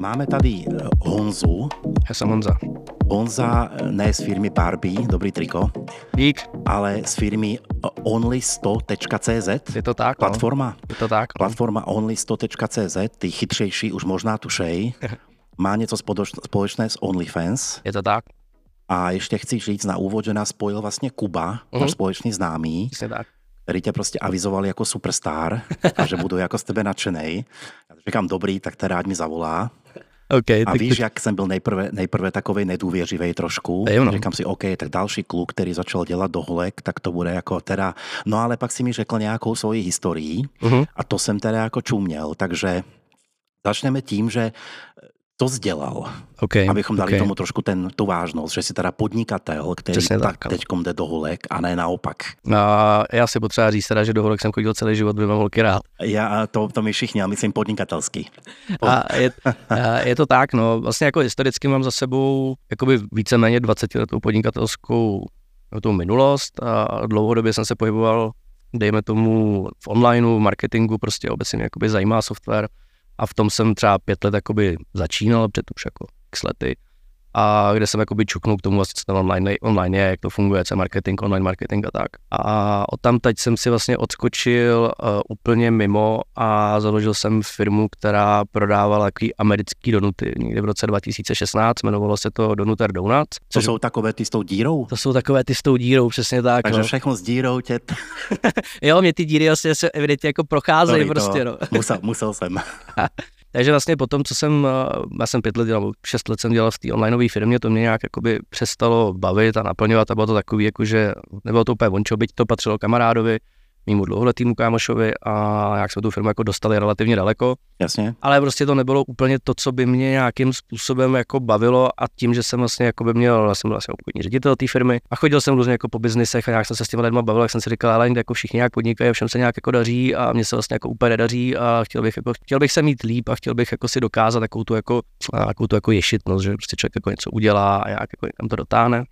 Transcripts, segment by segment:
Máme tady Honzu. Já jsem Honza. Honza ne z firmy Barbie, dobrý triko. Dík. Ale z firmy Only100.cz. Je to tak, platforma. No. Je to tak. Platforma Only100.cz, ty chytřejší už možná tušej, má něco společné s OnlyFans. Je to tak. A ještě chci říct na úvod, že nás spojil vlastně Kuba, náš společný známý, který tě prostě avizoval jako superstar a že budu jako z tebe nadšenej. Já říkám dobrý, tak teda rád mi zavolá. Okay, a víš, jak jsem byl nejprve takovej nedůvěřivej trošku. Říkám si, OK, tak další kluk, který začal dělat doholek, tak to bude jako teda... No ale pak si mi řekl nějakou svoji historii a to jsem teda jako čuměl. Takže začneme tím, že to sdělal, abychom dali tomu trošku tu vážnost, že jsi teda podnikatel, který tak teďkom jde do holek a ne naopak. No, já si potřeba říct teda, že do holek jsem chodil celý život, byl mám holky rád. Já to mi všichni, ale myslím podnikatelský. Je to tak, no, vlastně jako historicky mám za sebou jakoby víceméně 20 letou podnikatelskou tu minulost a dlouhodobě jsem se pohyboval, dejme tomu v onlineu, v marketingu, prostě obecně jakoby zajímá software. A v tom jsem třeba 5 let jakoby začínal, před už jako x lety. A kde jsem jakoby čuknul k tomu vlastně, co tam online je, jak to funguje, co je marketing, online marketing a tak. A odtam teď jsem si vlastně odskočil úplně mimo a založil jsem firmu, která prodávala takový americký donuty. Někdy v roce 2016 jmenovalo se to Donuter Donuts. To jsou takové ty s tou dírou? To jsou takové ty s tou dírou, přesně tak. Takže no. Všechno s dírou tě... Jo, mě ty díry vlastně se evidentně jako procházejí prostě. No. Musel jsem. Takže vlastně potom, co jsem, já jsem 5 let dělal, 6 let jsem dělal v té onlineové firmě, to mě nějak jakoby přestalo bavit a naplňovat a bylo to takový, jakože nebylo to úplně vončo, byť to patřilo kamarádovi, mému dlouholetýmu kámošovi a jak jsme tu firmu jako dostali relativně daleko. Jasně. Ale prostě to nebylo úplně to, co by mě nějakým způsobem jako bavilo a tím, že jsem vlastně jako by měl, já jsem byl vlastně obchodní ředitel té firmy a chodil jsem různě jako po biznisech a nějak jsem se s těma lidma bavil, jak jsem si říkal, ale jako všichni nějak podnikají, všem se nějak jako daří a mně se vlastně jako úplně nedaří a chtěl bych se mít líp a chtěl bych jako si dokázat takovou tu jako ješitnost, že prostě člověk jako něco udělá a jak jako někam to dotáhne.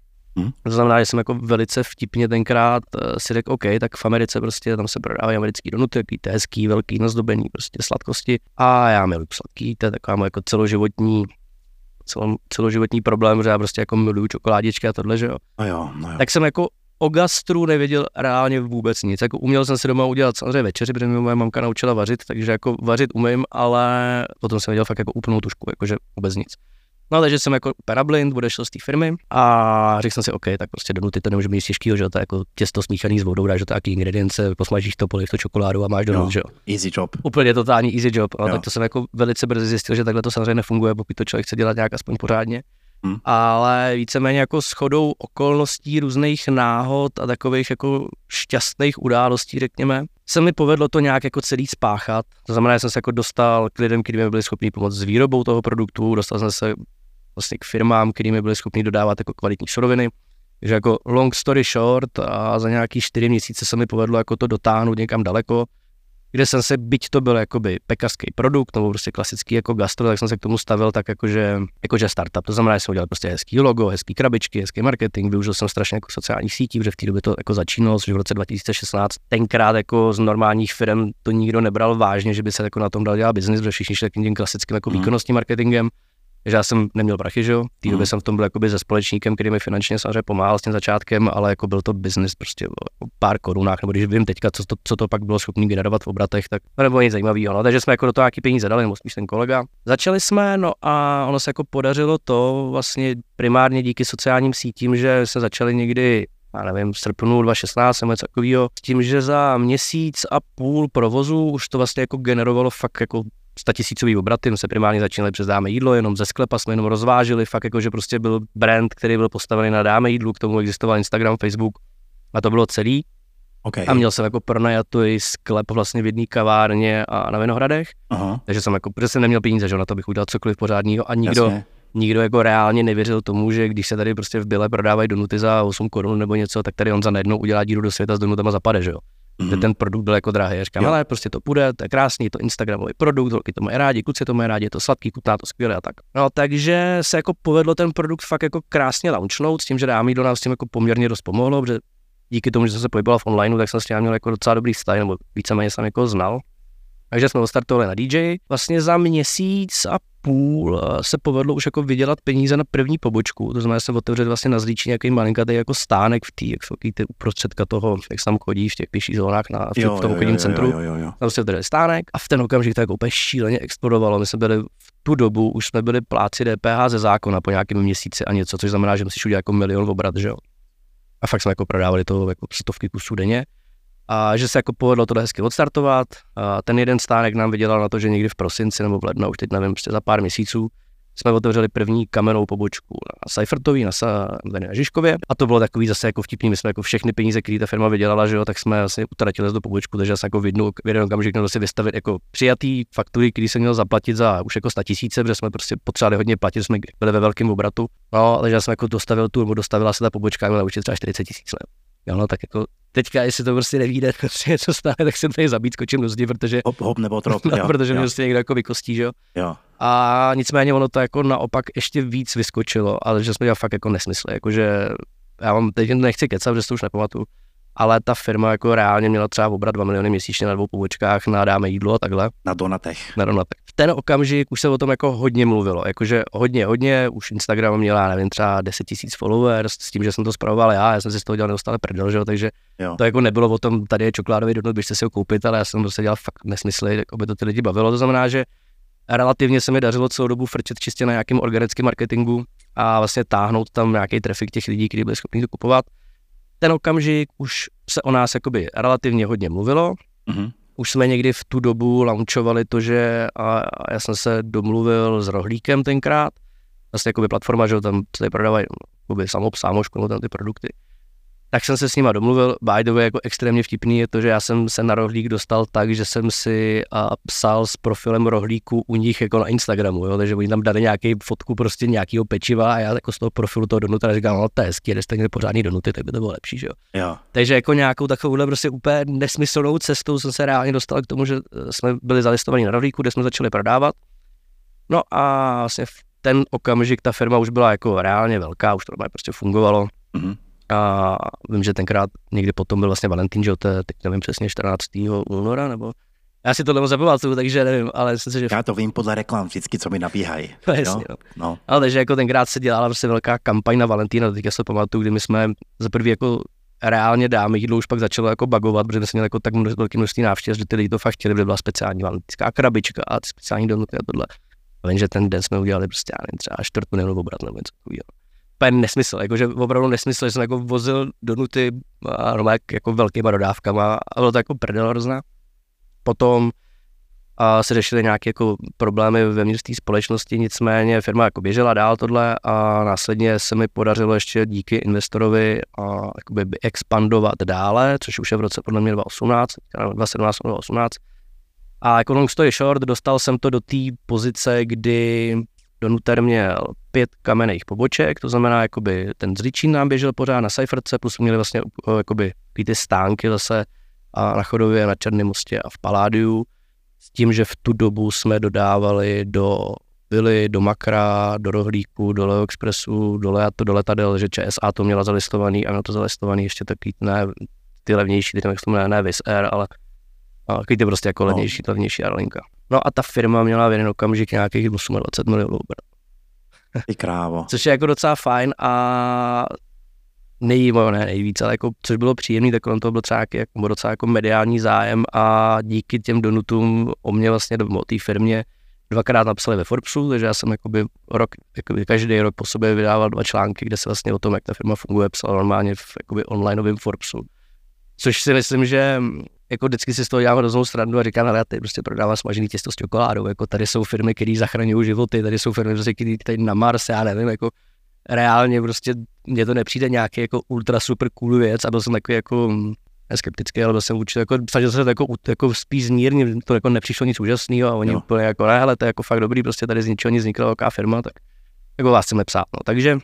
To znamená, že jsem jako velice vtipně tenkrát si řekl, OK, tak v Americe prostě tam se prodávají americký donuty, takový to hezký, velký, nazdobení, prostě sladkosti. A já miluji sladký, to je taková jako celoživotní problém, že já prostě jako miluji čokoládičky a tohle, že jo. No jo. Tak jsem jako o gastru nevěděl reálně vůbec nic. Jako uměl jsem si doma udělat samozřejmě večeři, protože mě moje mamka naučila vařit, takže jako vařit umím, ale potom jsem věděl fakt jako úplnou tušku, jakože vůbec nic. No takže jsem jako perablind, odešel z té firmy a řekl jsem si, OK, tak prostě donuty to nemůže být nic těžkýho, že to je jako těsto smíchaný s vodou, dáš do taky ingredience, posmažíš to, polejš to čokoládu a máš donut, že jo. Easy job. Úplně totální easy job, ale tak to jsem jako velice brzy zjistil, že takhle to samozřejmě nefunguje, pokud to člověk chce dělat nějak aspoň pořádně. Ale víceméně jako shodou okolností různých náhod a takových jako šťastných událostí, řekněme, se mi povedlo to nějak jako celý spáchat. To znamená, že jsem se jako dostal k lidem, kteří mi byli schopni pomoct s výrobou toho produktu, dostal jsem se vlastně k firmám, kteří mi byli schopni dodávat jako kvalitní suroviny. Takže jako long story short a za nějaký 4 měsíce se mi povedlo jako to dotáhnout někam daleko, kde jsem se, byť to byl jakoby pekařský produkt nebo prostě klasický jako gastro, tak jsem se k tomu stavil tak jakože startup. To znamená, že jsem udělal prostě hezký logo, hezký krabičky, hezký marketing, využil jsem strašně jako sociálních sítí, protože v té době to jako začínalo, že v roce 2016 tenkrát jako z normálních firm to nikdo nebral vážně, že by se jako na tom dal dělat biznis, protože všichni šli tím klasickým jako výkonnostním marketingem. Takže já jsem neměl prachy, že jo. V té době jsem v tom byl jakoby se společníkem, který mi finančně samozřejmě pomáhal s tím začátkem, ale jako byl to biznis prostě o pár korunách, nebo když vím teďka, co to pak bylo schopný generovat v obratech, tak to nebylo nic zajímavého. No. Takže jsme jako do toho nějaký peníze dali, nebo spíš ten kolega. Začali jsme, no a ono se jako podařilo to vlastně primárně díky sociálním sítím, že se začali někdy, já nevím, v srpnu 2016 nebo něco takového, s tím, že za 1,5 měsíce provozu už to vlastně jako generovalo fakt jako 100 000 obraty, se primárně začínali přes Dáme jídlo, jenom ze sklepa jsme jenom rozvážili, fakt jako, že prostě byl brand, který byl postavený na Dáme jídlu, k tomu existoval Instagram, Facebook a to bylo celý. Okay. A měl jsem jako pronajatý sklep vlastně v jedné kavárně a na Vinohradech, takže jsem jako, protože jsem neměl peníze, že na to bych udělal cokoliv pořádného a nikdo jako reálně nevěřil tomu, že když se tady prostě v Bile prodávají donuty za 8 korun nebo něco, tak tady on za najednou udělá díru do světa s donutama za 50, že jo. Ten produkt byl jako drahý. Já říkám, ale prostě to půjde, to je krásný, je to Instagramový produkt, holky to mají rádi, kluci to mají rádi, je to sladký, kutná to skvěle a tak. No takže se jako povedlo ten produkt fakt jako krásně launchnout, s tím, že Dáme jídlo nás s tím jako poměrně dost pomohlo, protože díky tomu, že jsem se pohyboval v onlineu, tak jsem s tím měl jako docela dobrý vztah, nebo víceméně jsem jako znal. Takže jsme odstartovali na DJ. Vlastně za měsíc a půl se povedlo už jako vydělat peníze na první pobočku, to znamená, že jsem otevřel vlastně na Zlíči nějaký malinkatý jako stánek v té uprostředka toho, jak tam chodí v těch pěších zónách na v tom obchodním centru. Tam se otevřel stánek a v ten okamžik tak úplně šíleně explodovalo. My jsme byli v tu dobu, už jsme byli plátci DPH ze zákona po nějakém měsíci a něco, což znamená, že musíš udělat jako 1 000 000 obrat, že jo. A fakt jsme jako prodávali toho jako stovky kusů denně. A že se jako povedlo tohle hezky odstartovat. A ten jeden stánek nám vydělal na to, že někdy v prosinci nebo v lednu, už teď nevím, prostě za pár měsíců, jsme otevřeli první kamennou pobočku na Seifertový, na Žižkově. A to bylo takový zase jako vtipný, my jsme jako všechny peníze, které ta firma vydělala, že jo, tak jsme vlastně utratili do pobočku, takže jako v jeden okamžik měl si vystavit jako přijatý faktury, který jsem měl zaplatit za už jako 100 000, protože jsme prostě potřebovali hodně platit, jsme byli ve velkém obratu. No, takže jsem jako dostavil tu, nebo dostavila se ta pobočka, měla určitě třeba 40 000. Jo, no, tak jako teďka, jestli to prostě nevíde, prostě něco stane, tak se tady zabít, skočím do zdi, protože hop nebo trop, no, protože mě prostě někdo jako vykostí, že jo. A nicméně ono to jako naopak ještě víc vyskočilo, ale že jsme dělali fakt jako nesmysly, jakože já vám teď nechci kecat, protože to už nepamatuju, ale ta firma jako reálně měla třeba obrat 2 miliony měsíčně na 2 pobočkách, na Dáme jídlo a takhle. Na Donatech. V ten okamžik už se o tom jako hodně mluvilo, jakože hodně, už Instagram měla, nevím, třeba 10 000 followers, s tím, že jsem to spravoval já jsem si z toho dělal neustále prdel, že jo, takže jo. To jako nebylo o tom, tady je čokoládový donut, běžte si ho koupit, ale já jsem prostě dělal fakt nesmysly, jako by to ty lidi bavilo, to znamená, že relativně se mi dařilo celou dobu frčet čistě na nějakém organickém marketingu a vlastně táhnout tam nějaký trafik těch lidí, kteří byli schopni to kupovat. Ten okamžik už se o nás jakoby relativně hodně mluvilo. Mm-hmm. Už jsme někdy v tu dobu launchovali to, že a já jsem se domluvil s Rohlíkem tenkrát. Vlastně jakoby platforma, že tam se prodávají samošku, tam ty produkty. Tak jsem se s nima domluvil. By the way, jako extrémně vtipný je to, že já jsem se na Rohlík dostal tak, že jsem si psal s profilem Rohlíku u nich jako na Instagramu, jo? Takže oni tam dali nějaký fotku prostě nějakého pečiva a já jako z toho profilu toho donutra říkám, no to je hezký, když jste měli pořádný donuty, tak by to bylo lepší, že jo. Takže jako nějakou takovouhle prostě úplně nesmyslnou cestou jsem se reálně dostal k tomu, že jsme byli zalistovaní na Rohlíku, kde jsme začali prodávat. No a vlastně v ten okamžik ta firma už byla jako reálně velká, už to prostě fungovalo. Mm-hmm. A vím, že tenkrát někdy potom byl vlastně Valentín, že to je, teď nevím přesně, 14. února, nebo já si tohle moc zapamatuju, takže nevím, ale myslím si, že... Já to vím podle reklam vždycky, co mi nabíhají. No jasně, no. Ale takže jako tenkrát se dělala prostě velká kampaň na Valentína, teďka se pamatuju, kdy my jsme za prvý jako reálně Dáme jídlo už pak začalo jako bagovat, protože jsme měli jako tak velké množství návštěv, že ty lidi to fakt chtěli, protože byla speciální valentínská krabička a speciální donuty a tohle. A vím, že ten den jsme udělali prostě třeba 4 milionu obrat nebo něco takového. Pen nesmysl, jakože opravdu nesmysl, že jsem jako vozil donuty a normálně jako velkýma dodávkama a bylo to jako prdel hrozná. Potom se řešily nějaké jako problémy vevnitř té společnosti, nicméně firma jako běžela dál tohle a následně se mi podařilo ještě díky investorovi expandovat dále, což už je v roce podle mě 2018, 2017 nebo 2018. A jako long story short, dostal jsem to do té pozice, kdy Donuter měl 5 kamenných poboček, to znamená, jakoby ten Zličín nám běžel pořád na Seifertce, plus měli vlastně jakoby ty stánky zase a na Chodově, na Černém Mostě a v Paládiu, s tím, že v tu dobu jsme dodávali do Vily, do Makra, do Rohlíku, do Leo Expressu, do letadel, že ČSA to měla zalistovaný a měl to zalistovaný ještě taky, ne, ty levnější, teď jak se to jmenuje, ne Wizz Air, ale taky ty prostě jako levnější aerolinka. No a ta firma měla v jeden okamžik nějakých 28 milionů obrat. Ty krávo. Což je jako docela fajn a nejvíc, ale jako, což bylo příjemný, tak kolem toho byl třeba jako docela jako mediální zájem a díky těm donutům o mě vlastně, o té firmě 2krát napsali ve Forbesu, takže já jsem každý rok po sobě vydával 2 články, kde se vlastně o tom, jak ta firma funguje, psal normálně v onlineovém Forbesu. Což si myslím, že jako vždycky si z toho dělám hroznou srandu a říkám, ale já tady prostě prodávám smažený těsto s čokoládou, jako tady jsou firmy, které zachraňují životy, tady jsou firmy, které tady na Mars, já nevím, jako reálně prostě mně to nepřijde nějaký jako ultra super cool věc a byl jsem takový jako skeptický, ale byl jsem určitě jako, snažil jsem se to jako spíš zmírně, to jako nepřišlo nic úžasného a oni úplně jako, ne, hele, to je jako fakt dobrý, prostě tady z ničeho nic vznikla velká firma, tak jako vás chceme psát, no, takže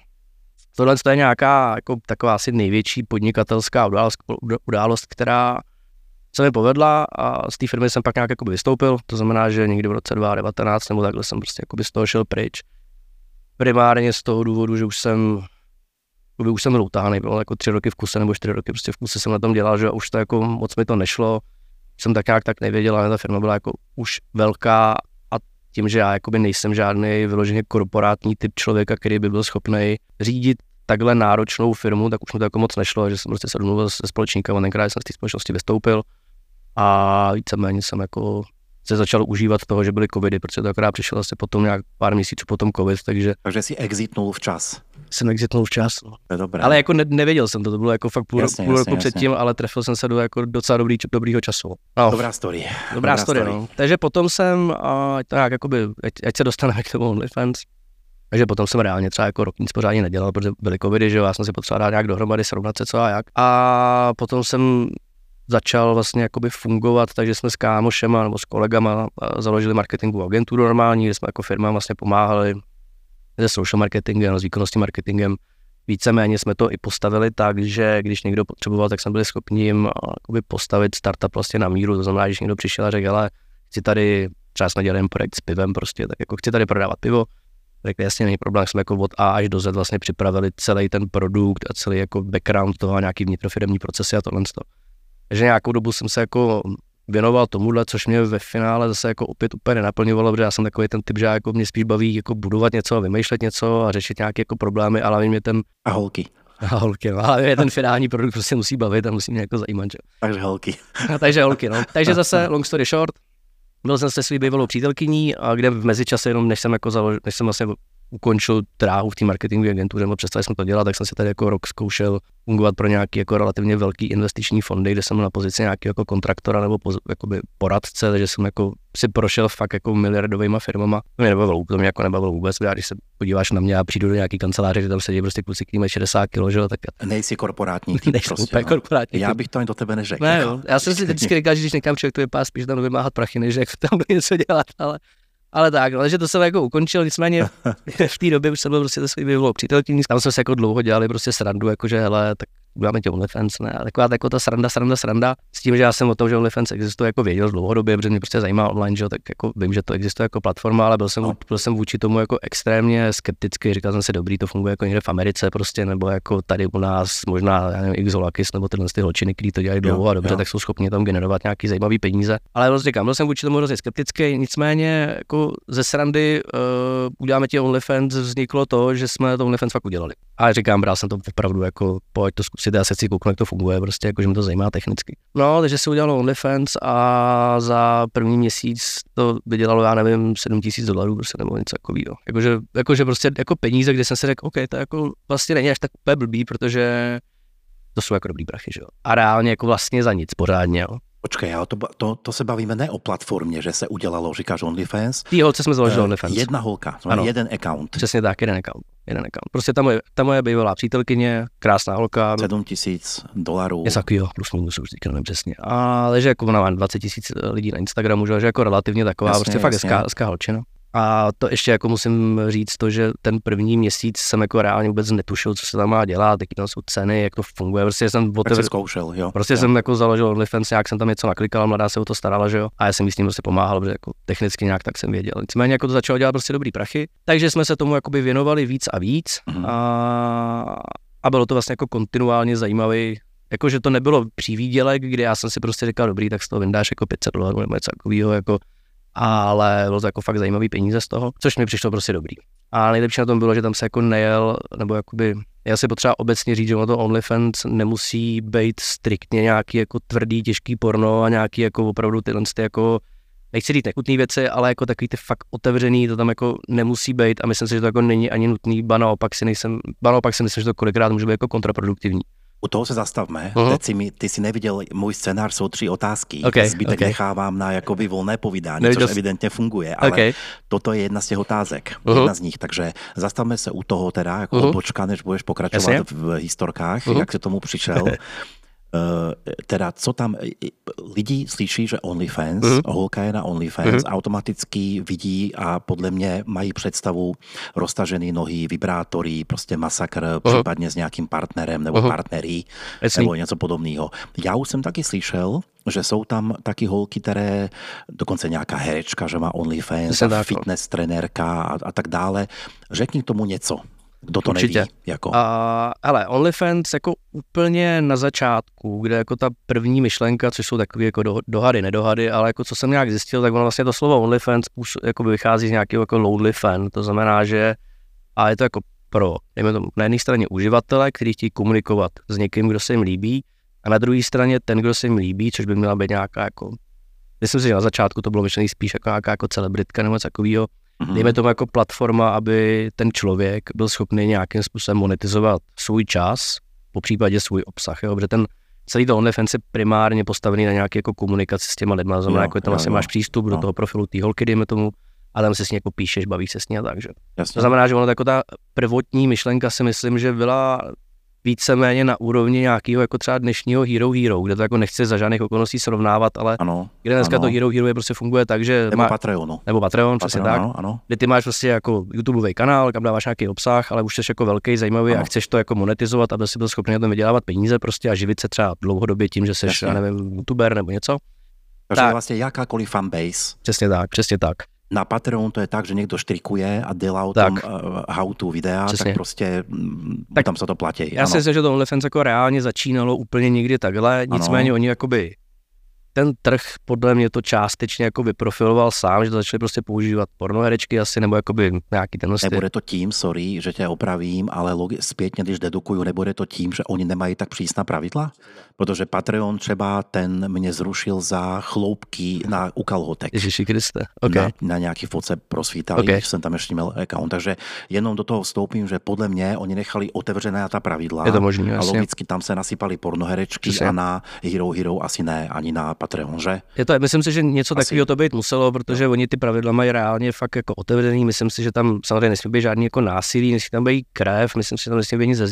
tohle to je nějaká jako taková asi největší podnikatelská událost, která se mi povedla a z té firmy jsem pak nějak jakoby vystoupil, to znamená, že někdy v roce 2019 nebo takhle jsem prostě jakoby z toho šel pryč. Primárně z toho důvodu, že už jsem byl utáhaný, bylo jako 3 roky v kuse nebo 4 roky prostě v kuse jsem na tom dělal, že už to jako moc mi to nešlo. jsem tak nějak tak nevěděla, ta firma byla jako už velká a tím, že já jakoby nejsem žádný vyloženě korporátní typ člověka, který by byl schopný řídit takhle náročnou firmu, tak už mi to jako moc nešlo, že jsem prostě se domluvil se společníkem a tenkrát jsem z té společnosti vystoupil a víceméně jsem jako se začal užívat toho, že byly covidy, protože to akorát přišel asi potom nějak pár měsíců potom covid, takže... Takže jsi exitnul včas. Jsem exitnul včas, no. Dobré. Ale jako nevěděl jsem to, to bylo jako fakt půl roku předtím, ale trefil jsem se do jako docela dobrýho času. No. Dobrá story. Dobrá story. No. Takže potom jsem, ať se dostaneme k tomu OnlyFans, takže potom jsem reálně třeba jako rok nic pořádně nedělal, protože byly covidy, že jo, já jsem si potřeboval dát nějak dohromady, srovnat se co a jak. A potom jsem začal vlastně jakoby fungovat, takže jsme s kámošema nebo s kolegama založili marketingovou agenturu normální, kde jsme jako firma vlastně pomáhali se social marketingem, s výkonnostním marketingem. Víceméně jsme to i postavili tak, že když někdo potřeboval, tak jsme byli schopni jim postavit startup vlastně na míru, to znamená, když někdo přišel a řekl, ale chci tady, třeba jsme dělali projekt s pivem prostě, tak jako chci tady prodávat pivo, řekli jasně, není problém, jsme jako od A až do Z vlastně připravili celý ten produkt a celý jako background toho a nějaký vnitrofiremní procesy a tohle. Takže nějakou dobu jsem se jako věnoval tomuhle, což mě ve finále zase jako opět úplně nenaplňovalo, protože já jsem takový ten typ, že jako mě spíš baví jako budovat něco a vymýšlet něco a řešit nějaké jako problémy, ale mě ten... A holky, no, ale mě ten finální produkt prostě musí bavit a musí mě jako zajímat, že? Takže holky. Takže zase long story short, byl jsem se svý bývalou přítelkyní, a kde v mezičase jenom než jsem vlastně ukončil dráhu v té marketingové agentuře, nebo přestali jsme to dělat, tak jsem si tady jako rok zkoušel fungovat pro nějaký jako relativně velký investiční fondy, kde jsem na pozici nějakého jako kontraktora nebo poradce, takže jsem jako si prošel fakt jako miliardovýma firmama. To mě nebavilo vůbec, já když se podíváš na mě a přijdu do nějaký kanceláře, že tam sedí prostě kluci, kteří mají 60 kg, že jo, tak... Nejsi korporátní typ prostě, no. Já bych to ani do tebe neřekl. Ne, jo. Já jsem si vždycky říkal, že když někam člověk to vypadá, spíš tam vymáhat prachy, než jak tam něco dělat, ale tak, no, takže to jsem jako ukončil, nicméně v té době už jsem byl prostě se svým bývalou přítelkyní, tam jsme se jako dlouho dělali prostě srandu, jakože hele, tak uděláme tě OnlyFans, ne, a taková jako ta sranda, s tím, že já jsem o tom, že OnlyFans existuje, jako věděl dlouhodobě, protože mě prostě zajímá online, že jo, tak jako vím, že to existuje jako platforma, ale byl jsem vůči tomu jako extrémně skeptický, říkal jsem si, dobrý, to funguje jako někde v Americe prostě, nebo jako tady u nás, možná, já nevím, Xolakis, nebo tyhle ty holčiny, kteří to dělají dlouho a dobře, tak jsou schopni tam generovat nějaký zajímavý peníze. Ale prostě říkám, byl jsem vůči tomu hrozně skeptický, nicméně jako ze srandy uděláme tě OnlyFans vzniklo to, že jsme to OnlyFans fakt udělali. A říkám, bral jsem to opravdu jako pojď to zkusit, já se chci kouknout, jak to funguje, prostě jakože mi to zajímá technicky. No, takže se udělalo OnlyFans a za první měsíc to vydělalo, já nevím, $7,000 prostě nebo něco takového. Jakože prostě jako peníze, kde jsem si řekl, OK, to jako vlastně není až tak úplně blbý, protože to jsou jako dobrý prachy, že jo. A reálně jako vlastně za nic pořádně, jo. Počkej, to se bavíme ne o platformě, že se udělalo, říkáš OnlyFans. Ty holce jsme založili OnlyFans. Jedna holka, ano, jeden account. Přesně tak, jeden account. Prostě ta moje bývalá přítelkyně, krásná holka. $7,000. Je takový, jo, plus minus, už teďka nevím přesně. Ale že jako ona má 20,000 lidí na Instagramu, že jako relativně taková, jasně, prostě fakt hezká holčina. A to ještě jako musím říct to, že ten první měsíc jsem jako reálně vůbec netušil, co se tam má dělat, jaký tam jsou ceny, jak to funguje, prostě jsem zkoušel, jo. Prostě jsem jako založil OnlyFans, jak jsem tam něco naklikal, mladá se o to starala, že jo. A já jsem jí s ním prostě pomáhal, protože jako technicky nějak tak jsem věděl. Nicméně jako to začalo dělat prostě dobrý prachy, takže jsme se tomu jakoby věnovali víc a víc a bylo to vlastně jako kontinuálně zajímavý. Jakože to nebylo přivýdělek, kdy já jsem si prostě říkal, dobrý, tak z toho vyndáš jako $500 nebo něco takového, jako ale bylo to jako fakt zajímavý peníze z toho, což mi přišlo prostě dobrý. A nejlepší na tom bylo, že tam se jako nejel, nebo jakoby, já si potřeba obecně říct, že ono to OnlyFans nemusí být striktně nějaký jako tvrdý, těžký porno a nějaký jako opravdu ty jako, nechci říct nechutný věci, ale jako takový ty fakt otevřený, to tam jako nemusí být a myslím si, že to jako není ani nutný, ba naopak si myslím, že to kolikrát může být jako kontraproduktivní. U toho se zastavme. Ty si neviděl můj scénář, jsou 3 otázky. Okay, zbytek nechávám na jakoby volné povídání, což evidentně funguje, ale toto je jedna z těch otázek. Jedna z nich, takže zastavme se u toho teda, jako počka, než budeš pokračovat v historkách, jak se tomu přišel. Teda, co tam, lidi slyší, že OnlyFans, holka je na OnlyFans, automaticky vidí a podle mě mají představu roztažené nohy, vibrátory, prostě masakr, případně s nějakým partnerem nebo partnery, nebo něco podobného. Já už jsem taky slyšel, že jsou tam taky holky, které, dokonce nějaká herečka, že má OnlyFans, fitness trenérka a tak dále. Řekni k tomu něco. Kdo to určitě neví? Jako? Hele, OnlyFans jako úplně na začátku, kde jako ta první myšlenka, což jsou takové jako dohady, nedohady, ale jako co jsem nějak zjistil, tak ono vlastně to slovo OnlyFans jako vychází z nějakého jako lonely fan, to znamená, že a je to jako pro, dejme tomu, na jedné straně uživatele, kteří chtějí komunikovat s někým, kdo se jim líbí, a na druhé straně ten, kdo se jim líbí, což by měla být nějaká jako, myslím si, že na začátku to bylo myšlený spíš jako nějaká jako celebritka nebo takového, dejme tomu jako platforma, aby ten člověk byl schopný nějakým způsobem monetizovat svůj čas, popřípadě svůj obsah, jo, protože ten celý to OnlyFans je primárně postavený na nějaké jako komunikaci s těma lidma, znamená, jako tam asi máš přístup do toho profilu té holky, dejme tomu, a tam se s ní jako píšeš, bavíš se s ní a takže. To znamená, že ono jako ta prvotní myšlenka si myslím, že byla víceméně na úrovni nějakého jako třeba dnešního Hero Hero, kde to jako nechci za žádných okolností srovnávat, ale ano, kde dneska to Hero Hero je prostě funguje tak, že nebo Patreonu. Nebo Patreon, přesně tak. Ano. Kde ty máš prostě jako YouTubeový kanál, kam dáváš nějaký obsah, ale už jsi jako velký, zajímavý ano. A chceš to jako monetizovat, aby si byl schopný na tom vydělávat peníze prostě a živit se třeba dlouhodobě tím, že jsi, já nevím, YouTuber nebo něco. Takže tak. Vlastně jakákoliv fanbase. Přesně tak. Na Patreon to je tak, že někdo štrikuje a dělá o tom how-to videa, přesně. Tak prostě tak tam se to platí. Já si myslím, že to OnlyFans jako reálně začínalo úplně někdy takhle, nicméně oni jakoby, ten trh podle mě to částečně jako vyprofiloval sám, že to začali prostě používat pornoherečky asi, nebo jakoby nějaký ten styl. Nebude to tím, sorry, že tě opravím, ale zpětně, když dedukuju, nebude to tím, že oni nemají tak přísná pravidla? Protože Patreon třeba ten mě zrušil za chloupky na ukalhotek. Ježiši Kriste, okay. Na nějaký fotce prosvítali, když jsem tam ještě měl account. Takže jenom do toho vstoupím, že podle mě oni nechali otevřená ta pravidla. Je to možný, a logicky tam se nasypali pornoherečky a na Hero Hero asi ne, ani na Patreon, že? Je to, myslím si, že něco takového to být muselo, protože oni ty pravidla mají reálně fakt jako otevřený. Myslím si, že tam samozřejmě nesmí být žádný jako násilí, nesmí tam být krev, myslím si, že tam nesmí být nic ze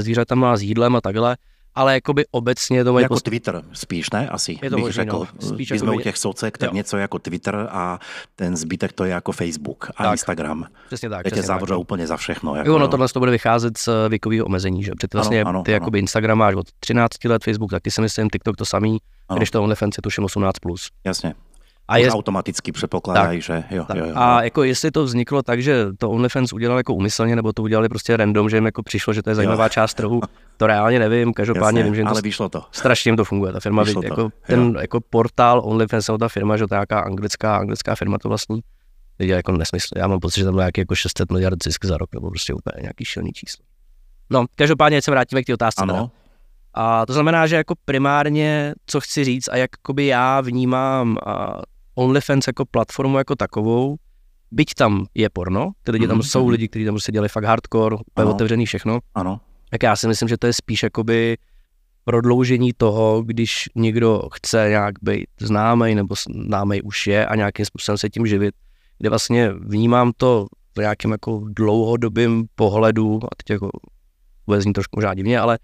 zvířatama, s jídlem a takhle. Ale jakoby obecně to mají... Jako Twitter spíš, ne? Asi je to bych možný, řekl. No. My jsme u těch socek, tak něco jako Twitter a ten zbytek to je jako Facebook a tak. Instagram. Přesně tak. Teď je zavřou úplně za všechno. Jako, no tohle to bude vycházet z věkového omezení, že? Protože vlastně ty jakoby Instagram máš od 13 let, Facebook taky si myslím, TikTok to samý, když to OnlyFans je tuším 18+. Jasně. A je automaticky předpokládají, že jo. A jako jestli to vzniklo tak, že to OnlyFans udělal jako úmyslně, nebo to udělali prostě random, že jim jako přišlo, že to je zajímavá část trhu, to reálně nevím, každopádně vím, že jim to, ale vyšlo to. Strašně jim to funguje, ta firma, víte, jako ten jako portál OnlyFans, ta firma, že to je nějaká anglická firma to vlastní, teď jako nesmysl, já mám pocit, že tam nějaký jako 600 miliard zisk za rok, nebo prostě úplně nějaký šilný číslo. No, každopádně se vrátíme k té otázce. Ano. A to znamená, že jako primárně, co chci říct a jakoby já vnímám OnlyFans jako platformu jako takovou, byť tam je porno, ty lidi tam jsou lidi, kteří tam prostě dělají fakt hardcore, úplně otevřený všechno, tak já si myslím, že to je spíš jakoby prodloužení toho, když někdo chce nějak být známej, nebo známej už je a nějakým způsobem se tím živit, kde vlastně vnímám to v nějakém jako dlouhodobém pohledu, a teď jako bude znít trošku možná divně, ale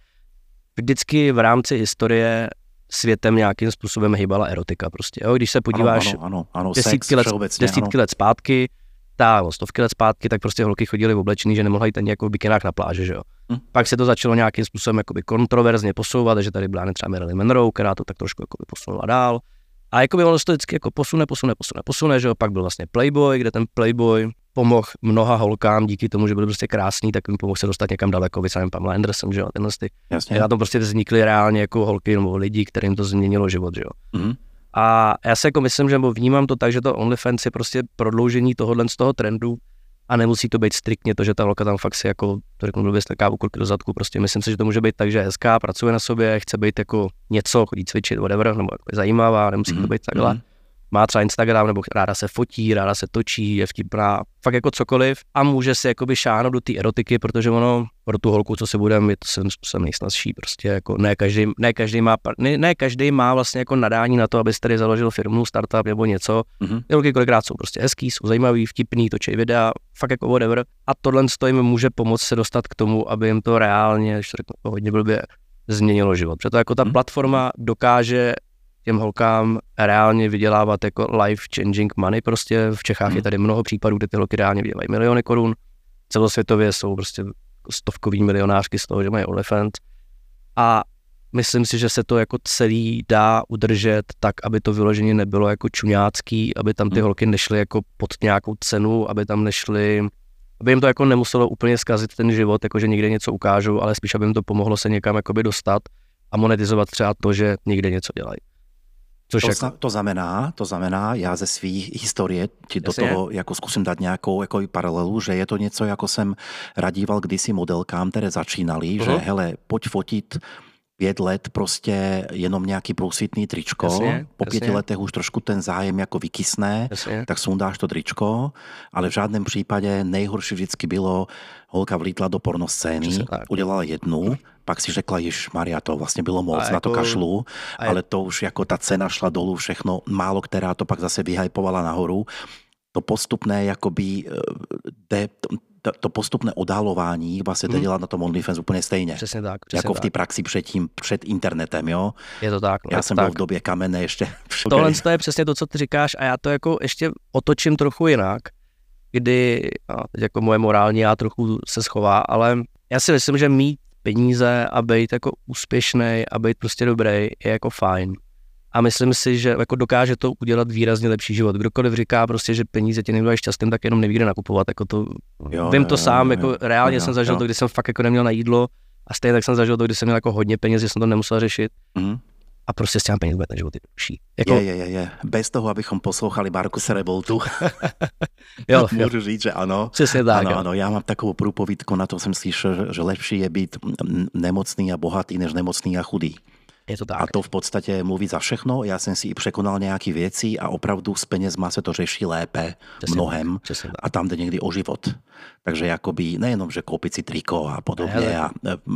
vždycky v rámci historie světem nějakým způsobem hýbala erotika prostě, jo? Když se podíváš desítky let zpátky, stovky let zpátky, tak prostě holky chodily oblečený, že nemohla jít ani jako v bikinách na pláži, že jo. Pak se to začalo nějakým způsobem jakoby kontroverzně posouvat, že tady byla třeba Marilyn Monroe, která to tak trošku jakoby posunula dál. A jakoby ono se to vždycky jako posune, že jo, pak byl vlastně Playboy, kde ten Playboy pomohl mnoha holkám díky tomu, že byly prostě krásný, tak jim pomohl se dostat někam daleko, vysávám Pamela Anderson, že jo, tenhle ty. A tam prostě vznikly reálně jako holky nebo lidi, kterým to změnilo život, že jo. A já se jako myslím, že vnímám to tak, že to OnlyFans je prostě prodloužení tohohle z toho trendu a nemusí to být striktně to, že ta holka tam fakt si jako, to řeknu blbě, strká okurky do zadku, prostě myslím si, že to může být tak, že je hezká, pracuje na sobě, chce být jako něco, chodí cvičit, whatever, nebo jako zajímavá, nemusí to být takhle. Má třeba Instagram, nebo ráda se fotí, ráda se točí, je vtipná, fakt jako cokoliv a může si jakoby šáhnout do té erotiky, protože ono pro tu holku, co si budeme, je to svým způsobem nejsnazší, prostě jako ne každý má vlastně jako nadání na to, aby si tady založil firmu, startup nebo něco. Ty holky kolikrát jsou prostě hezký, jsou zajímavý, vtipný, točí videa, fakt jako whatever a tohle jim může pomoct se dostat k tomu, aby jim to reálně, když to řeknu, hodně blbě, změnilo život. Protože jako ta platforma dokáže těm holkám reálně vydělávat jako life changing money prostě. V Čechách je tady mnoho případů, kde ty holky reálně vydělají miliony korun. Celosvětově jsou prostě stovkový milionářky z toho, že mají OnlyFans. A myslím si, že se to jako celý dá udržet tak, aby to vyloženě nebylo jako čuňácký, aby tam ty holky nešly jako pod nějakou cenu, aby tam nešly aby jim to jako nemuselo úplně zkazit ten život, jakože někde něco ukážou, ale spíš aby jim to pomohlo se někam jakoby dostat a monetizovat třeba to, že někde něco dělají. To znamená, já ze svých historie ti do toho jako zkusím dát nějakou jako paralelu, že je to něco, jako jsem radíval kdysi modelkám, které začínali, že hele, pojď fotit 5 let prostě jenom nějaký průsvitný tričko, po 5 letech už trošku ten zájem jako vykysne, tak sundáš to tričko, ale v žádném případě nejhorší vždycky bylo, holka vlítla do pornoscény, udělala jednu, pak si řekla, ježmaria, to vlastně bylo moc, na to kašlu, ale to už jako ta cena šla dolů, všechno, málo která to pak zase vyhypovala nahoru. To postupné jakoby to postupné odhalování vlastně jde dělat na tom OnlyFans úplně stejně. Přesně tak. Přesně jako v té praxi před internetem, jo? Je to tak. Já jsem byl v době kamene ještě. Tohle je přesně to, co ty říkáš a já to jako ještě otočím trochu jinak, kdy jako moje morální já trochu se schová, ale já si myslím, že mít peníze a být jako úspěšnej a být prostě dobrý je jako fajn. A myslím si, že jako dokáže to udělat výrazně lepší život. Kdokoliv říká prostě, že peníze tě nebyla šťastným, tak jenom neví, kde nakupovat. Jako to, vím to sám, reálně jsem zažil to, když jsem fakt jako neměl na jídlo a stejně tak jsem zažil to, když jsem měl jako hodně peněz, že jsem to nemusel řešit. Mm. A prostě s těmi peněz bude ten život lepší. Jako... Je. Bez toho, abychom poslouchali Markuse Reboltu. Můžu říct, že ano. Přesně tak. Ano, já mám takovou průpovídku, na to jsem slyšel, že lepší je být nemocný a bohatý, než nemocný a chudý. To a to v podstatě mluví za všechno. Já jsem si i překonal nějaké věci a opravdu s penězma se to řeší lépe mnohem a tam jde někdy o život. Takže jakoby nejenom, že koupit si triko a podobně a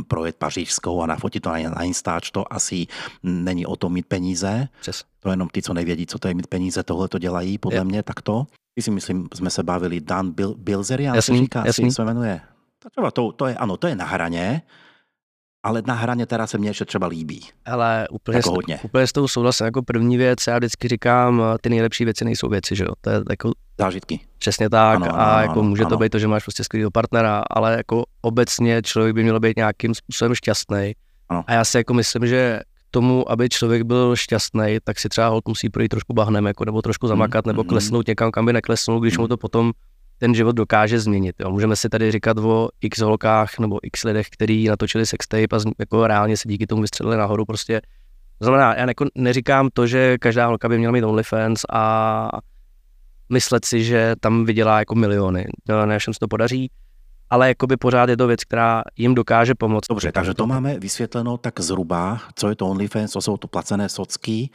projet pařížskou a nafotit to na Instač, to asi není o tom mít peníze. Přesně. To jenom ty, co nevědí, co to je mít peníze, tohle to dělají podle mě takto. Ty si myslím, jsme se bavili Dan Bilzerian, se říká, se jmenuje. To je na hraně. Ale na hraně teda se mně ještě třeba líbí. Ale úplně s tou souhlasím. Jako první věc, já vždycky říkám, ty nejlepší věci nejsou věci, že jo? To je jako... Zážitky. Přesně tak. Ano, může to být to, že máš prostě skvělého partnera, ale jako obecně člověk by měl být nějakým způsobem šťastný. A já si jako myslím, že k tomu, aby člověk byl šťastný, tak si třeba holt musí projít trošku bahnem, jako, nebo trošku zamakat, nebo klesnout někam, kam by neklesnul, když mu to potom ten život dokáže změnit. Jo. Můžeme si tady říkat o x holkách nebo x lidech, kteří natočili sextape a jako reálně se díky tomu vystřelili nahoru. Prostě. Znamená, já neříkám to, že každá holka by měla mít OnlyFans a myslet si, že tam vydělá jako miliony. Ne všem se to podaří, ale jakoby pořád je to věc, která jim dokáže pomoct. Dobře, takže to máme vysvětleno tak zhruba, co je to OnlyFans, co jsou to placené socky.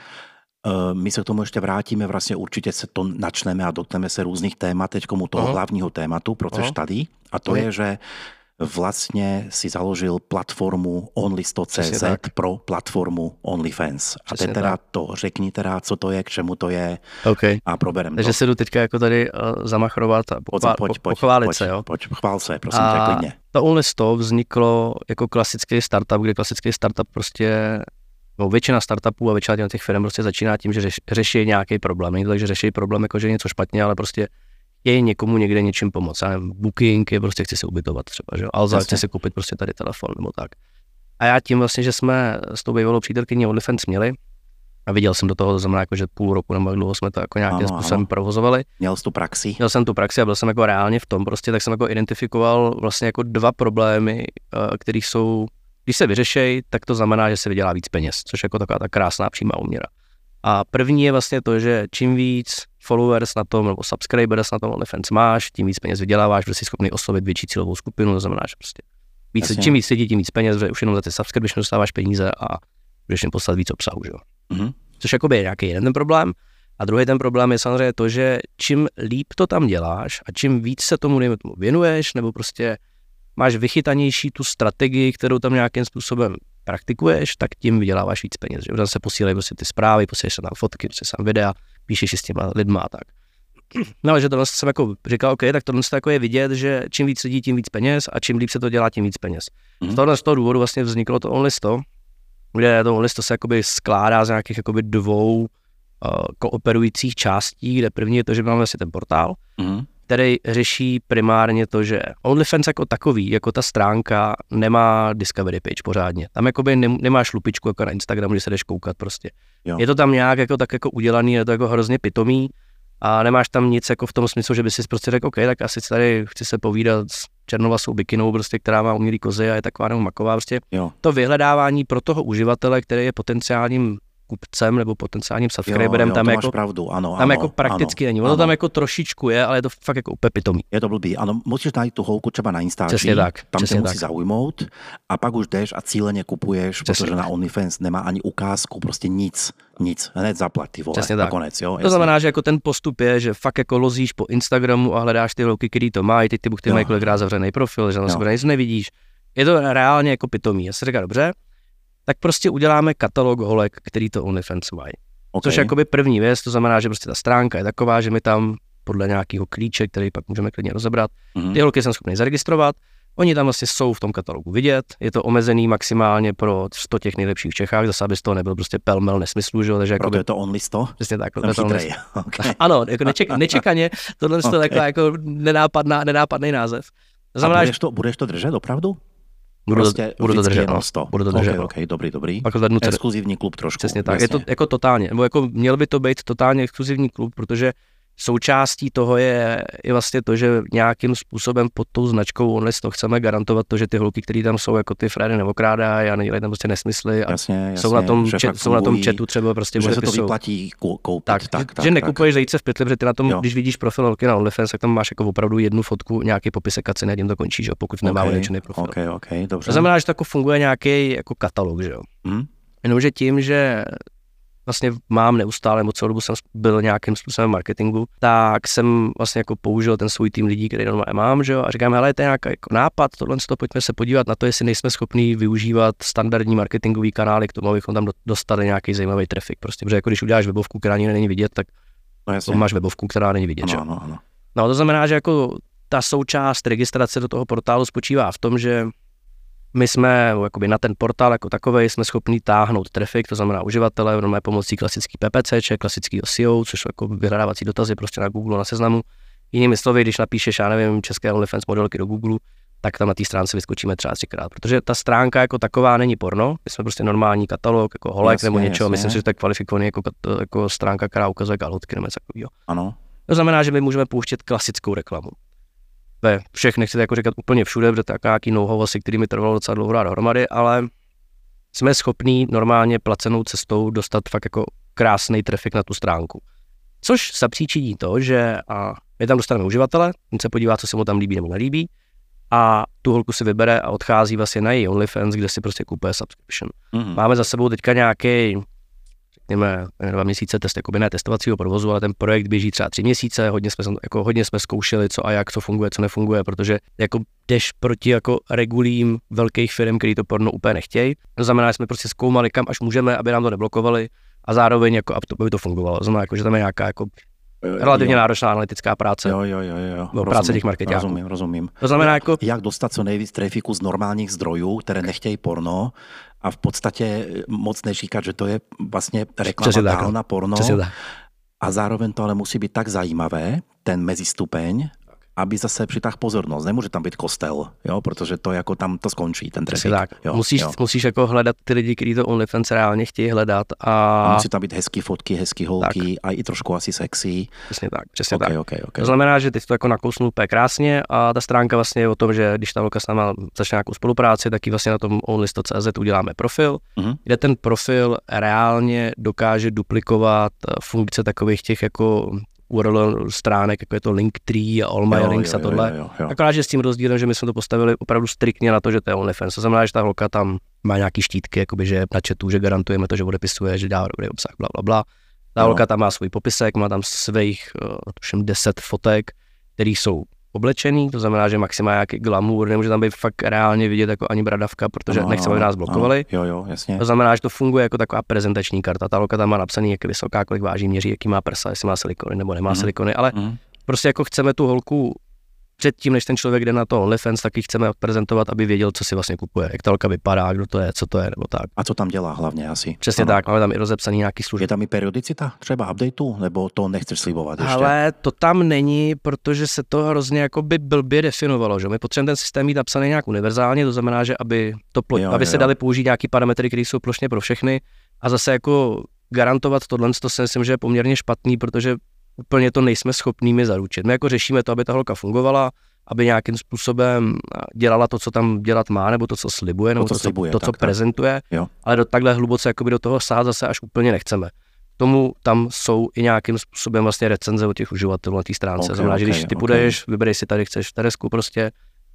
My se k tomu ještě vrátíme, vlastně určitě se to načneme a dotkneme se různých témat, teď komu toho hlavního tématu, proč tady, a to je, že vlastně si založil platformu Only100.cz pro platformu OnlyFans. A teď teda to řekni teda, co to je, k čemu to je a probereme. Takže se jdu teďka jako tady zamachrovat a pochválit se, jo? Pojď, chvál se, prosím tě, klidně. To Only100 vzniklo jako klasický startup, kde klasický startup prostě... No, většina startupů a většina těch firm prostě začíná tím, že řeší nějaký problém. Není to tak, že řeší problém, jakože je něco špatně, ale prostě je někomu někde něčím pomoct. Já nevím, booking je, prostě chci se ubytovat třeba, že? Alza, chci si koupit prostě tady telefon nebo tak. A já tím vlastně, že jsme s tou bývalou přítelkyní OnlyFans měli a viděl jsem do toho, to znamená, jako, že půl roku nebo dlouho jsme to jako nějakým způsobem provozovali. Měl jsi tu praxi? Měl jsem tu praxi a byl jsem jako reálně v tom prostě, tak jsem jako identifikoval vlastně jako 2 problémy, kterých jsou. Když se vyřešej, tak to znamená, že se vydělá víc peněz, což je jako taková ta krásná přímá úměra. A první je vlastně to, že čím víc followers na tom, nebo subscribers na tom OnlyFans máš, tím víc peněz vyděláváš, protože jsi schopný oslovit větší cílovou skupinu, to znamená, že prostě čím víc lidí, tím víc peněz, protože už jenom za ty subscribers dostáváš peníze a budeš jim poslat víc obsahu, že jo. Mm-hmm. Což jakoby je nějaký jeden ten problém. A druhý ten problém je samozřejmě to, že čím líp to tam děláš a čím víc se tomu věnuješ, nebo prostě máš vychytanější tu strategii, kterou tam nějakým způsobem praktikuješ, tak tím vyděláváš víc peněz. Že? Tam se posílají prostě ty zprávy, posíláš se tam fotky, posíláš tam videa, píšeš s těma lidma a tak. No ale že tohle jsem jako říkal, OK, tak tohle jako je vidět, že čím víc lidí, tím víc peněz a čím líp se to dělá, tím víc peněz. Z toho důvodu vlastně vzniklo to Only100, kde to Only100 se jakoby skládá z nějakých jakoby 2 kooperujících částí, kde první je to, že máme vlastně ten portál, který řeší primárně to, že OnlyFans jako takový, jako ta stránka, nemá discovery page pořádně. Tam jakoby nemáš lupičku jako na Instagramu, kde se jdeš koukat prostě. Jo. Je to tam nějak jako tak jako udělaný, je to jako hrozně pitomý a nemáš tam nic jako v tom smyslu, že by si prostě řekl, OK, tak asi tady chci se povídat s černovlasou bikinou, prostě, která má umělý kozy a je taková nebo maková. Prostě. To vyhledávání pro toho uživatele, který je potenciálním kupcem nebo potenciálním subscriberem, tam jako pravdu, ano, tam ano, jako prakticky ano, není. Ono tam jako trošičku je, ale je to fakt jako úplně pitomý. Je to blbý, ano, musíš najít tu holku třeba na Instači, přesně tak, tam se musí zaujmout a pak už jdeš a cíleně kupuješ, přesně protože tak. Na OnlyFans nemá ani ukázku, prostě nic, hned zaplatí, vole, nakonec, jo. To jasný. Znamená, že jako ten postup je, že fakt jako lozíš po Instagramu a hledáš ty holky, který to mají, teď ty buchty mají kolikrát zavřený profil, že na sebe nic nevidíš. Je to reálně jako pitomý, já si říkám, dobře, tak prostě uděláme katalog holek, který to OnlyFans mají. Okay. Což je jakoby první věc, to znamená, že prostě ta stránka je taková, že my tam podle nějakého klíče, který pak můžeme klidně rozebrat, ty holky jsem schopný zaregistrovat, oni tam vlastně jsou v tom katalogu vidět, je to omezený maximálně pro 100 těch nejlepších v Čechách, zase aby z toho nebyl prostě pelmel nesmyslu, že jo, takže jakoby... Proto je to only 100? Přesně tak, proto je to only 100. Okay. Ano, jako nečekaně, tohle je okay. Taková jako nenápadný název. To znamená, a budeš to držet opravdu? Budu to držet. Okay, dobrý. Exkluzivní klub trošku. Přesně tak, jasně. Je to jako totálně, nebo jako měl by to být totálně exkluzivní klub, protože součástí toho je vlastně to, že nějakým způsobem pod tou značkou OnlyFans chceme garantovat to, že ty holky, které tam jsou, jako ty fréry neokrádají a nedělají tam prostě nesmysly a jasně, jsou na tom chatu třeba prostě že se to vyplatí koupit. Tak, že nekupuješ zajíce v pytli, protože ty na tom, když vidíš profil holky na OnlyFans, tak tam máš jako opravdu jednu fotku, nějaký popisek a ceny a tím to končí, že? Pokud nemá odličený profil. Okay, dobře. To znamená, že to jako funguje nějaký jako katalog, že jo. Jenomže tím, že vlastně mám neustále, celou dobu jsem byl nějakým způsobem marketingu, tak jsem vlastně jako použil ten svůj tým lidí, který normálně mám, že jo, a říkám, hele, to je nějaký jako nápad, tohle to pojďme se podívat na to, jestli nejsme schopní využívat standardní marketingový kanály k tomu, abychom tam dostali nějaký zajímavý trafik, prostě, protože jako když uděláš webovku, která není vidět, tak máš webovku, která není vidět, jo. No, to znamená, že jako ta součást registrace do toho portálu spočívá v tom, že my jsme jakoby na ten portál jako takovej, jsme schopni táhnout trafik, to znamená uživatele, normálně pomocí klasický PPC, klasický SEO, což jsou jako vyhledávací dotazy prostě na Google, na seznamu. Jinými slovy, když napíšeš, já nevím, české OnlyFans modelky do Google, tak tam na té stránce vyskočíme třeba 3x, protože ta stránka jako taková není porno, my jsme prostě normální katalog, jako holek jasně, nebo něčeho, jasně. Myslím si, že to je kvalifikovaný jako stránka, která ukazuje kalhotky nebo něco takového. Ano. To znamená, že my můžeme pouštět klasickou reklamu. Ve všech, nechci jako říkat úplně všude, protože to je nějaký know-how asi, který mi trvalo docela dlouho rád dohromady, ale jsme schopní normálně placenou cestou dostat fakt jako krásný trafik na tu stránku. Což zapříčiní to, že my tam dostaneme uživatele, on se podívá, co se mu tam líbí nebo nelíbí a tu holku si vybere a odchází vlastně na její OnlyFans, kde si prostě kupuje subscription. Máme za sebou teďka nějaký, řekněme, 2 měsíce test, jako by ne testovacího provozu, ale ten projekt běží třeba 3 měsíce, hodně jsme zkoušeli, co a jak, co funguje, co nefunguje, protože jako jdeš proti jako regulím velkých firm, který to porno úplně nechtějí. To znamená, že jsme prostě zkoumali, kam až můžeme, aby nám to neblokovali a zároveň jako aby to fungovalo. To znamená, jako, že tam je nějaká jako relativně náročná analytická práce. Práce těch marketáků. Rozumím. To znamená jako... Jak dostat co nejvíc trafiku z normálních zdrojů, které nechtějí porno, a v podstatě moc neříkat, že to je vlastně reklama na porno. A zároveň to ale musí být tak zajímavé, ten mezistupeň, aby zase přitáhl pozornost. Nemůže tam být kostel, jo? Protože to jako tam to skončí, ten trafik. Musíš jako hledat ty lidi, kteří to OnlyFans reálně chtějí hledat. A musí tam být hezký fotky, hezký holky tak. A i trošku asi sexy. Přesně tak. Okay. To znamená, že teď to jako nakousnu úplně krásně a ta stránka vlastně je o tom, že když ta holka s náma začne nějakou spolupráci, tak ji vlastně na tom Only100.cz uděláme profil, kde ten profil reálně dokáže duplikovat funkce takových těch jako URL stránek, jako je to Linktree a All My Links a tohle. Akorát, že s tím rozdílem, že my jsme to postavili opravdu striktně na to, že to je OnlyFans. To znamená, že ta holka tam má nějaký štítky, jakoby, že je na chatu, že garantujeme to, že odepisuje, že dá dobrý obsah, bla, bla, bla. Ta holka tam má svůj popisek, má tam svých 10 fotek, které jsou oblečený, to znamená, že maximálně nějaký glamour, nemůže tam být fakt reálně vidět jako ani bradavka, protože nechceme, aby nás blokovali. Jasně. To znamená, že to funguje jako taková prezentační karta. Ta holka tam má napsaný, jak je vysoká, kolik váží, měří, jaký má prsa, jestli má silikony nebo nemá silikony, ale prostě jako chceme tu holku předtím, než ten člověk jde na to OnlyFans, tak ji chceme prezentovat, aby věděl, co si vlastně kupuje, jak ta holka vypadá, kdo to je, co to je, nebo tak. A co tam dělá hlavně asi. Přesně tak, máme tam i rozepsaný nějaký služby. Je tam i periodicita třeba updateu, nebo to nechceš slibovat ještě? Ale to tam není, protože se to hrozně jako by blbě definovalo, že my potřebujeme ten systém mít napsaný nějak univerzálně, to znamená, že aby se dali použít nějaký parametry, které jsou plošně pro všechny, a zase jako garantovat tohle, to si myslím, že je poměrně špatný, protože úplně to nejsme schopnými zaručit. My jako řešíme to, aby ta holka fungovala, aby nějakým způsobem dělala to, co tam dělat má, nebo to, co slibuje, nebo to, co prezentuje, jo. Ale do takhle hluboce jakoby do toho sát zase až úplně nechceme. Tomu tam jsou i nějakým způsobem vlastně recenze od těch uživatelů na té stránce. Znamená, že když ty půjdeš, vybereš si tady chceš Teresku prostě,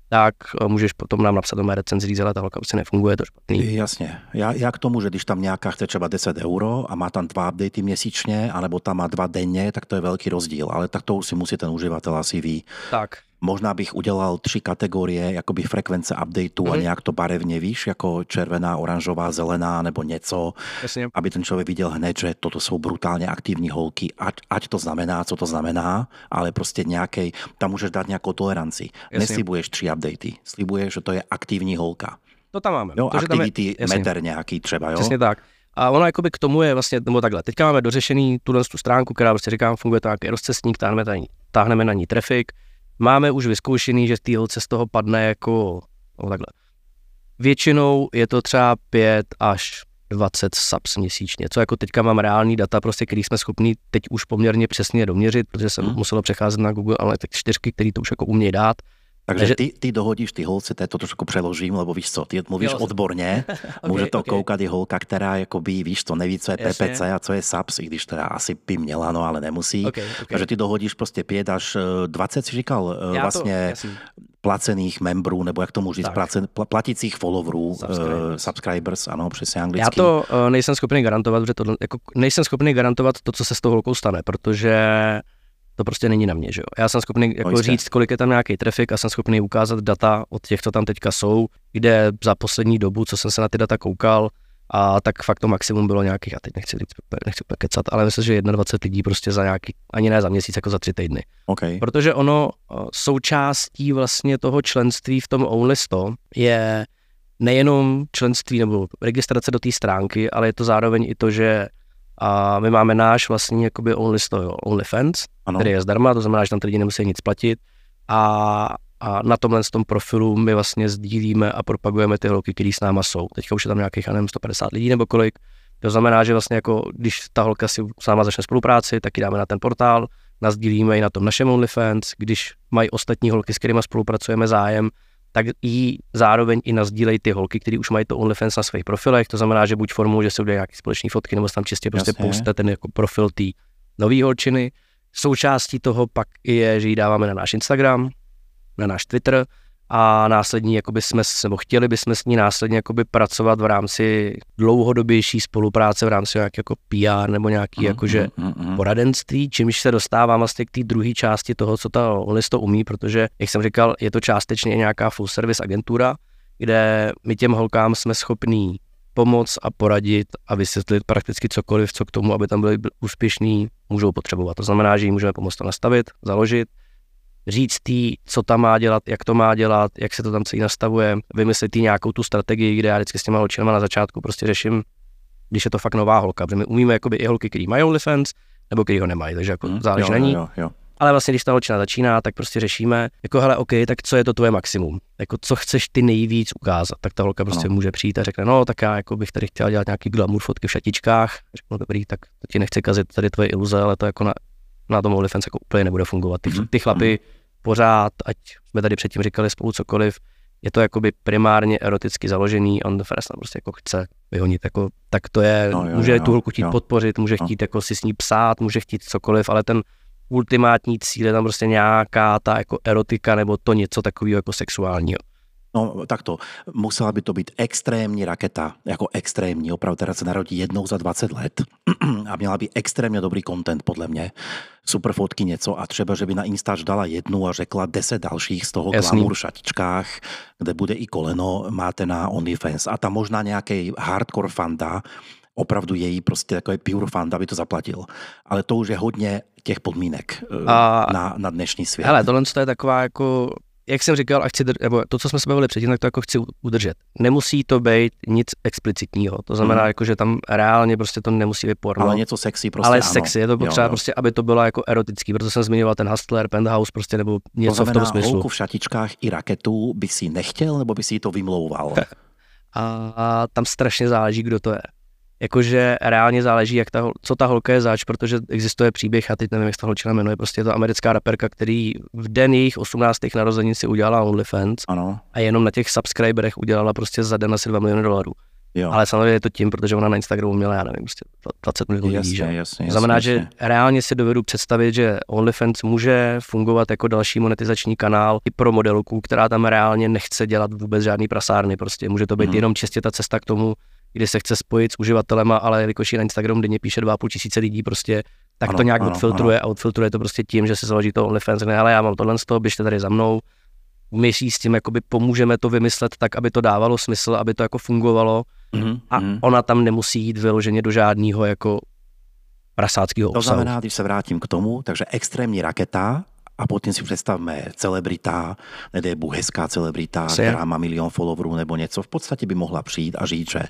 tak můžeš potom nám napsat do mé recenzi, říct, ale ta holka prostě nefunguje, to špatný. Jasně. Já k tomu, že když tam nějaká chce třeba 10 € a má tam 2 updaty měsíčně, anebo tam má 2 denně, tak to je velký rozdíl, ale tak to už si musí ten uživatel asi ví. Tak. Možná bych udělal 3 kategorie, jakoby frekvence updateů a nějak to barevně, víš, jako červená, oranžová, zelená nebo něco, jasně, aby ten člověk viděl hned, že toto jsou brutálně aktivní holky, ať to znamená, co to znamená, ale prostě nějakej, tam můžeš dát nějakou toleranci. Jasně. Neslibuješ 3 updatey, slibuješ, že to je aktivní holka. To tam máme. Jo, to, aktivity je, meter nějaký třeba, jo? Přesně tak. A ono jakoby k tomu je vlastně, nebo takhle, teďka máme dořešený tu stránku, která prostě říkám, funguje to nějaký rozcestník, táhneme na ní trafik. Máme už vyzkoušený, že té holce z toho padne jako takhle. Většinou je to třeba 5 až 20 subs měsíčně, co jako teďka mám reální data, prostě, který jsme schopni teď už poměrně přesně doměřit, protože jsem musel přecházet na Google, ale tak 4, který to už jako umějí dát. Takže ty dohodíš ty holce, to trošku přeložím, lebo víš co, ty mluvíš odborně, může to koukat i holka, která jakoby, víš co, neví, co je PPC a co je subs, i když teda asi by měla, no ale nemusí. Takže ty dohodíš prostě 5 až 20, si říkal, vlastně placených membrů, nebo jak to můžu říct, platicích followerů, subscribers, ano, přesně anglicky. Já to nejsem schopný garantovat, protože to, co se s tou holkou stane, protože to prostě není na mě, že jo. Já jsem schopný jako říct, kolik je tam nějaký trafik a jsem schopný ukázat data od těch, co tam teďka jsou, kde za poslední dobu, co jsem se na ty data koukal, a tak fakt to maximum bylo nějakých, a teď nechci kecat, ale myslím, že 21 lidí prostě za nějaký, ani ne za měsíc, jako za 3 týdny. Okay. Protože ono součástí vlastně toho členství v tom OnlyFans je nejenom členství nebo registrace do té stránky, ale je to zároveň i to, že a my máme náš vlastní jakoby OnlyFans, který je zdarma, to znamená, že tam ty lidi nemusí nic platit a na tomhle z tom profilu my vlastně sdílíme a propagujeme ty holky, které s náma jsou. Teďka už je tam nějakých, nevím, 150 lidí nebo kolik. To znamená, že vlastně jako, když ta holka si s náma začne spolupráci, tak ji dáme na ten portál, nasdílíme ji na tom našem OnlyFans, když mají ostatní holky, s kterými spolupracujeme zájem, tak jí zároveň i nasdílejí ty holky, které už mají to OnlyFans na svých profilech, to znamená, že buď formou, že se udělají nějaké společné fotky, nebo se tam čistě prostě pouste ten jako profil té nový holčiny. Součástí toho pak je, že ji dáváme na náš Instagram, na náš Twitter a následně jakoby chtěli bychom s ní následně jakoby pracovat v rámci dlouhodobější spolupráce, v rámci nějakého jako PR nebo nějaké poradenství, čímž se dostávám vlastně k té druhé části toho, co ta OnlyFans umí, protože, jak jsem říkal, je to částečně nějaká full service agentura, kde my těm holkám jsme schopní pomoct a poradit a vysvětlit prakticky cokoliv, co k tomu, aby tam byli úspěšní, můžou potřebovat. To znamená, že jim můžeme pomoct to nastavit, založit, říct tý, co tam má dělat, jak to má dělat, jak se to tam celý nastavuje, vymyslet nějakou tu strategii, kde já vždycky s těma holčinama na začátku prostě řeším, když je to fakt nová holka, protože my umíme jakoby i holky, který mají OnlyFans, nebo který ho nemají, takže jako záleží na ní. Ale vlastně, když ta holčina začíná, tak prostě řešíme, jako hele, OK, tak co je to tvoje maximum? Jako co chceš ty nejvíc ukázat? Tak ta holka prostě může přijít a řekne, no, tak já jako bych tady chtěla dělat nějaký glamour fotky v šatičkách. Řeknu, dobrý, tak to ti nechci kazit tady tvoje iluze, ale to jako na tom OnlyFans jako úplně nebude fungovat. Ty chlapy pořád, ať jsme tady předtím říkali spolu cokoliv, je to jakoby primárně eroticky založený, on the first prostě jako chce vyhonit, jako, tak to je, může tu holku chtít podpořit, může chtít jako si s ní psát, může chtít cokoliv, ale ten ultimátní cíl je tam prostě nějaká ta jako erotika nebo to něco takového jako sexuálního. No takto, musela by to být extrémní raketa, jako extrémní, opravdu teda se narodí jednou za 20 let a měla by extrémně dobrý content podle mě, super fotky něco a třeba, že by na Instač dala jednu a řekla 10 dalších z toho glamour šatičkách, kde bude i koleno, máte na OnlyFans a tam možná nějaký hardcore fanda, opravdu její prostě takový pure fan, aby to zaplatil. Ale to už je hodně těch podmínek na dnešní svět. Hele, tohle je taková jako, jak jsem říkal, a to, co jsme se bavili předtím, tak to jako chci udržet. Nemusí to být nic explicitního, to znamená, jako, že tam reálně prostě to nemusí být porno. Ale něco sexy prostě, ale ano. Sexy, je to potřeba prostě, aby to bylo jako erotický, proto jsem zmiňoval ten Hustler, Penthouse prostě, nebo něco to v tom smyslu. Holku v šatičkách i raketu by si nechtěl, nebo by si to vymlouval? A tam strašně záleží, kdo to je. jakože reálně záleží, jak co ta holka je zač, protože existuje příběh, a teď nevím, jak se ta holčina jmenuje, prostě je to americká raperka, který v den jejich 18. narozenin si udělala OnlyFans. Ano. A jenom na těch subscriberech udělala prostě za den asi $2 miliony. Jo. Ale samozřejmě je to tím, protože ona na Instagramu měla, já nevím, prostě 20 milionů lidí. Znamená, že reálně si dovedu představit, že OnlyFans může fungovat jako další monetizační kanál i pro modelku, která tam reálně nechce dělat vůbec žádný prasárny. Prostě může to být jenom čistě ta cesta k tomu, kdy se chce spojit s uživatelema, ale jelikož na Instagramu denně píše 2,5 tisíce lidí prostě, tak ano, to nějak odfiltruje a odfiltruje to prostě tím, že se založí to OnlyFans, ne, ale já mám tohle z toho, běžte tady za mnou. My si s tím jakoby pomůžeme to vymyslet tak, aby to dávalo smysl, aby to jako fungovalo a ona tam nemusí jít vyloženě do žádného jako prasáckého obsahu. To znamená, když se vrátím k tomu, takže extrémní raketa a potom si představme celebrita, nedej Bůh, hezká celebrita, která má 1 milion followerů nebo něco, v podstatě by mohla přijít a říct, že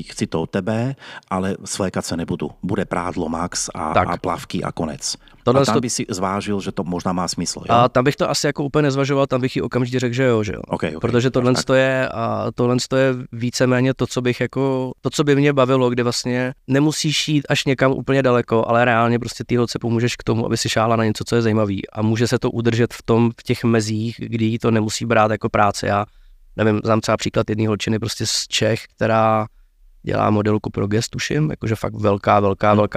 chci to od tebe, ale svlékat se nebudu. Bude prádlo max a plavky a konec. A tam by si zvážil, že to možná má smysl. Jo? A tam bych to asi jako úplně nezvažoval, tam bych ji okamžitě řekl, že jo, že jo. Okay, protože tohle je víceméně to, co bych jako, to, co by mě bavilo, kde vlastně nemusíš jít až někam úplně daleko, ale reálně prostě té holce pomůžeš k tomu, aby si šála na něco, co je zajímavý. A může se to udržet v těch mezích, kdy to nemusí brát jako práce. Já nevím, znám třeba příklad jedné holčiny prostě z Čech, která dělá modelku pro Guess, tuším, jakože fakt velká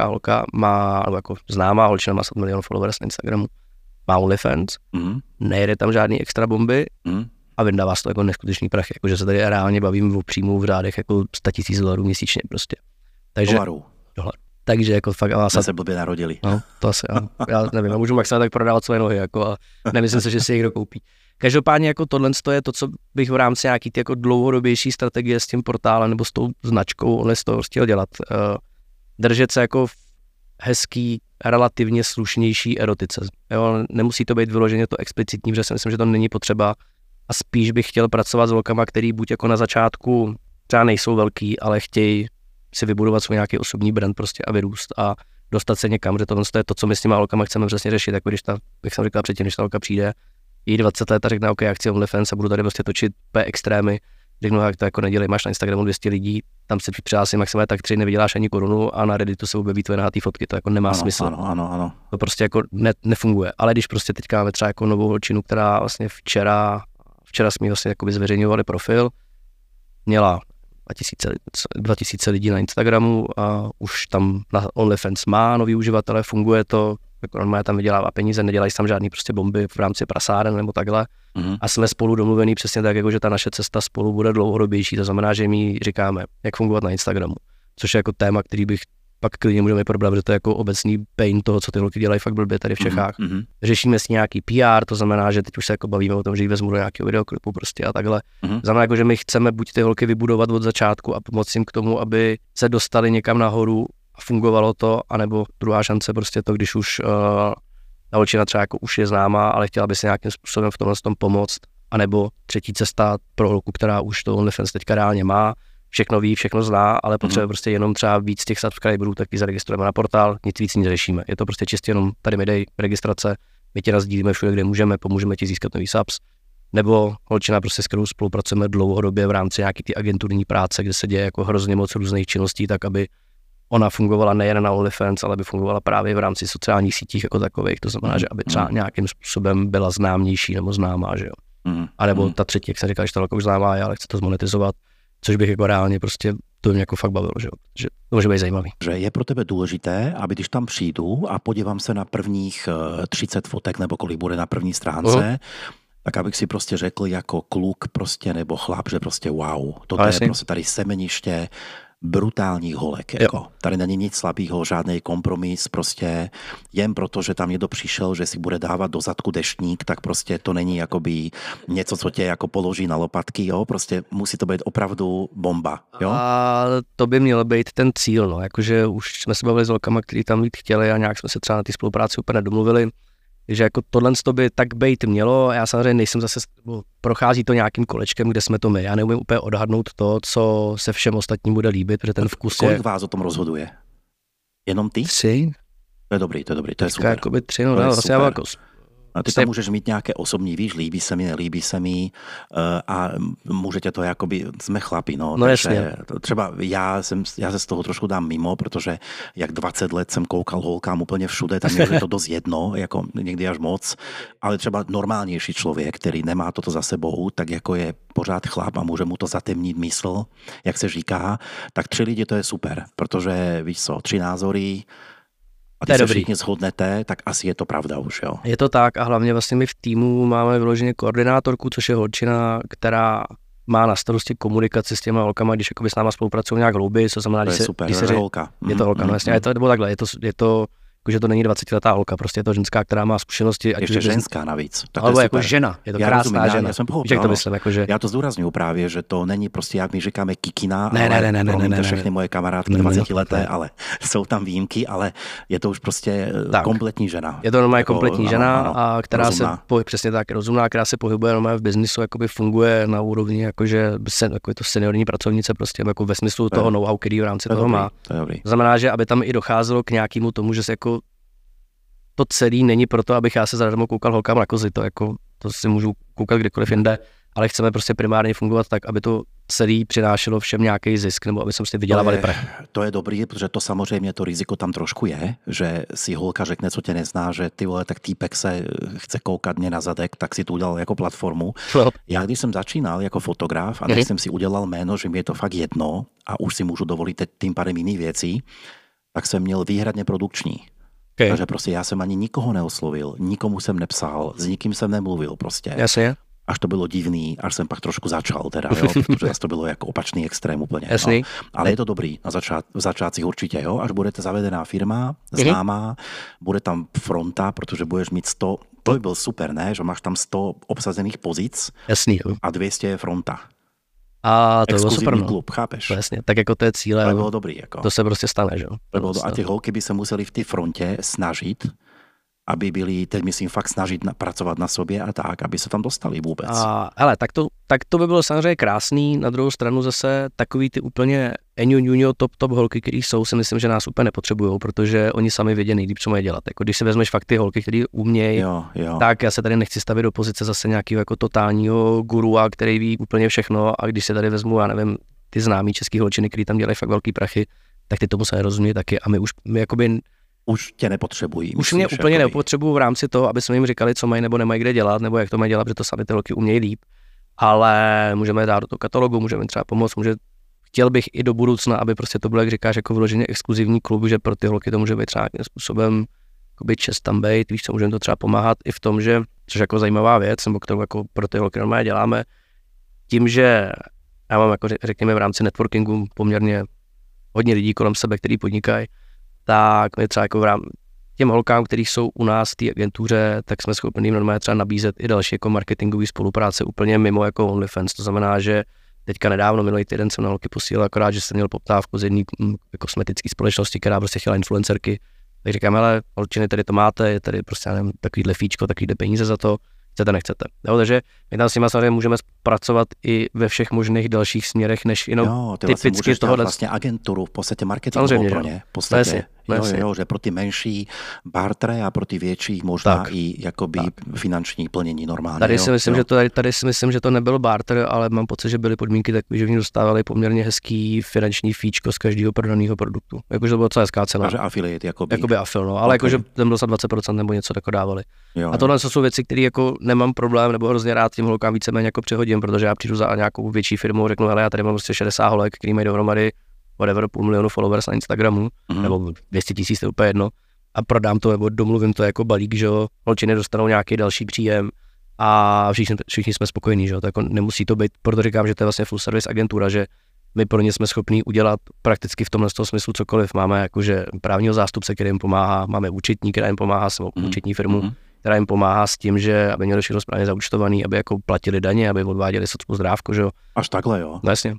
holka, má, nebo jako známá holčina, má 1 milion followers na Instagramu, má OnlyFans, nejede tam žádný extra bomby a vyndává se to jako neskutečný prachy, jakože se tady reálně bavím o příjmu v řádech jako $100,000 měsíčně prostě. Takže dolarů. Takže jako fakt a se blbě narodili. No, to asi, já nevím, já můžu maximálně tak prodávat své nohy, jako a nemyslím si, že si někdo koupí. Každopádně jako tohle je to, co bych v rámci nějaký ty jako dlouhodobější strategie s tím portálem nebo s tou značkou z toho chtěl dělat. Držet se jako v hezký, relativně slušnější erotice. Jo, nemusí to být vyloženě to explicitní, protože si myslím, že to není potřeba a spíš bych chtěl pracovat s holkama, který buď jako na začátku třeba nejsou velký, ale chtějí si vybudovat svůj nějaký osobní brand prostě a vyrůst a dostat se někam, že tohle je to, co my s těma holkama chceme přesně řešit, jako když ta, jak jsem říkal předtím, když ta holka přijde, jí 20 let a řekne, OK, já chci OnlyFans a budu tady prostě točit p extrémy, řeknu, jak to jako nedělej, máš na Instagramu 200 lidí, tam se přihlásil maximálně tak 3, nevyděláš ani korunu a na Redditu se objeví tvoje nahatý fotky, to jako nemá smysl. Ano. To prostě jako nefunguje, ale když prostě teďka máme třeba jako novou holčinu, která vlastně včera jsme vlastně jakoby zveřejňovali profil, měla 2000 lidí na Instagramu a už tam na OnlyFans má nový uživatele, funguje to, jako on má, tam vydělává peníze, nedělají tam žádný prostě bomby v rámci prasáren nebo takhle a jsme spolu domluvený přesně tak, jako že ta naše cesta spolu bude dlouhodobější, to znamená, že my říkáme, jak fungovat na Instagramu, což je jako téma, který bych pak klidně můžeme probrat, protože to je jako obecný pain toho, co ty holky dělají fakt blbě tady v Čechách. Řešíme si nějaký PR, to znamená, že teď už se jako bavíme o tom, že ji vezmu do nějakého videoklipu prostě a takhle. Znamená jako, že my chceme buď ty holky vybudovat od začátku a pomoct jim k tomu, aby se dostali někam nahoru a fungovalo to, anebo druhá šance prostě to, když už ta holčina třeba jako už je známá, ale chtěla by si nějakým způsobem v tomhle tom pomoct, anebo třetí cesta pro holku, která už to OnlyFans teďka reálně má. Všechno ví, všechno zná, ale potřebuje prostě jenom třeba víc těch subscriberů, tak ji zaregistrujeme na portál, nic víc neřešíme. Je to prostě čistě jenom tady mi dej registrace, my tě nasdílíme všude, kde můžeme, pomůžeme ti získat nový subs. Nebo holčina prostě, s kterou spolupracujeme dlouhodobě v rámci nějaký ty agenturní práce, kde se děje jako hrozně moc různých činností, tak aby ona fungovala nejen na OnlyFans, ale aby fungovala právě v rámci sociálních sítích jako takových. To znamená, že aby třeba nějakým způsobem byla známější nebo známá, že jo. A nebo ta třetí, jak jsem říkal, že ta už známá, ale chce to zmonetizovat. Což bych jako reálně prostě to mě jako fakt bavilo, že to může být zajímavý. Že je pro tebe důležité, aby když tam přijdu a podívám se na prvních 30 fotek nebo kolik bude na první stránce, tak abych si prostě řekl jako kluk prostě nebo chlap, že prostě wow, toto je prostě tady semeniště brutálních holek. Jako. Tady není nic slabého, žádný kompromis, prostě jen proto, že tam někdo přišel, že si bude dávat do zadku deštník, tak prostě to není jakoby něco, co tě jako položí na lopatky, jo? Prostě musí to být opravdu bomba. Jo? A to by měl být ten cíl, no, jakože už jsme se bavili s holkama, kteří tam jít chtěli a nějak jsme se třeba na té spolupráci úplně nedomluvili, že jako tohle to by tak být mělo, já samozřejmě nejsem zase, prochází to nějakým kolečkem, kde jsme to my, já neumím úplně odhadnout to, co se všem ostatním bude líbit, protože ten vkus je... Kolik vás o tom rozhoduje? Jenom ty? 3. To je dobrý, to je super. Jakoby 3, no, vlastně já mám jako A ty tam můžeš mít nějaké osobní, víš, líbí se mi, nelíbí se mi a můžete to jakoby, jsme chlapi, no jasně. Třeba já se z toho trošku dám mimo, protože jak 20 let jsem koukal holkám úplně všude, tam je to dost jedno, jako někdy až moc, ale třeba normálnější člověk, který nemá toto za sebou, tak jako je pořád chlap a může mu to zatemnit mysl, jak se říká, tak 3 lidi to je super, protože víš co, 3 názory, a když se všichni shodnete, tak asi je to pravda už, jo. Je to tak a hlavně vlastně my v týmu máme vyloženě koordinátorku, což je holčina, která má na starosti komunikaci s těma holkama, když jakoby s náma spolupracují nějak hlouběji, co znamená, když se holka. Je to holka, no jasně, je to nebo takhle, je to že to není 20letá holka, prostě je to ženská, která má zkušenosti. Ještě je ženská navíc. Tak ale jako žena, je to krásná žena. Jak to myslím, jakože... Já to zdůrazňuju právě, že to není prostě, jak my říkáme, kikina, ne, všechny moje kamarádky 20leté, ale jsou tam výjimky, ale je to už prostě tak. Kompletní žena. Je to normálně kompletní žena, ano, která rozumná. Přesně tak, rozumná, která se pohybuje normálně v biznisu, jakoby funguje na úrovni, jakože jako je to seniorní pracovnice, prostě jako ve smyslu toho know-how, který v rámci toho má. Znamená, že aby tam i docházelo k nějakému tomu, že se jako to celý není proto, abych já se zadarmo koukal holkám na kozy, to si můžu koukat kdekoliv jinde, ale chceme prostě primárně fungovat tak, aby to celý přinášelo všem nějaký zisk, nebo aby jsme si vydělávali prachy. To je dobrý, protože to samozřejmě to riziko tam trošku je, že si holka řekne, co tě nezná, že ty vole, tak týpek se chce koukat mě na zadek, tak si to udělal jako platformu. No. Já když jsem začínal jako fotograf a než jsem si udělal jméno, že mi je to fakt jedno a už si můžu dovolit tím pádem jiných věcí, tak jsem měl výhradně produkční. Okay. Takže prostě já jsem ani nikoho neoslovil, nikomu jsem nepsal, s nikým jsem nemluvil prostě. Jasně. Až to bylo divný, až jsem pak trošku začal teda, jo, protože to bylo jako opačný extrém úplně. Jasný. No. Ale je to dobrý na začátcích určitě, jo, až budete zavedená firma, známá, bude tam fronta, protože budeš mít 100, to by byl super, ne, že máš tam 100 obsazených pozic. Jasný. A 200 je fronta. A to exkluzivní bylo super, klub, chápeš? Jasně, tak jako to je cíle. To bylo dobrý, jako. To se prostě stane, že jo? A ty holky by se museli v té frontě snažit, aby byli, teď myslím fakt snažit pracovat na sobě a tak, aby se tam dostali vůbec. A hele, tak to by bylo samozřejmě krásný, na druhou stranu zase takový ty úplně enio top holky, který jsou, si myslím, že nás úplně nepotřebujou, protože oni sami vědí nejlíp, co mají dělat. Jako když si vezmeš fakt ty holky, který umějí, tak já se tady nechci stavit do pozice zase nějakého jako totálního gurua, který ví úplně všechno a když se tady vezmu, já nevím, ty známí český holčiny, který tam dělají fakt velký prachy, tak ty tomu se nerozumí taky a my jakoby už tě nepotřebují. Už mě úplně nepotřebují v rámci toho, aby jsme jim říkali, co mají nebo nemají kde dělat, nebo jak to mají dělat, protože to sami ty holky umějí líp. Ale můžeme dát do toho katalogu, můžeme třeba pomoct, chtěl bych i do budoucna, aby prostě to bylo, jak říkáš, jako vyloženě exkluzivní klub, že pro ty holky to může být třeba nějakým způsobem jakoby čest tam být, víš co, můžeme to třeba pomáhat i v tom, že, což jako zajímavá věc, nebo kterou jako pro ty holky normálně děláme, tím, že já mám jako řekněme v rámci networkingu poměrně hodně lidí kolem sebe, kteří podnikají, tak my třeba jako těm holkám, kteří jsou u nás v té agentuře, tak jsme schopni jim normálně třeba nabízet i další jako marketingové spolupráce úplně mimo jako OnlyFans, to znamená, že teďka nedávno, minulý týden jsem na holky posílal, akorát, že jsem měl poptávku z jedné kosmetické společnosti, která prostě chtěla influencerky. Tak říkám, hele, holčiny, tady to máte, je tady prostě, já nevím, takovýhle fíčko, takovýhle peníze za to, chcete, nechcete. Jo, takže my tam s nimi samozřejmě můžeme pracovat i ve všech možných dalších směrech, než jenom typicky tohohle. Vlastně agenturu, v podstatě marketingovou pro ně. Jo, že pro ty menší bartre a pro ty větší možná tak, i jakoby finanční plnění normálně. Tady si myslím, že to nebyl barter, ale mám pocit, že byly podmínky takové, že v ní dostávali poměrně hezký finanční fíčko z každého prodaného produktu. Jakože to bylo celá hezká cena. Takže affiliate jakoby. Jakoby affiliate, ale jakože tam bylo 20% nebo něco takové dávali. Jo, a tohle jsou věci, které jako nemám problém nebo hrozně rád tím holkám víceméně jako přehodím, protože já přijdu za nějakou větší firmu, řeknu, hele, já tady mám prostě 60 holek, který mají dohromady whatever, 500 000 followers na Instagramu, nebo 200 000, to je úplně jedno, a prodám to, nebo domluvím to jako balík, že jo, holčiny dostanou nějaký další příjem a všichni jsme spokojení, že jo, to jako nemusí to být, proto říkám, že to je vlastně full service agentura, že my pro ně jsme schopní udělat prakticky v tomhle smyslu cokoliv, máme jakože právního zástupce, který jim pomáhá, máme účetní, která jim pomáhá, účetní firmu, která jim pomáhá s tím, že aby měli všechno správně zaúčtovaný, aby jako platili daně, aby odváděli socmu zdrávku, že jo. Až takhle, jo. Jasně.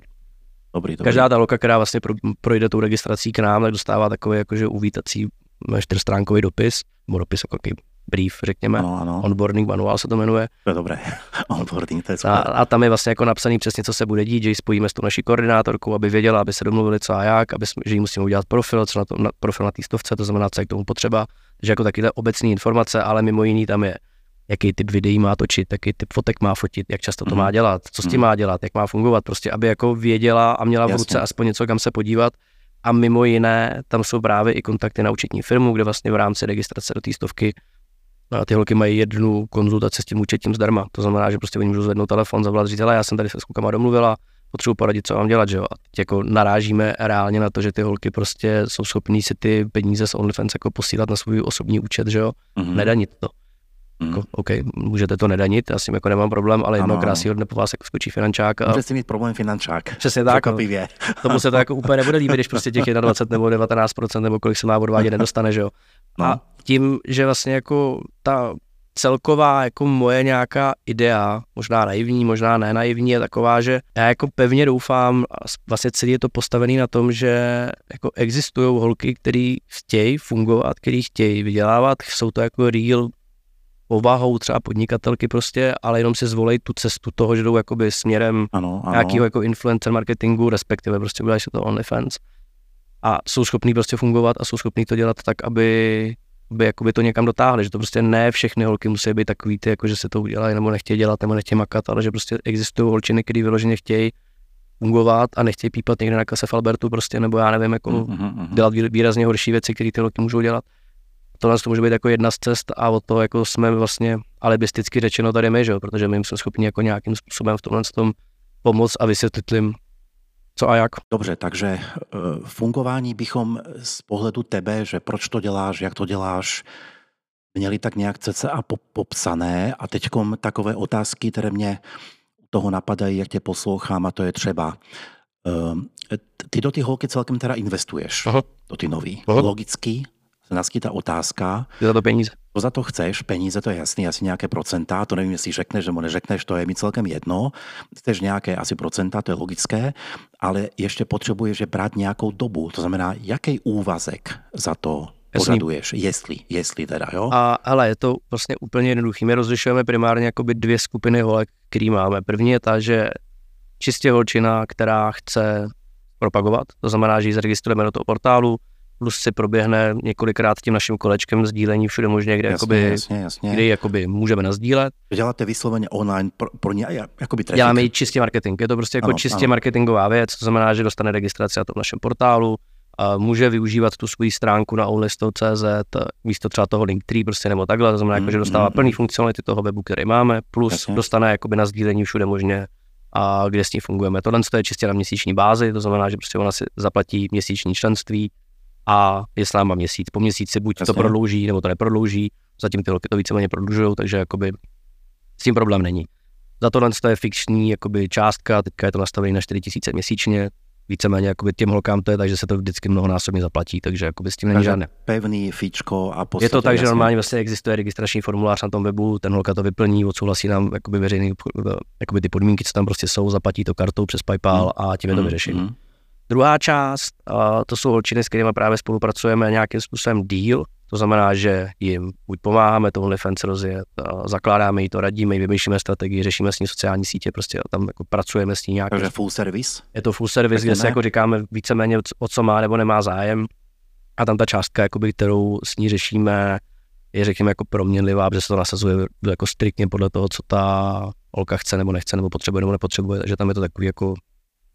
Dobrý. Každá ta holka, která vlastně projde tou registrací k nám, tak dostává takový jakože uvítací 4stránkový dopis, nebo dopis jako takový brief, řekněme, onboarding manuál se to jmenuje. To je dobré, onboarding, to je super. A tam je vlastně jako napsaný přesně, co se bude dít, že ji spojíme s tou naší koordinátorkou, aby věděla, aby se domluvili co a jak, že jí musíme udělat profil, co na profil na té stovce, to znamená, co je k tomu potřeba, že jako takové obecné informace, ale mimo jiný tam je jaký typ videí má točit, jaký typ fotek má fotit, jak často to má dělat, co s tím má dělat, jak má fungovat, prostě aby jako věděla a měla v ruce aspoň něco, kam se podívat. A mimo jiné, tam jsou právě i kontakty na účetní firmu, kde vlastně v rámci registrace do té stovky ty holky mají jednu konzultaci s tím účetním zdarma. To znamená, že prostě oni můžou zvednout telefon, zavolat, říct, já jsem tady se s klukama domluvila, potřebuji poradit, co mám dělat, že jo. A teď jako narážíme reálně na to, že ty holky prostě jsou schopný si ty peníze z OnlyFans jako posílat na svůj osobní účet, že jo, nedanit to. Jako, OK, můžete to nedanit, já s tím jako nemám problém, ale jednou krásného dne po vás jako skočí finančák. A... Můžete mít problém finančák. Přesně tak. Překvapivě. Tomu se to jako úplně nebude líbit, když prostě těch 21 nebo 19% nebo kolik se má odvádět nedostane, že jo. A tím, že vlastně jako ta celková jako moje nějaká idea, možná naivní, možná nenaivní, je taková, že já jako pevně doufám, vlastně celý je to postavený na tom, že jako existují holky, které chtějí fungovat, které chtějí vydělávat, jsou to jako real povahou třeba podnikatelky prostě, ale jenom si zvolej tu cestu toho, že jdou jakoby směrem nějakého jako influencer marketingu, respektive prostě udělají si to OnlyFans a jsou schopní prostě fungovat a jsou schopní to dělat tak, aby jakoby to někam dotáhli, že to prostě ne všechny holky musí být takový ty, jako že se to udělají nebo nechtějí dělat nebo nechtějí makat, ale že prostě existují holčiny, které vyloženě chtějí fungovat a nechtějí pípat někde na kase v Albertu prostě, nebo já nevím, jako dělat výrazně horší věci, které ty holky můžou dělat. Tohle to může být jako jedna z cest a od toho jako jsme vlastně alibisticky řečeno tady my, že jo, protože my jsme schopni jako nějakým způsobem v tomhle tom pomoct a vysvětlit jim, co a jak. Dobře, takže fungování bychom z pohledu tebe, že proč to děláš, jak to děláš, měli tak nějak cca popsané a teďkom takové otázky, které mě toho napadají, jak tě poslouchám a to je třeba. Ty do ty holky celkem teda investuješ, do ty nový, logicky. Naskytá otázka. Za to peníze. To za to chceš, peníze, to je jasný, asi nějaké procenta, to nevím, jestli řekneš, nebo neřekneš, to je mi celkem jedno. Chceš nějaké asi procenta, to je logické, ale ještě potřebuješ je brát nějakou dobu, to znamená, jaký úvazek za to požaduješ, jestli teda, jo? A hele, je to vlastně úplně jednoduchý, my rozlišujeme primárně jakoby dvě skupiny holek, který máme. První je ta, že čistě holčina, která chce propagovat, to znamená, že ji zaregistrujeme do toho portálu, plus si proběhne několikrát tím naším kolečkem sdílení všude možně, kde, jakoby můžeme nasdílet. Děláte vysloveně online pro ně, jakoby trafik. Děláme i čistě marketing, je to prostě jako marketingová věc, to znamená, že dostane registraci na tom našem portálu, a může využívat tu svoji stránku na Only100.cz místo třeba toho Linktree prostě nebo takhle, to znamená, jako, že dostává plný funkcionality toho webu, který máme, plus dostane jakoby nasdílení všude možně a kde s ní fungujeme. Tohle je čistě na měsíční bázi, to znamená, že prostě ona si zaplatí měsíční členství. A je s náma měsíc, po měsíci buď to prodlouží, nebo to neprodlouží, zatím ty holky to víceméně prodlužujou, takže jakoby s tím problém není. Za tohle to je fikční jakoby částka, teďka je to nastavené na 4 000 měsíčně, víceméně jakoby těm holkám to je tak, že se to vždycky mnohonásobně zaplatí, takže jakoby s tím není žádné. Pevný fíčko a je to tak, že normálně vlastně existuje registrační formulář na tom webu, ten holka to vyplní, odsouhlasí nám jakoby veřejný, jakoby ty podmínky, co tam prostě jsou, zaplatí to kartou přes PayPal a tím je to vyřešené. Druhá část, to jsou holčiny, s kterými právě spolupracujeme nějakým způsobem deal, to znamená, že jim buď pomáháme to OnlyFans rozjet, zakládáme jí to, radíme jí, vymýšlíme strategii, řešíme s ní sociální sítě, prostě tam jako pracujeme s ní nějak. Takže full service? Je to full service, kde si jako říkáme víceméně o co má nebo nemá zájem a tam ta částka, jakoby, kterou s ní řešíme, je řekněme jako proměnlivá, protože se to nasazuje jako striktně podle toho, co ta holka chce nebo nechce nebo potřebuje nebo nepotřebuje, takže tam je to takový jako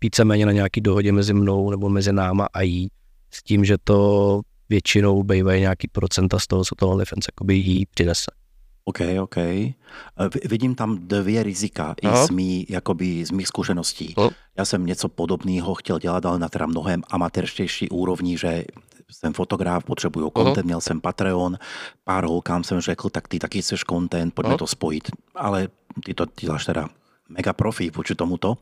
víceméně na nějaký dohodě mezi mnou nebo mezi náma a jí, s tím, že to většinou bývají nějaký procenta z toho, co to OnlyFans jakoby jí přinese. OK. Vidím tam dvě rizika i z mých zkušeností. Já jsem něco podobného chtěl dělat, ale na teda mnohem amatérštější úrovni, že jsem fotograf, potřebuju content, měl jsem Patreon, pár holkám jsem řekl, tak ty taky chceš content, pojďme to spojit. Ale ty to děláš teda mega profi, poču tomuto.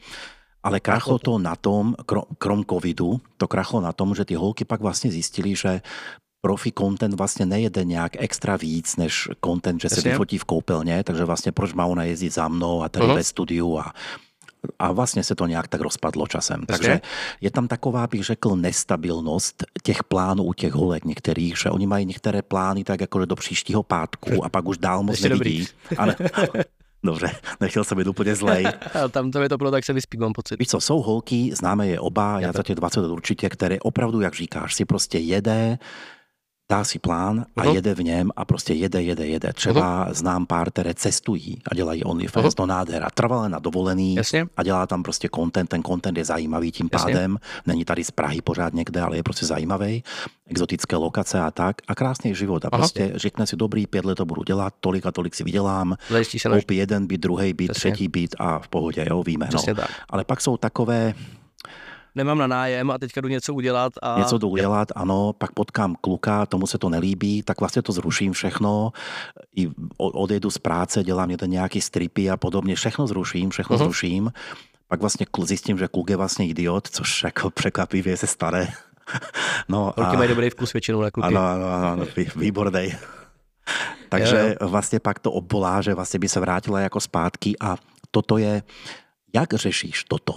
Ale krachlo to na tom, krom covidu, to krachlo na tom, že ty holky pak vlastně zjistili, že profi content vlastně nejede nějak extra víc, než content, že se vyfotí v koupelně, takže vlastně proč má ona jezdit za mnou a tady ve studiu a vlastně se to nějak tak rozpadlo časem. Takže je tam taková, bych řekl, nestabilnost těch plánů u těch holek některých, že oni mají některé plány tak jakože do příštího pátku a pak už dál moc nevidí. Ale... Dobře, nechtěl jsem být úplně zlej. Tam to je to bylo, tak se vyspí, mám pocit. Víš co, jsou holky, známe je oba, já za těch 20 určitě, které opravdu, jak říkáš, si prostě jede, dá si plán a jede v něm a prostě jede. Třeba znám pár, které cestují a dělají OnlyFans, to nádhera, trvale na dovolený. Jasně. A dělá tam prostě content, ten content je zajímavý tím pádem, není tady z Prahy pořád někde, ale je prostě zajímavý, exotické lokace a tak a krásný život a prostě řekne si dobrý, 5 let to budu dělat, tolik a tolik si vydělám, koupí jeden byt, druhý byt, třetí byt a v pohodě, jo, víme. No. Ale pak jsou takové... Nemám na nájem a teďka jdu něco udělat. A... Něco jdu udělat, ano, pak potkám kluka, tomu se to nelíbí, tak vlastně to zruším všechno, i odejdu z práce, dělám nějaký stripy a podobně, všechno zruším, pak vlastně zjistím, že kluk je vlastně idiot, což jako překvapivě se stane. No, kluky mají dobrý vkus většinou na kluky. Ano, výborný. Takže vlastně pak to obvolá, že vlastně by se vrátila jako zpátky a toto je, jak řešíš toto?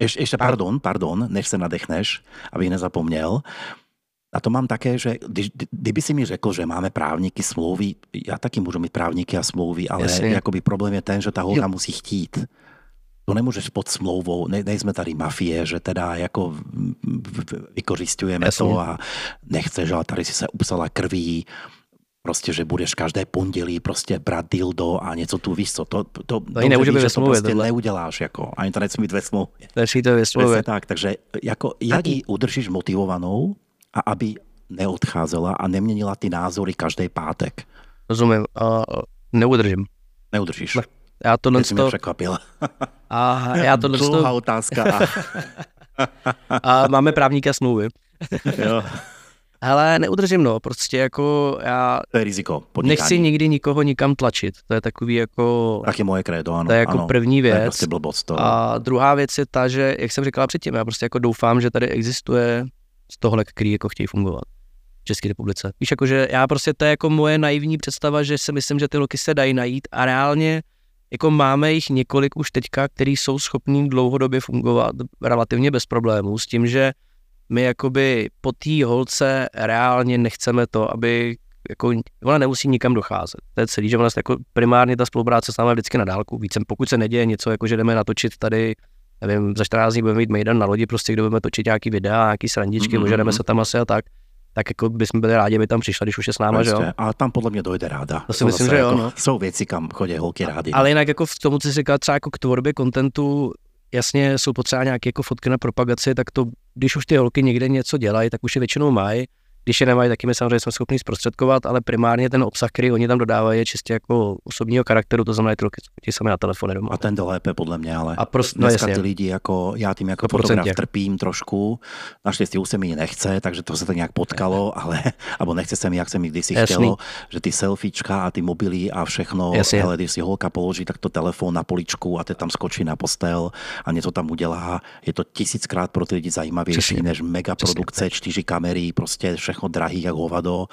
Ještě pardon, než se nadechneš, abych nezapomněl. A to mám také, že kdyby si mi řekl, že máme právníky, smlouvy, já taky můžu mít právníky a smlouvy, ale jakoby problém je ten, že ta holka musí chtít. To nemůžeš pod smlouvou, nejsme tady mafie, že teda jako vykořisťujeme to a nechceš, ale tady si se upsala krví, prostě, že budeš každé pondělí prostě brát dildo a něco tu, víš co, to dobře víš, že to prostě neuděláš, jako, ani to nechci mít ve smlouvě. Takže jako, jak ji udržíš motivovanou a aby neodcházela a neměnila ty názory každý pátek? Rozumím, neudržím. Neudržíš? Ne. Já to nonstop... Teď jsi mě překvapil. Já to nonstop... Dlouhá otázka. A máme právníka smlouvy. Jo. Hele, neudržím, prostě jako já to je riziko, nechci nikdy nikoho nikam tlačit, to je takový jako... Tak je moje krédo, ano. To je jako první věc. To je prostě blbost, to... A druhá věc je ta, že, jak jsem říkala předtím, já prostě jako doufám, že tady existuje z tohle, který jako chtějí fungovat v České republice. Víš, jakože já prostě, to je jako moje naivní představa, že si myslím, že ty loky se dají najít a reálně jako máme jich několik už teďka, který jsou schopní dlouhodobě fungovat relativně bez problémů s tím, že my jakoby po té holce reálně nechceme to, aby jako, ona nemusí nikam docházet. To je celý, že ona jako primárně ta spolupráce s námi vždycky na dálku. Víc, pokud se neděje něco, jako že jdeme natočit tady, nevím, za 14 dní budeme mít mejdan na lodi, prostě kdo budeme točit nějaký videa, nějaký srandičky, můžeme se tam asi a tak jako bychom byli rádi, aby tam přišla, když už je s náma, že jo? A tam podle mě dojde ráda. To si myslím, že jo. Jako, jsou věci, kam chodí holky rádi. Ale jinak jako v tomu, co jsi říkal, třeba jako k tvorbě kontentu, jasně jsou potřeba nějaké jako fotky na propagaci, tak to, když už ty holky někde něco dělají, tak už je většinou mají. Když je nemají, taky my samozřejmě jsme schopni zprostředkovat, ale primárně ten obsah, který oni tam dodávají, je čistě jako osobního charakteru, to znamená ty holky, ti sami na telefony doma. A ten jde lépe podle mě, ale dneska ty lidi jako, já tím jako fotograf trpím trošku, naštěstí už se mi nechce, takže to se tak nějak potkalo, ale, nebo nechce se mi, jak se mi kdysi chtělo, že ty selfiečka a ty mobily a všechno, hele, když si holka položí, tak to telefon na poličku a teď tam skočí na postel a něco tam udělá, je to 1000krát pro ty lidi zajímavější než megaprodukce, 4 kamery, prostě všechno drahý jak hovado,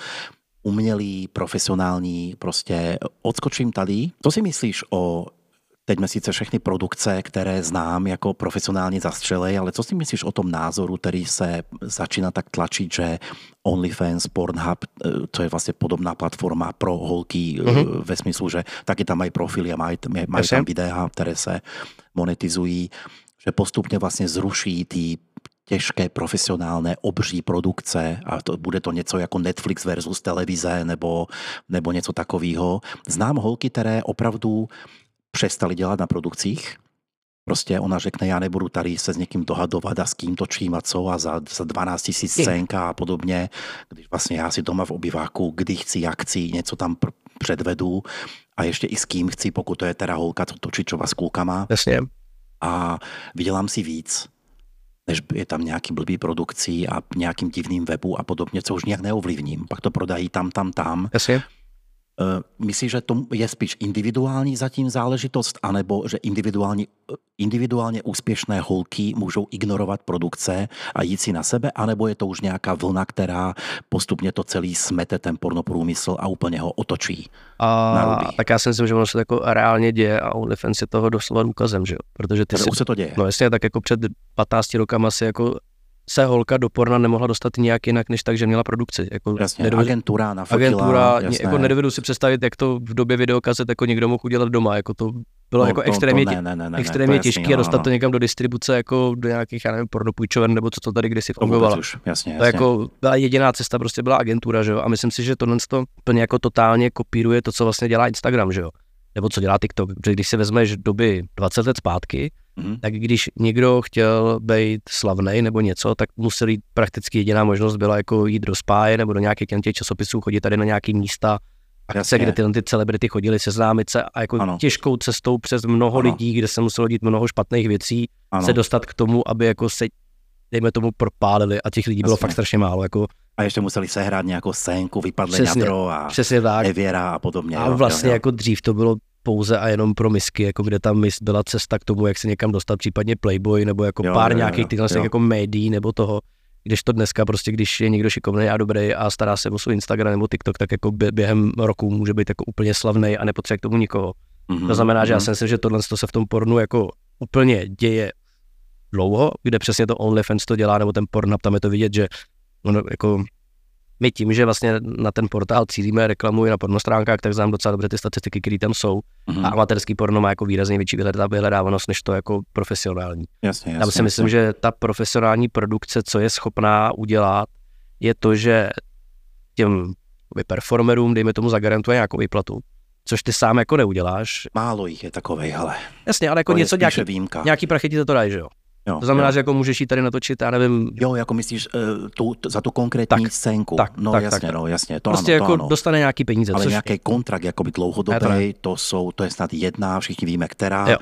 umělý, profesionální, prostě odskočím tady. Co si myslíš o, teďme sice všechny produkce, které znám jako profesionálně zastřelej, ale co si myslíš o tom názoru, který se začíná tak tlačit, že OnlyFans, Pornhub, to je vlastně podobná platforma pro holky ve smyslu, že taky tam mají profily a mají tam videa, které se monetizují, že postupně vlastně zruší ty těžké, profesionálné, obří produkce a to, bude to něco jako Netflix versus televize nebo něco takového. Znám holky, které opravdu přestaly dělat na produkcích. Prostě ona řekne, já nebudu tady se s někým dohadovat a s kým točím a co a za 12 000 scénka a podobně. Když vlastně já si doma v obyváku, kdy chci, jak chci, něco tam předvedu a ještě i s kým chci, pokud to je teda holka, co točí třeba s klukama. Jasně. A vydělám si víc, než je tam nějaký blbý produkcí a nějakým divným webu a podobně, co už nějak neovlivním. Pak to prodají tam. Jasně. Myslíš, že to je spíš individuální zatím záležitost, anebo že individuálně úspěšné holky můžou ignorovat produkce a jít si na sebe, anebo je to už nějaká vlna, která postupně to celý smete ten pornoprůmysl a úplně ho otočí? Tak já si myslím, že ono se tako reálně děje a OnlyFans je toho doslova důkazem, že jo? Protože už se to děje. No jasně, tak jako před 15 rokama si jako se holka do porna nemohla dostat nějak jinak, než tak, že měla produkci. Jako jasně, agentura nafotila. Agentura, jako nedovedu si představit, jak to v době videokazet jako někdo mohl udělat doma, jako to bylo jako extrémně těžké a dostat to někam do distribuce, jako do nějakých, já nevím, pornopůjčoven, nebo co to tady kdysi fungovalo. To jako byla jediná cesta, prostě byla agentura, že jo, a myslím si, že tohle to plně jako totálně kopíruje to, co vlastně dělá Instagram, že jo, nebo co dělá TikTok, protože když si vezmeš doby 20 let zpátky, tak když někdo chtěl být slavnej nebo něco, tak musel jít, prakticky jediná možnost byla jako jít do spáje nebo do nějakých těch časopisů, chodit tady na nějaký místa, akce, kde tyhle ty celebrity chodili seznámit se a jako těžkou cestou přes mnoho lidí, kde se muselo dít mnoho špatných věcí, se dostat k tomu, aby jako se, dejme tomu, propálili a těch lidí bylo fakt strašně málo. Jako a ještě museli sehrát nějakou scénku, vypadli ňadro a nevěra a podobně. A vlastně jako dřív to bylo pouze a jenom pro misky, jako kde tam byla cesta k tomu, jak se někam dostat, případně Playboy, nebo jako nějakých těch jako médií nebo toho, když to dneska prostě, když je někdo šikovný a dobrý a stará se o svůj Instagram nebo TikTok, tak jako během roku může být jako úplně slavnej a nepotřebuje k tomu nikoho. To znamená, že já si myslím, že tohle se v tom pornu jako úplně děje dlouho, kde přesně to OnlyFans to dělá, nebo ten Pornhub, tam je to vidět, že ono jako my tím, že vlastně na ten portál cílíme, reklamuji na pornostránkách, tak znám docela dobře ty statistiky, které tam jsou. A amatérský porno má jako výrazně větší vyhledávanost, než to jako profesionální. Tam si myslím, že ta profesionální produkce, co je schopná udělat, je to, že těm performerům, dejme tomu, zagarantuje nějakou výplatu, což ty sám jako neuděláš. Málo jich je takovej, ale. Jasně, ale jako něco, nějaký prachy ti to dají, že jo? Jo, to znamená, že jako můžeš jít tady natočit, já nevím. Jo, jako myslíš za tu konkrétní scénku. Jasně. To prostě ano, to jako ano. Dostane nějaký peníze. Ale nějaký kontrakt jakoby dlouhodobý, to je snad jedna, všichni víme, která. Jo.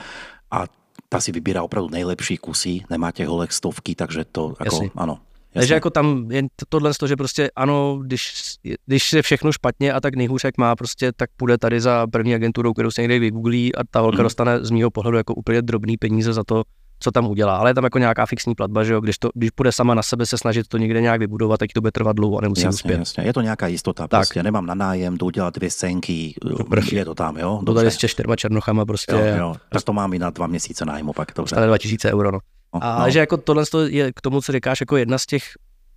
A ta si vybírá opravdu nejlepší kusy, nemá těch holek stovky, takže to jako ano. Takže jako tam je tohle z toho, že prostě ano, když je všechno špatně a tak nejhůř, jak má, prostě tak půjde tady za první agenturou, kterou se někde vygooglí a ta holka dostane z mýho pohledu jako úplně drobný peníze za to, co tam udělá, ale je tam jako nějaká fixní platba, že jo, když půjde sama na sebe se snažit to někde nějak vybudovat, tak to bude trvat dlouho a nemusí uspět. Jasně, je to nějaká jistota, prostě nemám na nájem, jdu dělat 2 scénky, je to tam, jo. To tady s 4 černochama prostě. Jo. Tak to mám i na 2 měsíce nájmu, pak to bude 2000 €, no. A že jako tohle je k tomu, co říkáš, jako jedna z těch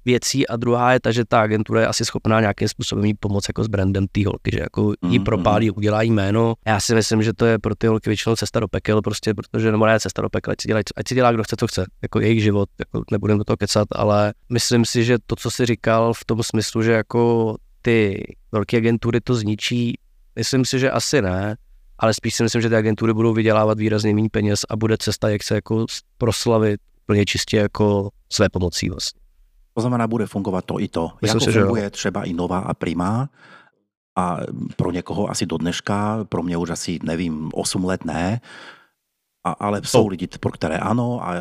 věcí a druhá je ta, že ta agentura je asi schopná nějakým způsobem jí pomoct jako s brandem té holky, že jako jí propálí, udělá jí jméno. Já si myslím, že to je pro ty holky většinou cesta do pekel, prostě, protože nebo ne cesta do pekel, ať si dělá kdo chce, co chce, jako jejich život, jako nebudem do toho kecat, ale myslím si, že to, co jsi říkal v tom smyslu, že jako ty velké agentury to zničí, myslím si, že asi ne, ale spíš si myslím, že ty agentury budou vydělávat výrazně méně peněz a bude cesta, jak se jako proslavit úplně čistě jako své pomocí vlastně. To znamená, bude fungovat to i to. Myslím jako si, funguje třeba i Nova a Prima a pro někoho asi do dneška, pro mě už asi, nevím, 8 let ne, ale jsou lidi, pro které ano a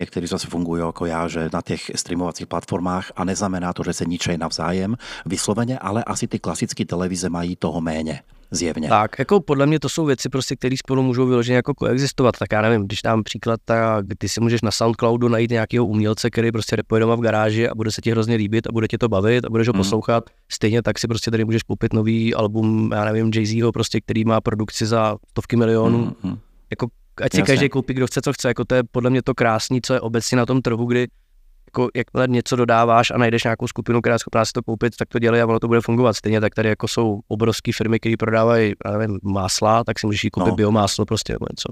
někteří zase fungují jako já, že na těch streamovacích platformách a neznamená to, že se ničejí navzájem vysloveně, ale asi ty klasické televize mají toho méně. Zjevně. Tak, jako podle mě to jsou věci, prostě, které spolu můžou vyloženě jako koexistovat. Tak já nevím, když dám příklad, tak ty si můžeš na Soundcloudu najít nějakého umělce, který prostě repuje doma v garáži a bude se ti hrozně líbit a bude tě to bavit a budeš ho poslouchat. Stejně tak si prostě tady můžeš koupit nový album, já nevím, Jay-Zho, prostě, který má produkci za stovky milionů. Jako, ať si každý koupí, kdo chce, co chce. Jako, to je podle mě to krásný, co je obecně na tom trhu, kdy jako, jakmile něco dodáváš a najdeš nějakou skupinu, která je schopná si to koupit, tak to dělej a ono to bude fungovat. Stejně tak tady jako jsou obrovské firmy, které prodávají másla, tak si můžeš jí koupit biomáslo prostě nebo něco.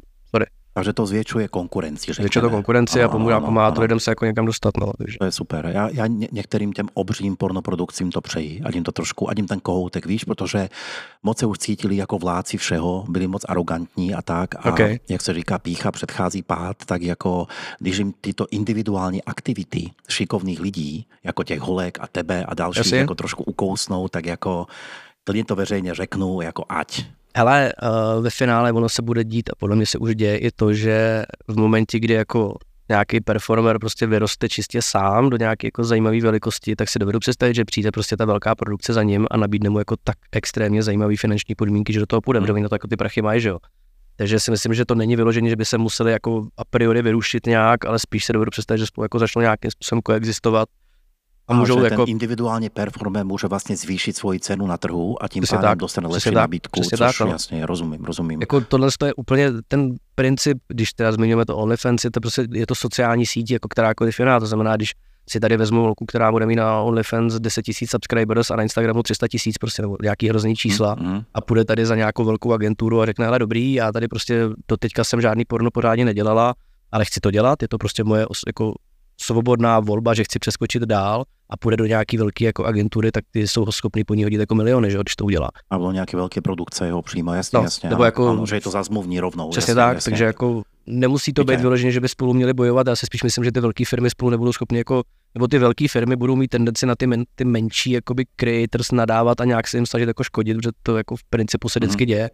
Takže to zvětšuje konkurenci. Zvětšuje to konkurenci a pomáhá to lidem se jako někam dostat. No. To je super. Já některým těm obřím pornoprodukcím to přeji, ať jim to trošku, ať jim ten kohoutek, víš, protože moc se už cítili jako vládci všeho, byli moc arrogantní a tak. A jak se říká, pícha předchází pád, tak jako když jim tyto individuální aktivity šikovných lidí, jako těch holek a tebe a dalších, jako trošku ukousnou, tak jako klidně to veřejně řeknu, jako ať. Hele, ve finále ono se bude dít a podle mě se už děje i to, že v momentě, kdy jako nějaký performer prostě vyroste čistě sám do nějaké jako zajímavé velikosti, tak si dovedu představit, že přijde prostě ta velká produkce za ním a nabídne mu jako tak extrémně zajímavé finanční podmínky, že do toho půjde, protože oni to jako ty prachy mají, že jo. Takže si myslím, že to není vyloženě, že by se museli jako a priori vyrušit nějak, ale spíš se dovedu představit, že spolu jako začnou nějakým způsobem koexistovat. A můžou jako individuálně performer může vlastně zvýšit svoji cenu na trhu a tím pádem dostane lepší nabídku, což jasně, rozumím. Jako tohle to je úplně ten princip, když teda zmiňujeme to OnlyFans, je to prostě je to sociální síť, jako kterákoliv jiná, to znamená, když si tady vezmu holku, která bude mít na OnlyFans 10 000 subscribers a na Instagramu 300 000, prostě nebo nějaký hrozný čísla a půjde tady za nějakou velkou agenturu a řekne, hele dobrý, já tady prostě do teďka jsem žádný porno pořádně nedělala, ale chci to dělat, je to prostě moje jako svobodná volba, že chci přeskočit dál a půjde do nějaký velký jako agentury, tak ty jsou schopný po ní hodit jako miliony, že, když to udělá. A bylo nějaké velké produkce jeho příjma, jasně. Nebo jako, ano, že je to za smluvní rovnou. Přesně tak, jasně. Takže jako nemusí to být vyloženě, že by spolu měli bojovat, já si spíš myslím, že ty velké firmy spolu nebudou schopny jako, nebo ty velké firmy budou mít tendenci na ty menší jakoby creators nadávat a nějak se jim snažit jako škodit, protože to jako v principu se vždycky děje.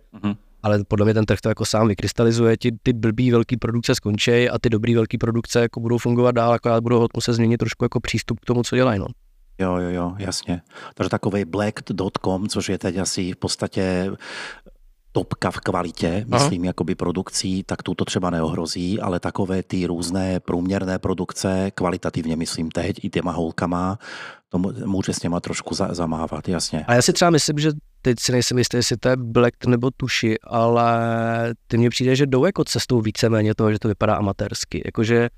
Ale podle mě ten trh to jako sám vykrystalizuje, ty blbý velký produkce skončí a ty dobrý velký produkce jako budou fungovat dál, akorát budou muset změnit trošku jako přístup k tomu, co dělají. No. Jo, jasně. Takže takovej Blacked.com, což je teď asi v podstatě topka v kvalitě, myslím, jakoby produkcí, tak tuto třeba neohrozí, ale takové ty různé průměrné produkce, kvalitativně myslím teď i těma holkama, to může s něma trošku zamávat, jasně. A já si třeba myslím, že teď si nejsem jistý, jestli to je Blacked nebo tuši, ale ty mně přijde, že jdou jako cestou víceméně toho, že to vypadá amatérsky, jakože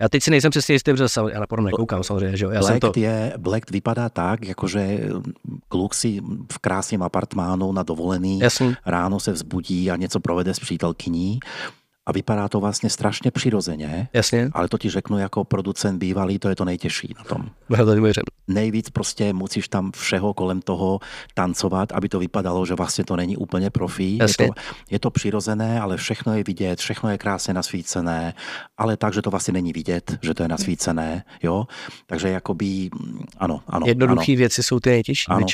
já teď si nejsem přesně jistý, protože já na porno nekoukám samozřejmě, že jo. Blacked vypadá tak, jakože kluk si v krásném apartmánu na dovolený, ráno se vzbudí a něco provede s přítelkyní. A vypadá to vlastně strašně přirozeně, ale to ti řeknu jako producent bývalý, to je to nejtěžší na tom. Nejvíc prostě musíš tam všeho kolem toho tancovat, aby to vypadalo, že vlastně to není úplně profi. Je to přirozené, ale všechno je vidět, všechno je krásně nasvícené, ale tak, že to vlastně není vidět, že to je nasvícené, jo. Takže jakoby, ano. Jednoduché věci jsou ty nejtěžší. Ano,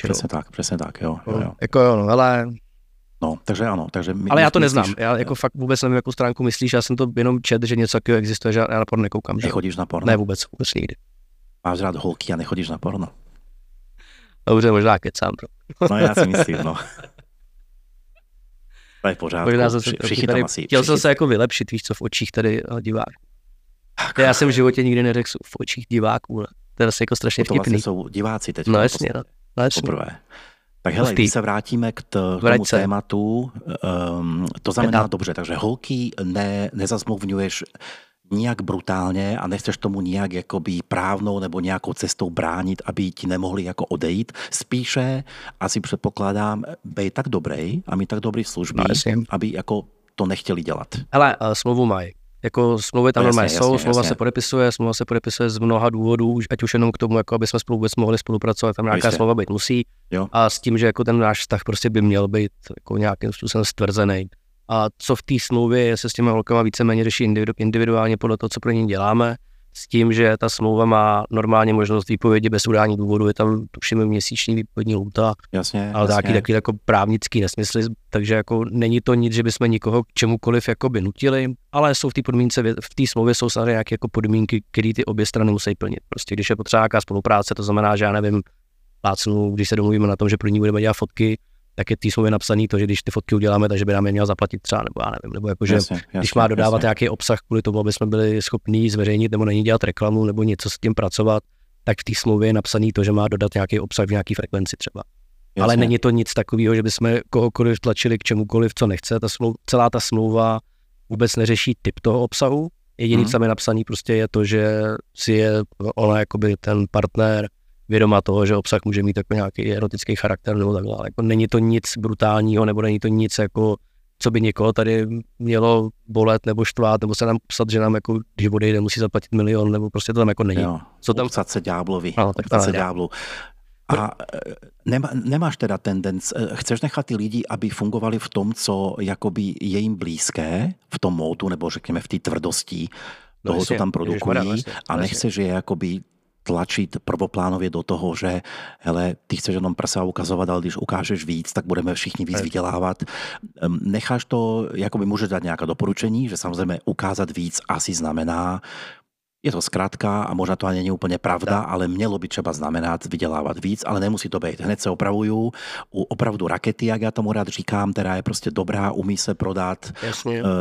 přesně tak, jo. Jako jo, takže ale já to neznám. Já jako fakt vůbec nevím, jakou stránku myslíš. Já jsem to jenom čet, že něco takového existuje, že já na porno nekoukám. Nechodíš na porno? Ne, vůbec nikdy. Máš rád holky a nechodíš na porno? Dobře, možná kecám. No já si myslím, To je v pořádku. Chtěl jsem se jako vylepšit, víš co, v očích tady diváků. Já jsem v životě nikdy neřekl v očích diváků. To je zase jako strašně vtipný. To vlastně jsou diváci teď. No jasně, poprvé. Tak hele, když se vrátíme k tomu tématu, to znamená dobře, takže holky nezazmluvňuješ nijak brutálně a nechceš tomu nijak jakoby právnou nebo nějakou cestou bránit, aby ti nemohli jako odejít. Spíše asi předpokládám, bej tak dobrý a mít tak dobrý služby, aby jako to nechtěli dělat. Hele, smlouvu mají. Jako smlouvy tam normálně jsou, smlouva se podepisuje z mnoha důvodů, ať už jenom k tomu, jako aby jsme spolu vůbec mohli spolupracovat, tam nějaká smlouva být musí. Jo. A s tím, že jako ten náš vztah prostě by měl být jako nějakým způsobem stvrzený. A co v té smlouvě se s těmi holkama víceméně řeší individuálně podle toho, co pro ně děláme, s tím, že ta smlouva má normálně možnost výpovědi bez udání důvodu, je tam tuším měsíční výpovědní lhůta, ale taky jako právnický nesmysl, takže jako není to nic, že bychom nikoho k čemukoliv jakoby nutili, ale jsou v té smlouvě jsou samozřejmě nějaké jako podmínky, které ty obě strany musí plnit. Prostě když je potřeba nějaká spolupráce, to znamená, že já nevím, když se domluvíme na tom, že pro ní budeme dělat fotky, tak je v té smlouvě napsaný to, že když ty fotky uděláme, takže by nám je měla zaplatit třeba, nebo já nevím, nebo jakože když má dodávat nějaký obsah kvůli tomu, aby jsme byli schopní zveřejnit nebo na ní dělat reklamu nebo něco s tím pracovat, tak v té smlouvě je napsaný to, že má dodat nějaký obsah v nějaký frekvenci třeba. Jasně. Ale není to nic takového, že bychom kohokoliv tlačili k čemukoliv, co nechce. Celá ta smlouva vůbec neřeší typ toho obsahu. Jediný, co je napsaný, prostě je to, že si je ona jakoby ten partner vědoma toho, že obsah může mít jako nějaký erotický charakter nebo takhle, ale jako není to nic brutálního, nebo není to nic, jako, co by někoho tady mělo bolet nebo štvát, nebo se nám psat, že nám jako, když odejde, musí zaplatit milion, nebo prostě to tam jako není. Jo, co tam? Obsat se ďáblovi. Ano, obsat se ďáblu. A nemáš teda tendenci, chceš nechat ty lidi, aby fungovali v tom, co jakoby je jim blízké, v tom módu, nebo řekněme v té tvrdosti toho, co tam produkují, a nechceš je jakoby tlačit prvoplánově do toho, že hele, ty chceš jenom prsa ukazovat, ale když ukážeš víc, tak budeme všichni víc vydělávat. Necháš to, jakoby můžeš dát nějaká doporučení, že samozřejmě ukázat víc asi znamená Je to zkrátka a možná to ani není úplně pravda, ale mělo by třeba znamenat vydělávat víc, ale nemusí to být. Hned se opravuju. U opravdu rakety, jak já tomu rád říkám, která je prostě dobrá, umí se prodat,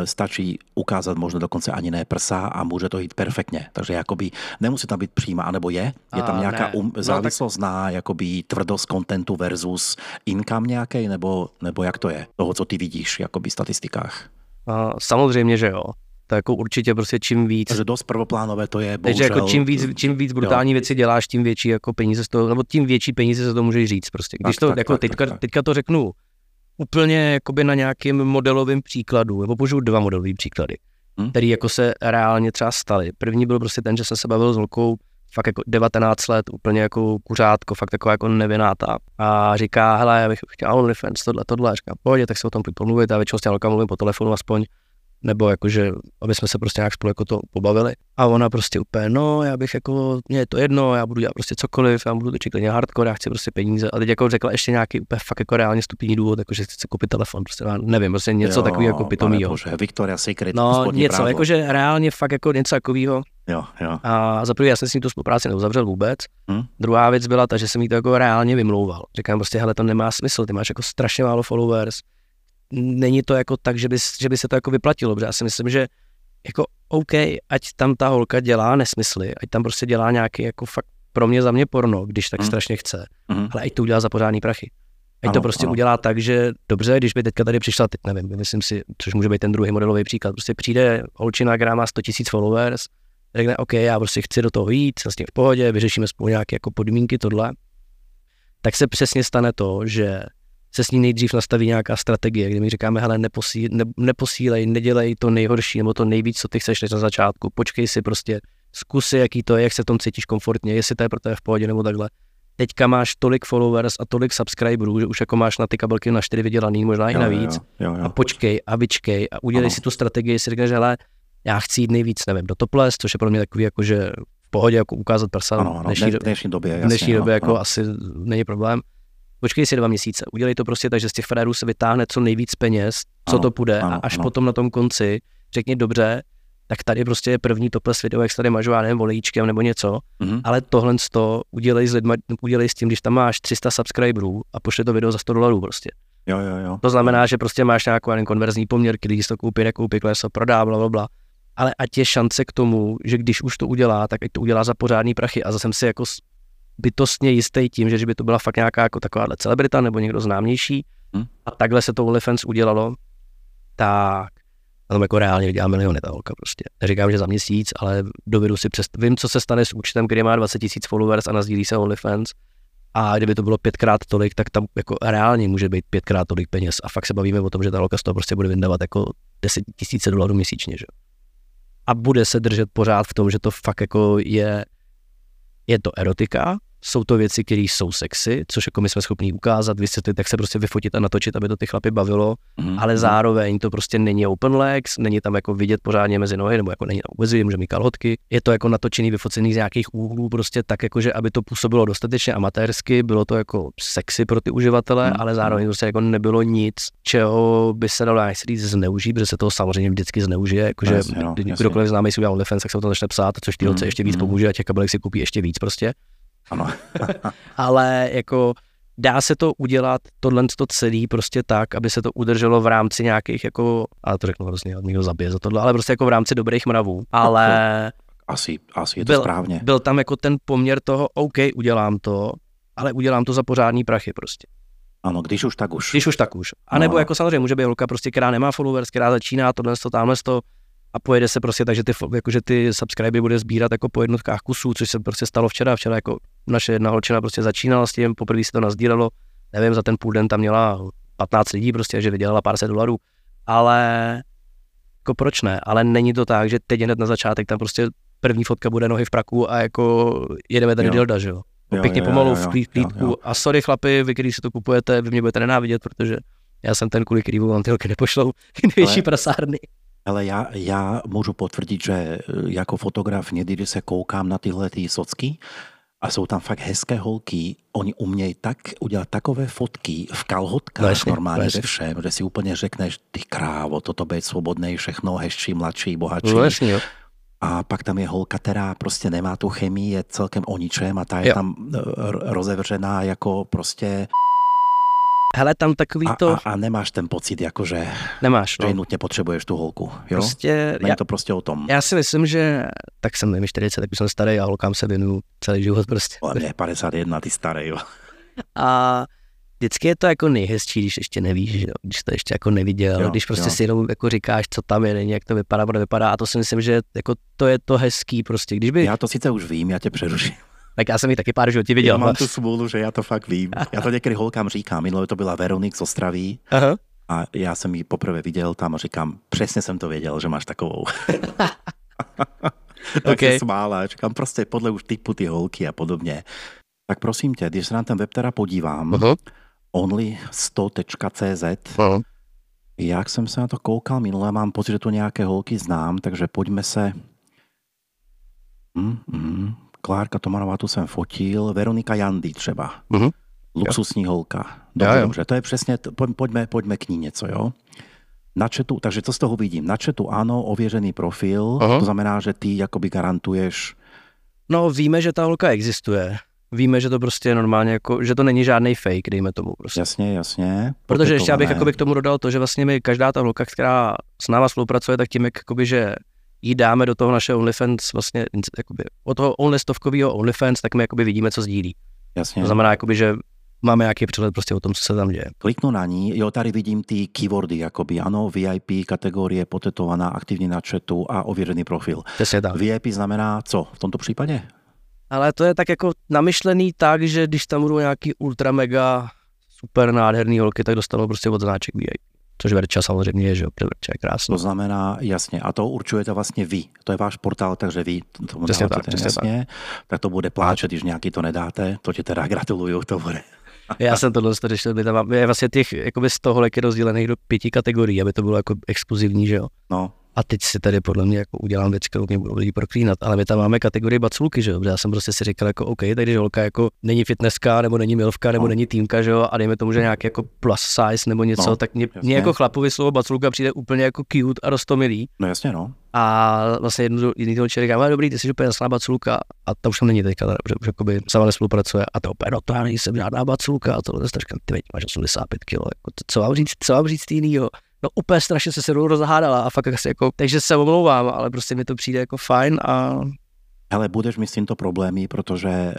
stačí ukázat možná dokonce ani ne prsa a může to jít perfektně. Takže jakoby nemusí tam být přímá, anebo je tam nějaká závislost na jakoby tvrdost kontentu versus income nějaký, nebo jak to je, toho, co ty vidíš jakoby v statistikách. Samozřejmě, že jo. To jako určitě prostě čím víc. Takže dost prvoplánové to je, bohužel. Takže jako čím víc brutální věci děláš, tím větší jako peníze z toho, nebo tím větší peníze se to můžeš říct prostě. Když tak, to tak, jako tak, teďka to řeknu úplně jakoby na nějakým modelovým příkladu, nebo použiju dva modelové příklady, který jako se reálně třeba staly. První byl prostě ten, že jsem se bavil s holkou fakt jako 19 let, úplně jako kuřátko, fakt taková jako nevinátá. A říká, hele, já bych chtěl OnlyFans, tohle, a říká, pojď, tak se o tom pojď pomluvit, a většinou s těma holkama mluvím po telefonu aspoň. Nebo jakože, aby jsme se prostě nějak spolu jako to pobavili. A ona prostě úplně, no, já bych jako, mě je to jedno, já budu dělat prostě cokoliv, já budu točit klidně hardcore, já chci prostě peníze. A teď jako řekla ještě nějaký úplně fakt jako reálně stupidní důvod, jakože chci koupit telefon, prostě nevím, prostě něco takového jako pitomýho. Victoria's Secret, no něco, jakože reálně fakt jako něco takového. Jo. A za první, já jsem s ní tu spolupráci neuzavřel vůbec. Druhá věc byla ta, že jsem jí to jako reálně vymlouval. Říkám prostě, hele, to nemá smysl, ty máš jako strašně málo followers. Není to jako tak, že by se to jako vyplatilo, protože já si myslím, že jako OK, ať tam ta holka dělá nesmysly, ať tam prostě dělá nějaký jako fakt pro mě za mě porno, když tak strašně chce, ale ať to udělá za pořádný prachy. Ať to prostě udělá tak, že dobře, když by teďka tady přišla, teď nevím, myslím si, což může být ten druhý modelový příklad, prostě přijde holčina, která má 100 000 followers, řekne OK, já prostě chci do toho jít, jsem s tím v pohodě, vyřešíme spolu nějaké jako podmínky tohle, tak se přesně stane to, že se s ní nejdřív nastaví nějaká strategie, kde mi říkáme, hele, neposílej, nedělej to nejhorší nebo to nejvíc, co ty chceš než na začátku, počkej si prostě, zkus jaký to je, jak se v tom cítíš komfortně, jestli to je pro tebe v pohodě nebo takhle. Teďka máš tolik followers a tolik subscriberů, že už jako máš na ty kabelky na 4 vydělaný, možná i navíc. Jo. A počkej a vyčkej a udělej si tu strategii, si říkáš, hele, já chci jít nejvíc, nevím, do topless, což je pro mě takový jakože v pohodě jako ukázat prsa. V dnešní době jako asi není problém. Počkej si 2 měsíce, udělej to prostě tak, že z těch frérů se vytáhne co nejvíc peněz, co to půjde a až potom na tom konci řekni dobře, tak tady prostě je první topless video, jak se tady mažu, já nevím, volejčkem nebo něco, ale tohle to udělej s lidma, udělej s tím, když tam máš 300 subscriberů a pošle to video za $100 prostě. Jo. To znamená, že prostě máš nějakou konverzní poměr, když to koupí, nekoupí, když to prodá, blablabla. Ale ať je šance k tomu, že když už to udělá, tak ať to udělá za pořádný prachy a zase jsem si jako bytostně jistý tím, že by to byla fakt nějaká jako takováhle celebrita nebo někdo známější a takhle se to OnlyFans udělalo, tak na tom jako reálně vydělá miliony ta holka prostě. Neříkám, že za měsíc, ale dovedu si vím, co se stane s účtem, který má 20 000 followers a nazdílí se OnlyFans a kdyby to bylo 5x tolik, tak tam jako reálně může být 5x tolik peněz a fakt se bavíme o tom, že ta holka z toho prostě bude vyndávat jako $10,000 měsíčně, že? A bude se držet pořád v tom, že to fakt jako je to erotika, jsou to věci, které jsou sexy, což jako my jsme schopni ukázat, vysvětlit, tak se prostě vyfotit a natočit, aby to ty chlapy bavilo, ale zároveň to prostě není open legs, není tam jako vidět pořádně mezi nohy, nebo jako není tam vůbec, může mít kalhotky. Je to jako natočený, vyfocený z nějakých úhlů, prostě tak jako, že aby to působilo dostatečně amatérsky, bylo to jako sexy pro ty uživatele, ale zároveň prostě jako nebylo nic, čeho by se dalo nějak říct zneužít, protože se toho samozřejmě vždycky zneužije, jakože kdokoliv známý si udělal OnlyFans, tak se o tom začne psát, což ty holce ještě víc pomůže a těch kabelek si koupí ještě víc prostě. Ano. Ale jako dá se to udělat tohle to celý prostě tak, aby se to udrželo v rámci nějakých jako, ale to řeknu hrozně, někdo zabije za tohle, ale prostě jako v rámci dobrých mravů, ale asi je to správně. Byl tam jako ten poměr toho, OK, udělám to, ale udělám to za pořádný prachy prostě. Ano, když už tak už. A nebo jako samozřejmě může být holka prostě, která nemá followers, která začíná tohle to, tamhle to, a pojede se prostě tak, že ty subscribery bude sbírat jako po jednotkách kusů, což se prostě stalo včera. Včera jako naše jedna holčina prostě začínala s tím, poprvé se to nazdílelo, nevím, za ten půl den tam měla 15 lidí prostě, že vydělala pár set dolarů, ale jako proč ne, ale není to tak, že teď hned na začátek tam prostě první fotka bude nohy v praku a jako jedeme tady dilda, že jo. Pěkně pomalu v klídku a sorry chlapi, vy který si to kupujete, vy mě budete nenávidět, protože já jsem ten, kvůli který vám ty holky nepošlou největší prasárny. Ale já můžu potvrdit, že jako fotograf někdy, když se koukám na tyhle ty socky a jsou tam fakt hezké holky, oni umějí tak udělat takové fotky v kalhotkách normálně ve všem, že si úplně řekneš, ty krávo, toto být svobodnej, všechno hezčí, mladší, bohatší. a pak tam je holka, která prostě nemá tu chemii, je celkem o ničem a ta je tam rozevřená jako prostě... Hele, tam takový to... A nemáš ten pocit, jakože... Nemáš, no. Že nutně potřebuješ tu holku, jo? Prostě... Není to prostě o tom. Já si myslím, že... Tak jsem, nevím, 40, tak už jsem starý a holkám se věnuju celý život prostě. Ale mě je 51, ty starý, jo. A vždycky je to jako nejhezčí, když ještě nevíš, jo? Když to ještě jako neviděl, jo, když prostě si jenom jako říkáš, co tam je, není, jak to vypadá, nebo nevypadá. A to si myslím, že jako to je to hezký prostě, když by... Já to sice už vím, já tě přeruším. Tak já jsem ji taky pár životí viděl. Já mám tu smůlu, že já to fakt vím. Já to někdy holkám říkám, minule to byla Veronika z Ostraví. Aha. A já jsem ji poprvé viděl tam a říkám, přesně jsem to věděl, že máš takovou. Tak okay. Se smála, říkám prostě podle už typu ty holky a podobně. Tak prosím tě, když se na ten web teda podívám, Only100.cz, jak jsem se na to koukal minule, mám pocit, že tu nějaké holky znám, takže pojďme se... Klárka Tomanová, tu jsem fotil, Veronika Jandy třeba, luxusní holka. Dobře, to je přesně, pojďme k ní něco, jo. Na chatu, takže co z toho vidím? Na chatu ano, ověřený profil, to znamená, že ty jakoby garantuješ... No víme, že ta holka existuje, víme, že to prostě je normálně jako, že to není žádný fake, dejme tomu prostě. Jasně, jasně. Protože ještě abych jakoby k tomu dodal to, že vlastně mi každá ta holka, která s náma spolupracuje, tak tím jakoby, že jí dáme do toho našeho OnlyFans, vlastně jakoby, od toho onlystovkového OnlyFans, tak my jakoby vidíme, co sdílí. Jasně. To znamená, jakoby, že máme nějaký přehled prostě o tom, co se tam děje. Kliknu na ní, jo, tady vidím ty keywordy, jakoby, ano, VIP kategorie, potetovaná, aktivní na chatu a ověřený profil. Přesně tak. VIP znamená co v tomto případě? Ale to je tak jako namyšlený tak, že když tam budou nějaký ultra mega super nádherný holky, tak dostanou prostě od značek VIP. Což Verča samozřejmě je, že jo, Verča je krásná. To znamená, jasně, a to určujete vlastně vy. To je váš portál, takže vy tomu dáváte, jasně. Tak to bude pláčet, když nějaký to nedáte, to ti teda gratuluju, to bude. Já jsem to dostatečně, tam je vlastně těch, jakoby z toho je rozdělených do 5 kategorií, aby to bylo jako exkluzivní, že jo. No. A teď si tady podle mě jako udělám věc, kterou mě budou lidi proklínat, ale my tam máme kategorii baculky, že jo. Já jsem prostě si říkal jako OK, takže holka jako není fitnesska, nebo není milvka, nebo není týmka, že jo, a dejme tomu, že nějaký jako plus size nebo něco, tak mě jako chlapovi slovo baculka přijde úplně jako cute a roztomilý. No jasně, no. A vlastně jedný toho člověka říkám, dobrý, ty jsi úplně jasná baculka, a ta už tam není teďka, protože jakoby sama nespolupracuje a to opět, no to já nejsem žádná baculka, a tohle straška, ty veď, máš 85 kg, jako co vám říct jinýho. No úplně strašně se mnou rozhádala a fakt jako, takže se omlouvám, ale prostě mi to přijde jako fajn a... Hele, budeš mít s tímto problémy, protože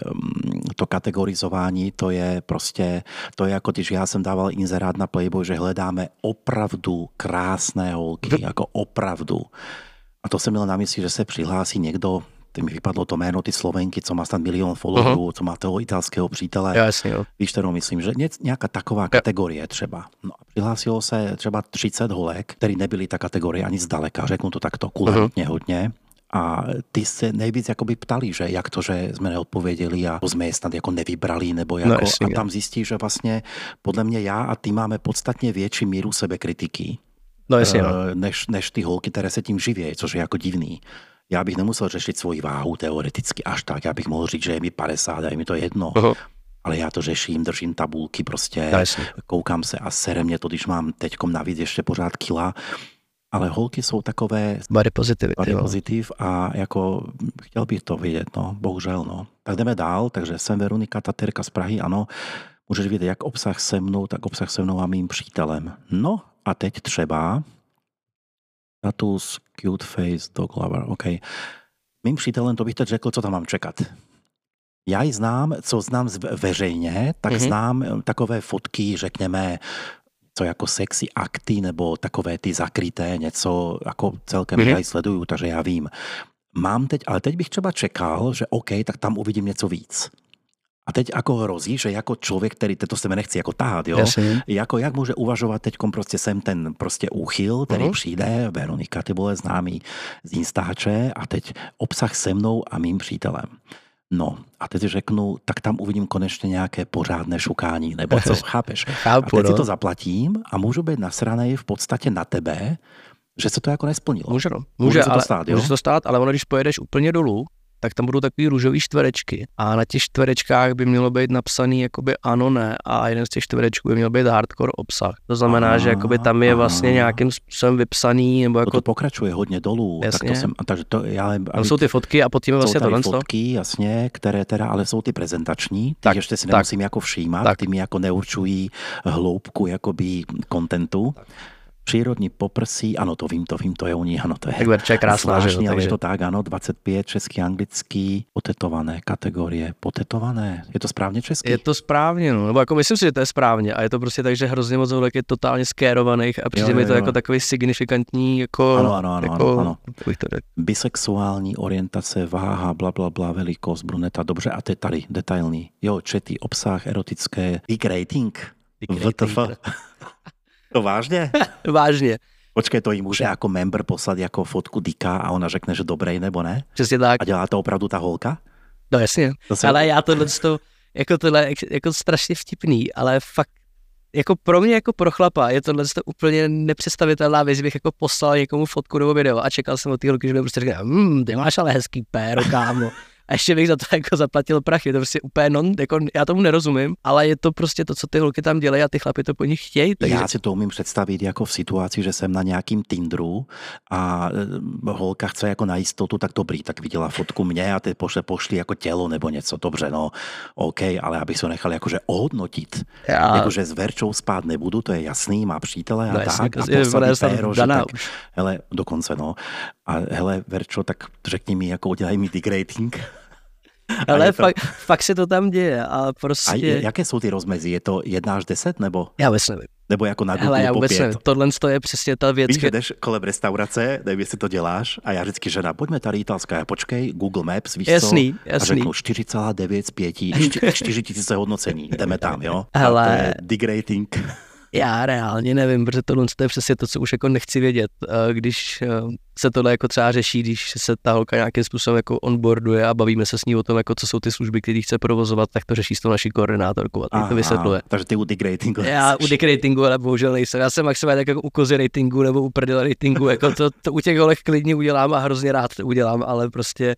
to kategorizování, to je jako když já jsem dával inzerát na Playboy, že hledáme opravdu krásné holky, jako opravdu. A to jsem měl na mysli, že se přihlásí někdo, ty mi vypadlo to jméno, ty Slovenky, co má snad 1 milion followerů, co má toho italského přítele. Jasně. Víš, kterou myslím, že nějaká taková kategorie třeba. No a přihlásilo se třeba 30 holek, které nebyly ta kategorie ani zdaleka, řeknu to takto kulantně hodně. A ty se nejvíc jakoby ptali, že jak to, že jsme neodpověděli a jsme je snad jako nevybrali, nebo jako, a tam zjistí, že vlastně podle mě já a ty máme podstatně větší míru sebekritiky, než ty holky, které se tím živí, což je jako divný. Já bych nemusel řešit svoji váhu teoreticky až tak. Já bych mohl říct, že je mi 50 a je mi to jedno. Ale já to řeším, držím tabulky prostě, koukám se a sere mě to, když mám teďkom navíc ještě pořád kila. Ale holky jsou takové... Body pozitiv a jako chtěl bych to vědět, no, bohužel, no. Tak jdeme dál, takže jsem Veronika, Taterka z Prahy, ano. Můžeš vidět, jak obsah se mnou, tak obsah se mnou a mým přítelem. No a teď třeba... Status, cute face, dog lover, OK. Mým přítelem to bych teď řekl, co tam mám čekat. Já ji znám, co znám veřejně, tak znám takové fotky, řekněme, co jako sexy akty, nebo takové ty zakryté něco, jako celkem já ji sleduju, takže já vím. Mám teď, ale teď bych třeba čekal, že OK, tak tam uvidím něco víc. A teď jako hrozí, že jako člověk, který to se mi nechci jako tahat, jo, jako jak může uvažovat teďkom prostě sem ten prostě úchyl, který přijde, Veronika, ty vole, známý z Instače a teď obsah se mnou a mým přítelem. No a teď řeknu, tak tam uvidím konečně nějaké pořádné šukání, nebo co, chápeš? Chápu, a teď si to zaplatím a můžu být nasranej v podstatě na tebe, že se to jako nesplnilo. Může se to stát, ale ono, když pojedeš úplně dolů, tak tam budou takový růžový čtverečky a na těch čtverečkách by mělo být napsaný jakoby ano ne a jeden z těch čtverečků by měl být hardcore obsah. To znamená, že jakoby tam je vlastně nějakým způsobem vypsaný nebo jako to pokračuje hodně dolů. Jasně. Tak to jsem, takže to já tam jsou ty fotky a pod tím je vlastně tohle. Jsou fotky, jasně, které teda ale jsou ty prezentační, tak ještě si nemusím jako všímat, ty mi jako neurčují hloubku jakoby kontentu. Přírodní poprsí, ano, to vím, to je u ní, ano, to je zvláštní, ale je to tak, ano, 25, český, anglický, potetované kategorie, potetované, je to správně česky? Je to správně, no, nebo jako myslím si, že to je správně a je to prostě tak, že hrozně moc holek je totálně skérovaných a přijde mi to jako takový signifikantní, jako... Ano. Bisexuální orientace, váha, blablabla, velikost, bruneta, dobře, a to je tady, detailní, jo, četý obsah, erotické, big rating. To vážně? Vážně. Počkej, to jí může jako member poslat jako fotku dika a ona řekne, že dobrý nebo ne? Přesně tak. A dělá to opravdu ta holka? No jasně, ale já tohle jako strašně vtipný, ale fakt jako pro mě jako pro chlapa je tohle úplně nepředstavitelná věc, bych jako poslal někomu fotku nebo video a čekal jsem od té holky, že mi prostě řekne, ty máš ale hezký péro, kámo. A ještě bych za to jako zaplatil prachy, je to prostě úplně jako já tomu nerozumím, ale je to prostě to, co ty holky tam dělají a ty chlapi to po nich chtějí. Takže... Já si to umím představit jako v situaci, že jsem na nějakým Tinderu a holka chce jako na jistotu, tak dobrý, tak viděla fotku mě a ty pošli jako tělo nebo něco, dobře, no, OK, ale abych se nechal jakože ohodnotit, jakože s Verčou spát nebudu, to je jasný, má přítele a no, tak, jasný, a poslední péro, že tak, hele, dokonce, no, a hele, Verčo, tak řekni mi, jako udělaj mi degrating. Ale fakt se to tam děje a prostě... A jaké jsou ty rozmezí? Je to 1 až 10 nebo? Já vůbec nevím. Nebo jako na Google po 5? Tohle je přesně ta věc. Víš, že jdeš kolem restaurace, nevím, jestli to děláš a já vždycky žena, pojďme tady italská, já počkej, Google Maps, víš jasný, co? Jasný. A řeknu 4,9 z 5, 4 000 hodnocení, jdeme tam, jo? Hele... A to je degrating. Já reálně nevím, protože tohle je přesně to, co už jako nechci vědět, když se tohle jako třeba řeší, když se ta holka nějakým způsobem jako onboarduje a bavíme se s ní o tom, jako co jsou ty služby, které chce provozovat, tak to řeší s tou naší koordinátorkou a to vysvětluje. Takže ty u degratingu. Já u degratingu, ale bohužel nejsem, já jsem maximálně tak jako u kozy ratingu nebo u prdela ratingu, jako to u těch holek klidně udělám a hrozně rád to udělám, ale prostě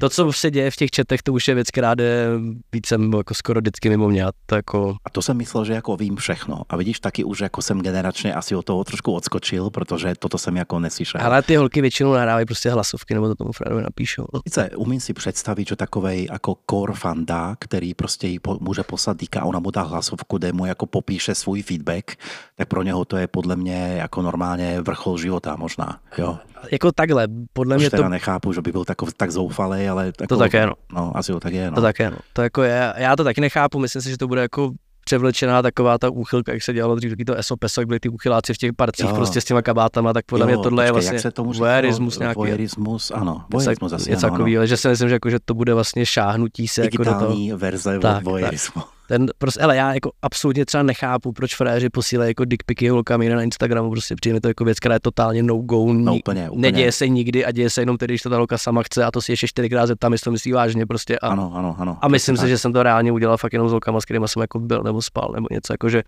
to, co se děje v těch chatech, to už je věc, která jde víc jako skoro vždycky mimo mě. Jako... A to jsem myslel, že jako vím všechno. A vidíš, taky už jako jsem generačně asi od toho trošku odskočil, protože toto jsem jako neslyšel. Ale ty holky většinou nahrávají prostě hlasovky nebo to tomu Fredovi napíšou. Sice umím si představit, že takovej jako core fanda, který prostě jí může poslat díka a ona mu dá hlasovku, kde mu jako popíše svůj feedback, tak pro něho to je podle mě jako normálně vrchol života možná. Jo. Jako takhle, podle mě to... Už teda nechápu, že by byl tak zoufalý, ale... Tako... To také no. No, asi to tak je, no. To také no. To jako je, já to taky nechápu, myslím si, že to bude jako... převlečená taková ta úchylka, jak se dělalo dřív, taky to SOPS, jak byli ty úchyláci v těch parcích prostě s těma kabátama, tak podle mě tohle je vlastně voyerismus nějaký. Voyerismus, ano, voyerismus asi, něco takového, že si myslím, že, jako, že to bude vlastně šáhnutí se jako do toho. Digitální verze voyerismu. Ten prostě, ale já jako absolutně třeba nechápu, proč frajeři posílají jako dickpiky holkami na Instagramu, prostě přijde mi to jako věc, která je totálně no go, úplně. Neděje se nikdy a děje se jenom tedy, když to ta holka sama chce a to si ještě 4krát zeptám, jestli to myslí vážně prostě a, ano, a myslím si, že jsem to reálně udělal fakt jenom s holkama, s kterýma jsem jako byl nebo spal nebo něco, jakože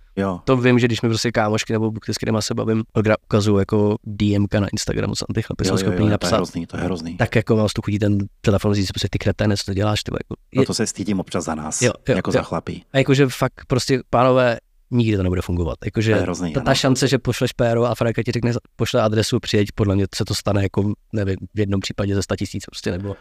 to vím, že když mi prostě kámošky nebo bukty, s kterýma se bavím, ukazuju jako DMka na Instagramu, co ty chlapi jsou schopní napsat. To je hrozný. Tak jako mám tu chutí ten telefon říct, prostě ty kreténe, co to děláš, ty jako. No to se stydím občas za nás, jako za chlapy. A jakože fakt prostě, pánové, nikdy to nebude fungovat. Jakože hrozný, ta šance, že pošleš péro a Franka ti řekne, pošle adresu, přijeď, podle mě se to stane jako, nevím, v jednom případě ze 100 000 prostě, nebo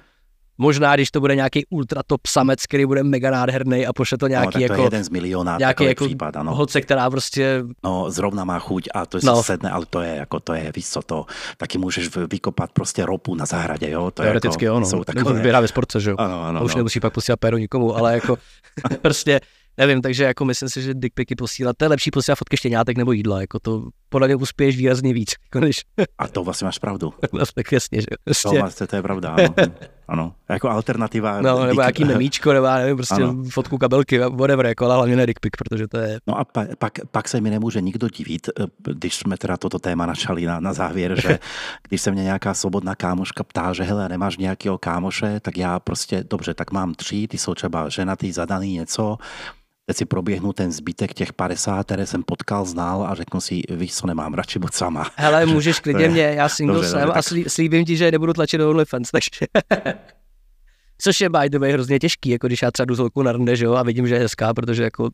možná, když to bude nějaký ultra top samec, který bude mega nádherný a pošle to nějaký tak to jako... to je jeden z milionů takový jako případ, ano. Holce, která prostě... No, zrovna má chuť a to si sedne, ale to je jako, to je, víš co, to taky můžeš vykopat prostě ropu na zahradě, jo? To teoreticky jako, ono, takové... vybírá ve sportce, že jo? Ano, a už nemusí pak posílat péro nikomu, ale jako prostě... Nevím, takže jako myslím si, že dickpiky posílat, to je lepší posílat fotky štěňátek nebo jídla, jako to podle mě uspěješ výrazně víc. Než... A to vlastně máš pravdu. Tak jasně, že vlastně. To je pravda, ano. Jako alternativa. No, nebo jaký memíčko, nebo nevím, prostě fotku kabelky, whatever, jako, ale hlavně ne dickpik, protože to je... No a pak se mi nemůže nikdo divit, když jsme teda toto téma načali na závěr, že když se mě nějaká svobodná kámoška ptá, že hele, nemáš nějakého kámoše, tak já prostě, dobře, tak mám 3, ty jsou třeba ženatý, zadaný, něco. Teď si proběhnu ten zbytek těch 50, které jsem potkal, znal a řeknu si, víš co, nemám radši moc sama. Hele, můžeš klidně mě, já single jsem a slíbím ti, že nebudu tlačit do OnlyFans, takže... Což je by the way hrozně těžký, jako když já třeba jdu s holkou na rande, že jo, a vidím, že je hezká, protože jako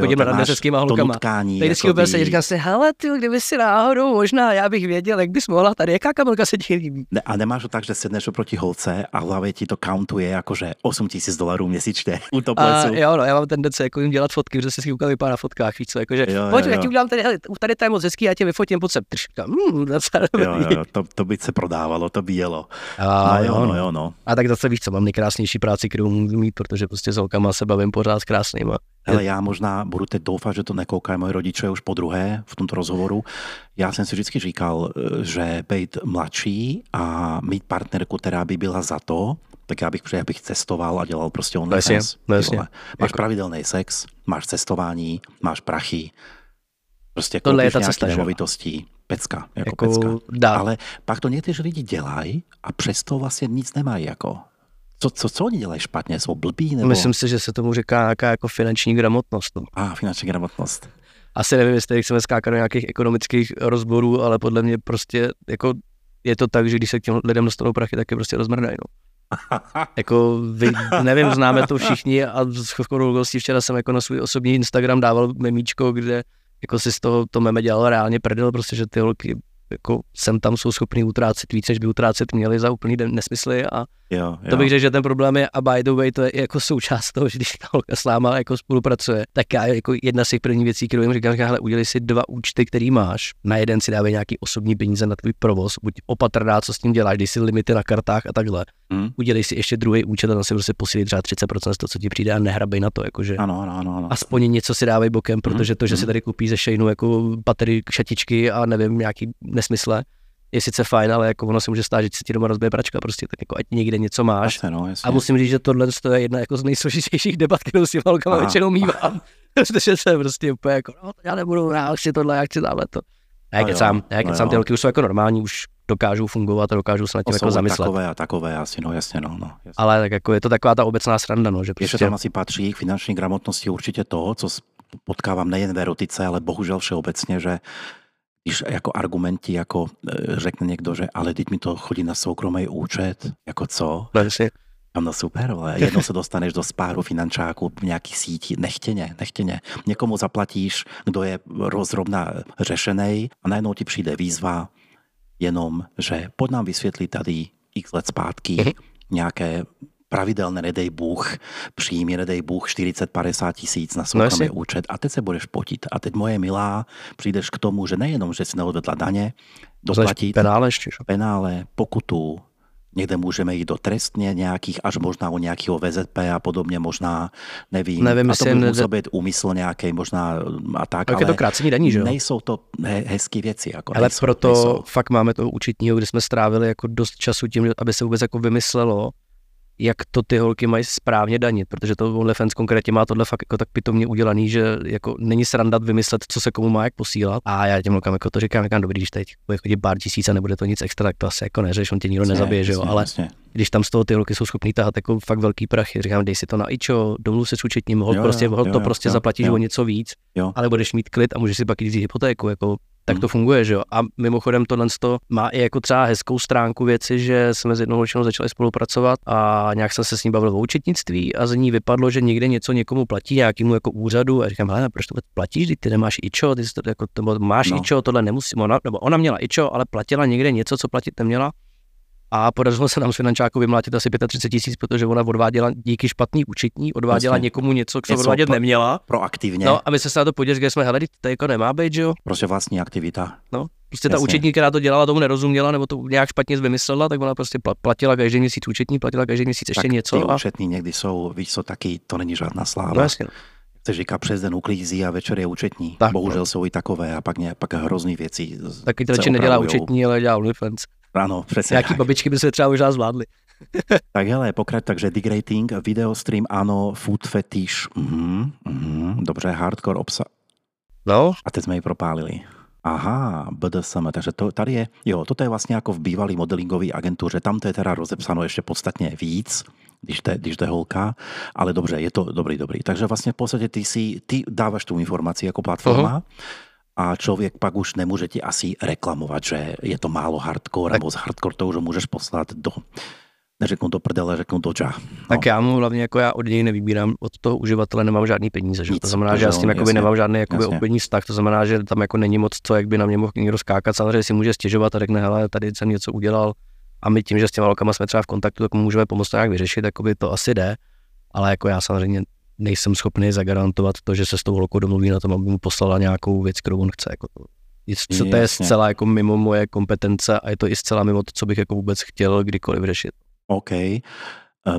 chodím na rande s hezkýma holkama. Teď vždycky úplně se říkám si, hele ty, kdyby si náhodou, možná já bych věděl, jak bys mohla tady, jaká kabelka se ti líbí. Ne, a nemáš to tak, že sedneš oproti holce a v hlavě ti to countuje jakože $8,000 měsíčně u to plesu. Jo, no, já mám tendence jako jim dělat fotky, protože se si ukázal vypadá na fotkách, víš co, jakože pojď, já ti udělám tady to je moc hezký, já tě vyfotím pod sebe. To by se prodávalo, to by jelo. No. A tak zase víš co, mám nejkrásnější práci, kterou můžu mít, protože prostě s holkama se bavím pořád s krásnýma. Hele, já možná budu teď doufat, že to nekoukají moji rodiče už po druhé v tomto rozhovoru. Já jsem si vždycky říkal, že být mladší a mít partnerku, která by byla za to, tak já bych cestoval a dělal prostě OnlyFans. Máš pravidelný sex, máš cestování, máš prachy, prostě koupíš nějaké nemovitosti. Pecka, jako pecka. Dá. Ale pak to někteří lidi dělají a přesto vlastně nic nemají jako. Co oni dělají špatně? Jsou blbí? Nebo... Myslím si, že se tomu říká nějaká jako finanční gramotnost. No. Finanční gramotnost. Asi nevím, jestli chceme skákat do nějakých ekonomických rozborů, ale podle mě prostě jako je to tak, že když se k těm lidem dostanou prachy, tak je prostě rozmrdají. No. Jako vy, nevím, známe to všichni a včera jsem jako na svůj osobní Instagram dával memíčko, kde jako si z toho to meme dělal reálně prdel, prostě, že ty holky jako sem tam jsou schopný utrácet víc, než by utrácet měli za úplný nesmysly a to bych řekl, že ten problém je a by the way to je jako součást toho, že když ta holka s náma jako spolupracuje, tak já jako jedna z těch prvních věcí, kterou jim říkám, hele, udělej si 2 účty, který máš, na jeden si dávej nějaký osobní peníze na tvůj provoz, buď opatrná, co s tím děláš, dej si limity na kartách a takhle, udělej si ještě druhý účet a tam si prostě posílí třeba 30% z toho, co ti přijde a nehrabej na to, jakože ano. Aspoň něco si dávej bokem, protože to, že si tady koupí ze Sheinu jako patery, šatičky a nevím, nějaký nesmysle, je sice fajn, ale jako ono se může stát, že se ti doma rozbije pračka, prostě tak jako ať někde něco máš. A musím říct, že tohle je jedna jako z nejsložitějších debat, kterou si holkama většinou mívám. Protože se prostě úplně jako, no já nebudu, já chci tohle, já chci dále to. Já kecám, ty holky už jsou jako normální, už dokážou fungovat a dokážou se nad tím jako zamyslet. Takové asi, no jasně, no. Ale tak jako je to taková ta obecná sranda, no, že prostě... Ještě tam asi patří k finanční gramotnosti určitě to, co potkávám nejen v erotice, ale bohužel všeobecně, že když jako argumenti, jako řekne někdo, že ale teď mi to chodí na soukromý účet, jako co? No super, ale jednou se dostaneš do spáru finančáků v nějaký síti, nechtěně. Někomu zaplatíš, kdo je rozrovna řešenej a najednou ti přijde výzva jenom, že pojď nám vysvětlit tady x let zpátky nějaké pravidelné, nedej Bůh, příjmy, nedej Bůh, 40-50 tisíc na soukromý účet a teď se budeš potit. A teď moje milá, přijdeš k tomu, že nejenom, že si neodvedla daně, doplatit penále, pokutu, někde můžeme jít do trestně nějakých, až možná o nějakého VZP a podobně, možná, nevím a to by musel být úmysl nějaký, možná a tak, ale je to krácení daní, že jo? Nejsou to hezký věci. Jako ale nejsou, proto fakt máme toho účetního, kde jsme strávili jako dost času tím, aby se vůbec jako vymyslelo, jak to ty holky mají správně danit, protože to OnlyFans konkrétně má tohle fakt jako tak pitomně udělaný, že jako není sranda vymyslet, co se komu má jak posílat. A já těm holkám jako to říkám, jak dobrý, když teď bude chodit pár tisíc a nebude to nic extra, tak to asi jako neřeš, on tě nikdo nezabije, že jo, ale když tam z toho ty holky jsou schopný tahat jako fakt velký prachy, říkám, dej si to na ičo, domluv se s účetním, prostě zaplatíš o něco víc, ale budeš mít klid a můžeš si pak jít hypotéku, jako tak to funguje, že jo. A mimochodem tohle má i jako třeba hezkou stránku věci, že jsme s jednou holčinou začali spolupracovat a nějak jsem se s ní bavil o účetnictví a z ní vypadlo, že někde něco někomu platí, nějakému jako úřadu a říkám, hele, proč to platíš, ty nemáš ičo, ty to, jako, máš ičo, tohle nemusím, ona měla ičo, ale platila někde něco, co platit neměla a podařilo se nám s finančáku vymlátit asi 35 tisíc, protože ona odváděla díky špatný účetní, odváděla někomu něco, co odvádět neměla. Proaktivně. No a my jsme se na to podělili, že jsme hledali, to jako nemá být, že jo? Prostě vlastní aktivita. No, prostě ta účetní, která to dělala, tomu nerozuměla, nebo to nějak špatně vymyslela, tak ona prostě platila každý měsíc účetní, platila každý měsíc ještě tak něco. Ty účetní někdy jsou, víš co, taky, to není žádná sláva. No, jasně. Se říká, přes den uklízí a večer je účetní. Tak, bohužel jsou i takové a pak hrozný věci. Taky to nedělá účetní, ale dělá OnlyFans. Ano, přesně. Jaký babičky by se třeba už zvládly. Tak hele, pokrač, takže degrating, video stream, ano, food fetish, dobře, hardcore obsah. No. A teď jsme ji propálili. Aha, BDSM, takže to tady je, jo, toto je vlastně jako v bývalý modelingové agentuře, tam to je teda rozepsáno ještě podstatně víc, když jde holka, ale dobře, je to dobrý. Takže vlastně v podstatě ty dáváš tu informaci jako platforma, a člověk pak už nemůže ti asi reklamovat, že je to málo hardcore, nebo z hardcore to už můžeš poslat do Neřeknu to prdele, řeknu to ča. No. Tak já mu hlavně jako já od něj nevybírám, od toho uživatele nemám žádný peníze, že? Nic, to znamená, to že já s tím jakoby nemám žádný jakoby obchodní vztah, to znamená, že tam jako není moc co, jak by na mě mohl někdo skákat, samozřejmě si může stěžovat a řekne, hele, tady jsem něco udělal a my tím, že s těma lokama jsme třeba v kontaktu, tak můžeme pomoct nějak vyřešit, jakoby to asi jde, ale jako já samozřejmě nejsem schopný zagarantovat to, že se s tou holkou domluví na tom, aby mu poslala nějakou věc, kterou on chce. Jako to. To je zcela jako mimo moje kompetence a je to i zcela mimo to, co bych jako vůbec chtěl kdykoliv řešit. OK.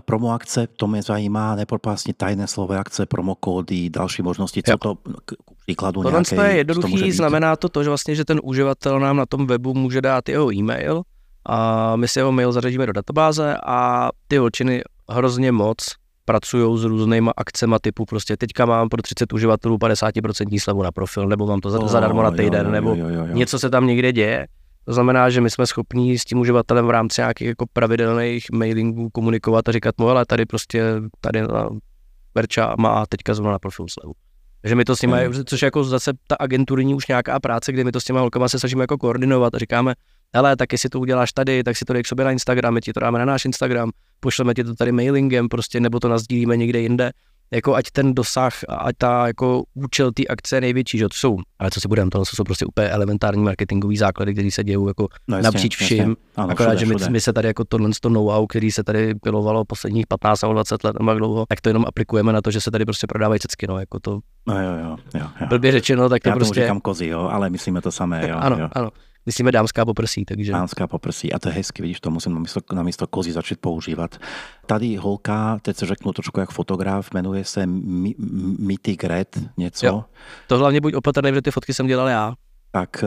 Promo akce, to mě zajímá, nepropásně tajné slové akce, promokódy, další možnosti, co to k příkladu to nějaké... Tohle je jednoduchý, znamená to, že vlastně, že ten uživatel nám na tom webu může dát jeho e-mail a my si jeho mail zařadíme do databáze a ty holčiny hrozně moc pracují s různýma akcema typu prostě teďka mám pro 30 uživatelů 50% slevu na profil, nebo mám to zadarmo na týden, nebo něco se tam někde děje. To znamená, že my jsme schopní s tím uživatelem v rámci nějakých jako pravidelných mailingů komunikovat a říkat mu, ale tady prostě, tady Verča má teďka zrovna na profil slevu. Takže my to s nimi, což je jako zase ta agenturní už nějaká práce, kde my to s těma holkama se snažíme jako koordinovat a říkáme, hele, tak jestli to uděláš tady, tak si to dej k sobě na Instagram, my ti to dáme na náš Instagram, pošleme ti to tady mailingem prostě, nebo to nasdílíme někde jinde, jako ať ten dosah, ať ta jako účel té akce je největší, že to jsou, ale co si budeme, to jsou prostě úplně elementární marketingový základy, které se dějou jako napříč vším, akorát, že my se tady jako tohle know-how, který se tady pilovalo posledních 15 nebo 20 let nebo dlouho, tak to jenom aplikujeme na to, že se tady prostě prodávají cecky, no, jako to blbě řečeno, tak to já prostě... Já říkám kozy, jo, ale myslíme to samé, jo. Ano, jo. Ano. Myslíme dámská poprsí, takže... Dámská poprsí a to je hezky, vidíš, to musím namísto kozy začít používat. Tady holka, teď se řeknu trošku jak fotograf, jmenuje se Mythic Red něco. Jo. To hlavně buď opatrný, protože ty fotky jsem dělal já. Tak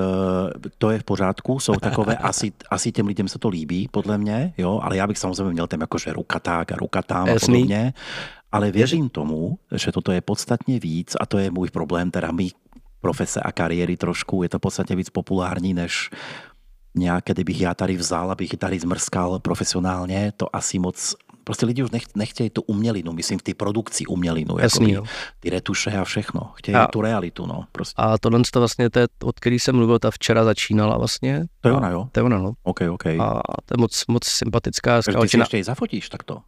to je v pořádku, jsou takové, asi těm lidem se to líbí, podle mě, jo, ale já bych samozřejmě měl tam jakože rukaták a rukatám a podobně, ale věřím tomu, že toto je podstatně víc a to je můj problém, teda my profese a kariéry trošku, je to v podstatě víc populární, než nějaké, kdybych já tady vzal, abych tady zmrskal profesionálně, to asi moc, prostě lidi už nechtějí tu umělinu, myslím v té produkci umělinu, jako ty retuše a všechno, chtějí tu realitu, no, prostě. A tohle to vlastně, to je, od který jsem mluvil, ta včera začínala vlastně. To je ona, jo? To je ona, no. OK. A to je moc sympatická. Ty si ještě ji zafotíš takto?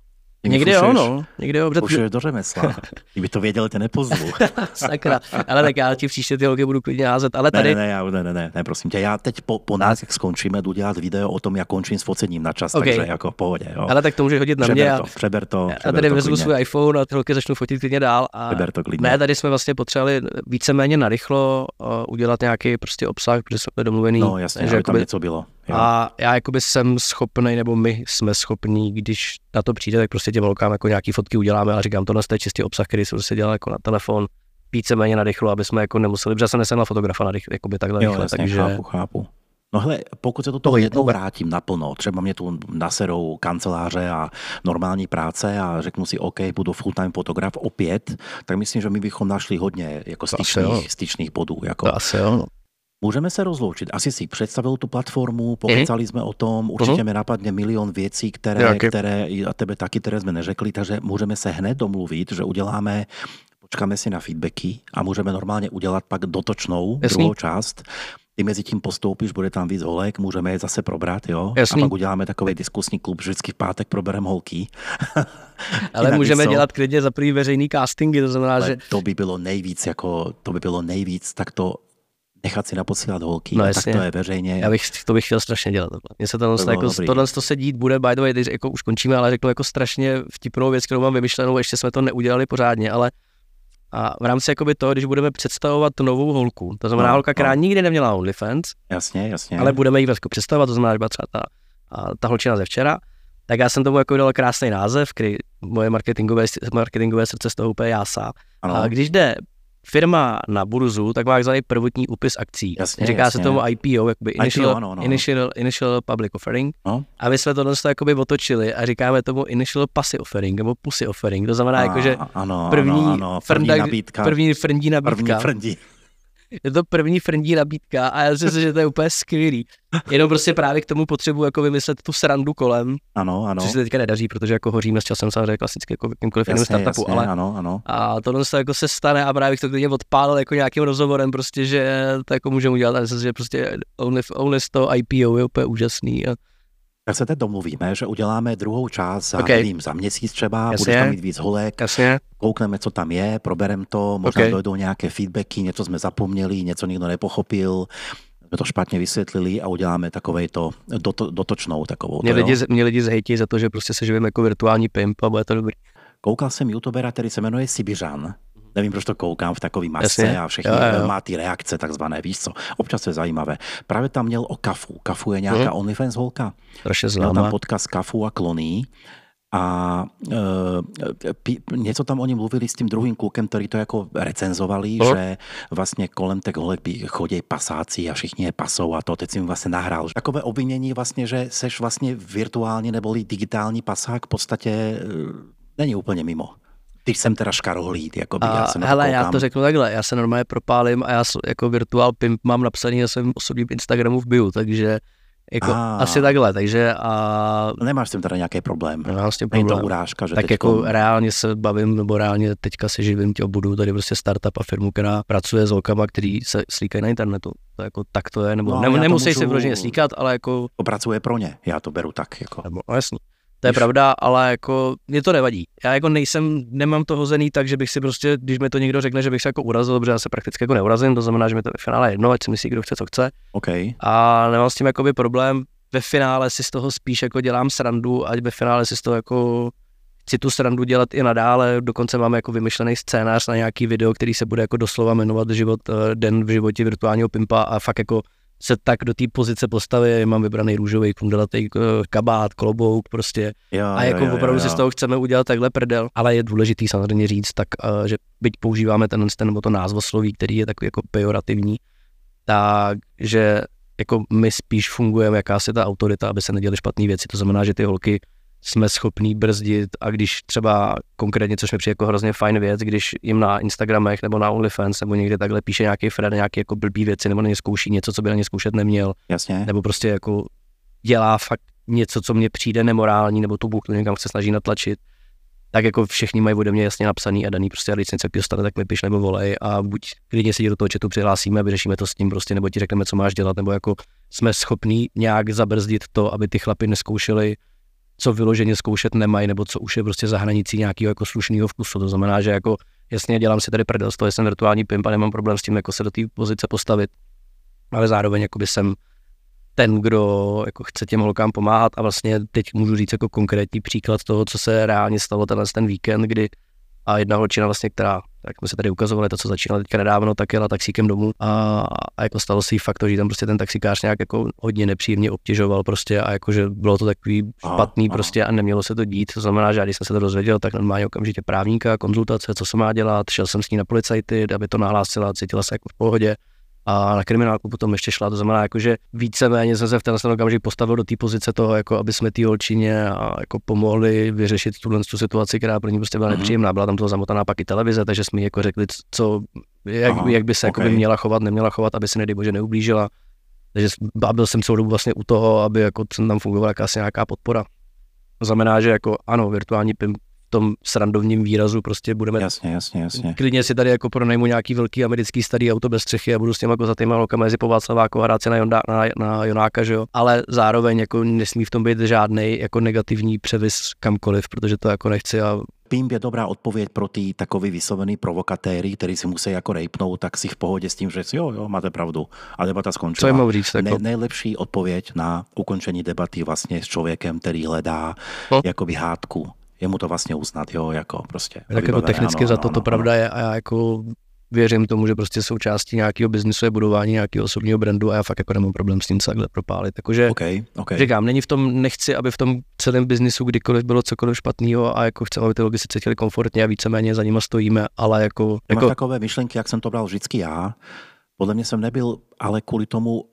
Někdy jo. Fušuješ do řemesla. Kdyby to věděl, tě nepozvu. Sakra. Ale tak já ti příště ty holky budu klidně házet, ale tady... Ne, prosím tě. Já teď po nás, jak skončíme, jdu dělat video o tom, jak končím s focením na čas, takže jako v pohodě. Jo. Ale tak to můžeš hodit na mě. Přeber to. A tady vezmu svůj iPhone a ty holky začnu fotit klidně dál. Přeber to klidně. Ne, tady jsme vlastně potřebovali víceméně narychlo udělat nějaký prostě obsah, protože jsme domluvený. No jasně, že tam něco bylo. A já jakoby jsem schopný, nebo my jsme schopní, když na to přijde, tak prostě těm holkám jako nějaký fotky uděláme a říkám, tohle je čistý obsah, který jsem prostě dělal jako na telefon, víceméně narychlo, aby jsme jako nemuseli, protože jsem nesehnal fotografa jakoby takhle rychle, takže... Chápu. No hele, pokud se do toho jednou vrátím naplno, třeba mě tu naserou kanceláře a normální práce a řeknu si, OK, budu full-time fotograf opět, tak myslím, že my bychom našli hodně jako styčných bodů. Jako. Můžeme se rozloučit. Asi si představil tu platformu, pokecali jsme o tom, určitě mi napadne milion věcí, které a tebe taky, které jsme neřekli, takže můžeme se hned domluvit, že uděláme, počkáme si na feedbacky a můžeme normálně udělat pak dotočnou druhou část. Ty mezi tím postoupíš, bude tam víc holek, můžeme je zase probrat, jo? A pak uděláme takový diskusní klub, vždycky v pátek probereme holky. Ale můžeme dělat klidně za první veřejný castingy, to znamená, že... To by bylo nejvíc, tak to nechat si naposílat holky, no, tak to je veřejně. To bych chtěl strašně dělat. Mně se tohle se dít bude, by the way, když jako už končíme, ale řeknu jako strašně vtipnou věc, kterou mám vymyšlenou, ještě jsme to neudělali pořádně, ale a v rámci jakoby toho, když budeme představovat novou holku, to znamená holka, která nikdy neměla OnlyFans, jasně. ale budeme ji vlastně představovat, to znamená, že třeba ta holčina ze včera, tak já jsem tomu jako dal krásný název, který moje marketingové srdce z toho úplně jásá. A když jde firma na burzu, tak má zvaný prvotní úpis akcí. Říká se tomu IPO, jakoby Initial Public Offering. No. A my jsme to jakoby otočili a říkáme tomu Initial Pussy Offering, nebo Pussy Offering. To znamená, jakože první nabídka. Je to první frndí nabídka a já si myslím, že to je úplně skvělý. Jenom prostě právě k tomu potřebuji jako vymyslet tu srandu kolem. Ano. Což se teďka nedaří, protože jako hoříme s časem samozřejmě klasicky jako v jakýmkoliv jiném startupu, ale ano. A tohle se jako se stane a právě bych to klidně odpálil jako nějakým rozhovorem prostě, že to jako můžeme udělat, a myslím, že prostě only to IPO je úplně úžasný a Tak se teď domluvíme, že uděláme druhou část za měsíc třeba, budeš tam mít víc holek, koukneme, co tam je, probereme to, možná dojdou nějaké feedbacky, něco jsme zapomněli, něco nikdo nepochopil, jsme to špatně vysvětlili a uděláme takovejto dotočnou takovou. Mě lidi zhejtí za to, že prostě se živím jako virtuální pimp a bude to dobrý. Koukal jsem youtubera, který se jmenuje Sibiřan. Nevím, proč to koukám v takový masce a všechny má ty reakce takzvané, víš co, občas je zajímavé. Právě tam měl o Kafu. Kafu je nějaká OnlyFans holka. Měl tam podcast Kafu a kloní a něco tam oni mluvili s tím druhým klukem, který to jako recenzovali, že vlastně kolem těch holek chodí pasáci a všichni je pasou a to teď jim vlastně nahrál. Takové obvinění vlastně, že seš vlastně virtuální neboli digitální pasák v podstatě není úplně mimo. Když jsem teda škarohlíd, jakoby, já se nepokoukám. Hele, já to řeknu takhle, já se normálně propálím a já jako virtual pimp mám napsaný na svém osobním Instagramu v bio, takže jako asi takhle, takže a... Nemáš s tím teda nějaký problém? Nemám s tím problém. Není to urážka, že tak teďko... jako reálně se bavím, nebo reálně teďka se živím, budu tady prostě startup a firmu, která pracuje s holkama, který se slíkají na internetu. To jako tak to je, nebo no, nemusí se vloženě slíkat, ale jako... To pracuje pro ně, já to beru tak, jako... Nebo, jasně. To je pravda, ale jako mě to nevadí. Já jako nemám to hozený tak, že bych si prostě, když mi to někdo řekne, že bych se jako urazil, protože já se prakticky jako neurazím, to znamená, že mi to ve finále jedno, ať si myslí, kdo chce, co chce. Okay. A nemám s tím jakoby problém, ve finále si z toho spíš jako dělám srandu, ať ve finále si z toho jako chci tu srandu dělat i nadále, dokonce máme jako vymyšlený scénář na nějaký video, který se bude jako doslova jmenovat Den v životě virtuálního pimpa a fakt jako se tak do té pozice postavy, mám vybraný růžový kundelatý kabát, klobouk prostě opravdu si z toho chceme udělat takhle prdel, ale je důležitý samozřejmě říct tak, že byť používáme ten nebo to názvosloví, který je takový jako pejorativní, takže jako my spíš fungujeme jakási ta autorita, aby se neděly špatné věci, to znamená, že ty holky jsme schopní brzdit a když třeba konkrétně, což mi přijde jako hrozně fajn věc, když jim na Instagramech nebo na OnlyFans nebo někde takhle píše nějaký Fred nějaké jako blbý věci nebo na ně zkouší něco, co by na ně zkoušet neměl. Jasně. Nebo prostě jako dělá fakt něco, co mně přijde nemorální nebo tu buchtu někam se snaží natlačit, tak jako všichni mají ode mě jasně napsaný a daný prostě, a když se něco dostane, tak mi piš nebo volej a buď klidně se do toho chatu přihlásíme, vyřešíme to s tím prostě, nebo ti řekneme, co máš dělat, nebo jako jsme schopní nějak zabrzdit to, aby ty chlapi neskoušeli, co vyloženě zkoušet nemají, nebo co už je prostě za hranicí nějakého jako slušného vkusu. To znamená, že jako jasně dělám si tady prdel z toho, jsem virtuální pimp a nemám problém s tím jako se do té pozice postavit, ale zároveň jakoby jsem ten, kdo jako chce těm holkám pomáhat a vlastně teď můžu říct jako konkrétní příklad toho, co se reálně stalo ten víkend, kdy a jedna holčina vlastně, která, jak jsme se tady ukazovali, to, co začínala teďka nedávno, tak jela taxíkem domů a jako stalo se jí fakt to, že tam prostě ten taxikář nějak jako hodně nepříjemně obtěžoval prostě a jakože bylo to takový špatný prostě a nemělo se to dít, to znamená, že když jsem se to dozvěděl, tak normálně okamžitě právníka, konzultace, co se má dělat, šel jsem s ní na policajty, aby to nahlásila, cítila se jako v pohodě a na kriminálku potom ještě šla, to znamená, jakože víceméně jsem se v tenhle okamžik postavil do té pozice toho, jako aby jsme té holčině jako pomohli vyřešit tuhle situaci, která pro ní prostě byla nepříjemná, byla tam toho zamotaná pak i televize, takže jsme jí jako řekli, co, jak by se jako by měla chovat, neměla chovat, aby se nedej bože neublížila, takže byl jsem celou dobu vlastně u toho, aby jako tam fungovala jakási nějaká podpora. To znamená, že jako ano, virtuální pimp tom srandovním výrazu prostě budeme... Jasně. Klidně si tady jako pronajmu nějaký velký americký starý auto bez střechy a budu s těma jako za týma holkama jezdit po Václaváku a hrát se na Jonáka, že jo. Ale zároveň jako nesmí v tom být žádnej jako negativní převis kamkoliv, protože to jako nechci a... Pimp je dobrá odpověď pro ty takový vyslovený provokatéry, který si musí jako rejpnout, tak si v pohodě s tím, že jo, máte pravdu. A debata skončila. Co jim mám říct? Jako... Nejlepší odpověď na ukončení debaty vlastně s člověkem, který hledá jakoby hádku. Je mu to vlastně uznat, jo, jako prostě. Tak jako technicky ano, za to to pravda je a já jako věřím tomu, že prostě součástí nějakého biznisu je budování nějakého osobního brandu a já fakt jako nemám problém s tím se takhle propálit. Takže říkám, není v tom, nechci, aby v tom celém biznisu kdykoliv bylo cokoliv špatného a jako chceme, aby ty lidi se cítili komfortně a víceméně za nima stojíme, ale jako... Máš takové myšlenky, jak jsem to bral vždycky já, podle mě jsem nebyl, ale kvůli tomu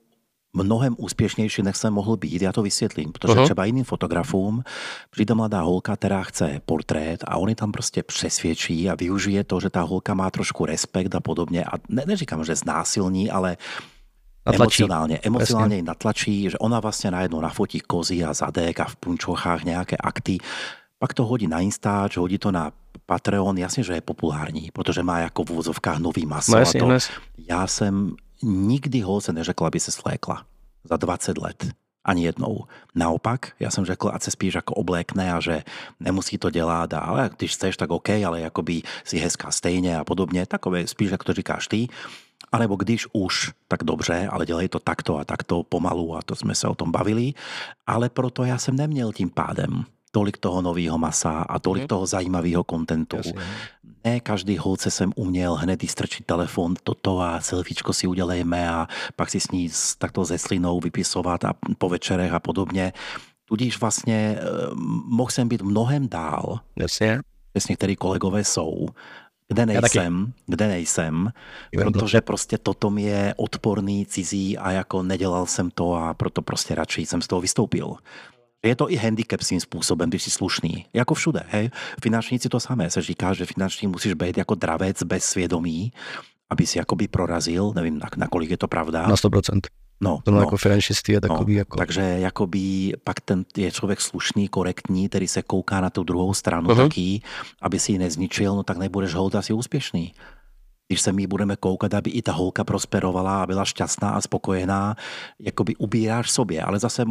mnohem úspěšnější, než jsem mohl být, já to vysvětlím, protože třeba jiným fotografům přijde mladá holka, která chce portrét a oni tam prostě přesvědčí a využije to, že ta holka má trošku respekt a podobně a neříkám, že znásilní, ale natlačí. Emocionálně ji natlačí, že ona vlastně najednou nafotí kozy a zadek a v punčochách nějaké akty, pak to hodí na Instač, hodí to na Patreon, jasně, že je populární, protože má jako v úvozovkách nový maso a to. Já jsem nikdy holce neřekla, aby se slékla za 20 let. Ani jednou. Naopak, já jsem řekl, ať se spíš jako oblékne a že nemusí to dělat a ale když chceš, tak OK, ale jakoby si hezká stejně a podobně, takové spíš, jak to říkáš ty. Anebo když už, tak dobře, ale dělej to takto a takto pomalu a to jsme se o tom bavili. Ale proto já jsem neměl tím pádem tolik toho nového masa a tolik toho zajímavého kontentu. Jasně. Ne každý holce jsem uměl hned strčit telefon toto a selfiečko si udělejme a pak si s ní takto ze slinou vypisovat a po večerech a podobně. Tudíž vlastně mohl jsem být mnohem dál. Jasně. Přesně, který kolegové jsou. Kde nejsem, protože prostě toto mi je odporný, cizí a jako nedělal jsem to a proto prostě radši jsem z toho vystoupil. Je to i handicap svým způsobem, když jsi slušný. Jako všude, hej. Finančníci to samé se říká, že finanční musíš být jako dravec bez svědomí, aby si jakoby prorazil, nevím, na kolik je to pravda. Na 100%. No, jako finančistý je takový jako... Takže jakoby pak ten je člověk slušný, korektní, který se kouká na tu druhou stranu taky, aby si ji nezničil, no tak nebudeš holt asi úspěšný. Když se my budeme koukat, aby i ta holka prosperovala a byla šťastná a spokojená, jakoby ubíráš sobě, ale zase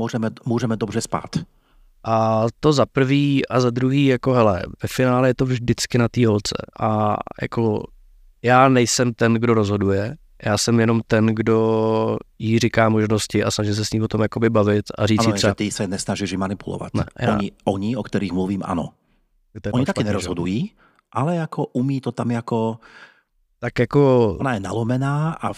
můžeme dobře spát. A to za prvý a za druhý, jako hele, ve finále je to vždycky na té holce a jako já nejsem ten, kdo rozhoduje, já jsem jenom ten, kdo jí říká možnosti a snaží se s ní o tom jakoby bavit a říct si třeba... Ano, ty se nesnažíš manipulovat. Ne, oni, o kterých mluvím, ano. Oni taky nerozhodují, ale jako umí to tam jako... Tak jako... Ona je nalomená a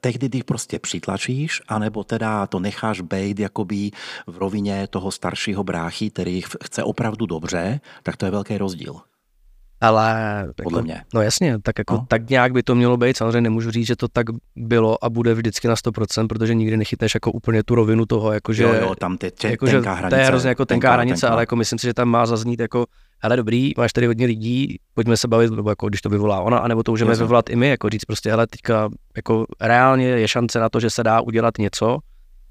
tehdy ty prostě přitlačíš, anebo teda to necháš bejt jakoby v rovině toho staršího bráchy, který chce opravdu dobře, tak to je velký rozdíl. Ale podle mě. No jasně, tak jako tak nějak by to mělo být, samozřejmě nemůžu říct, že to tak bylo a bude vždycky na 100%, protože nikdy nechytneš jako úplně tu rovinu toho, jakože jo, tam tenká hranice. To je hrozně jako tenká hranice, ale jako myslím si, že tam má zaznít jako hele dobrý, máš tady hodně lidí, pojďme se bavit, nebo jako když to vyvolá ona, anebo to můžeme vyvolat i my, jako říct prostě hele teďka jako reálně je šance na to, že se dá udělat něco.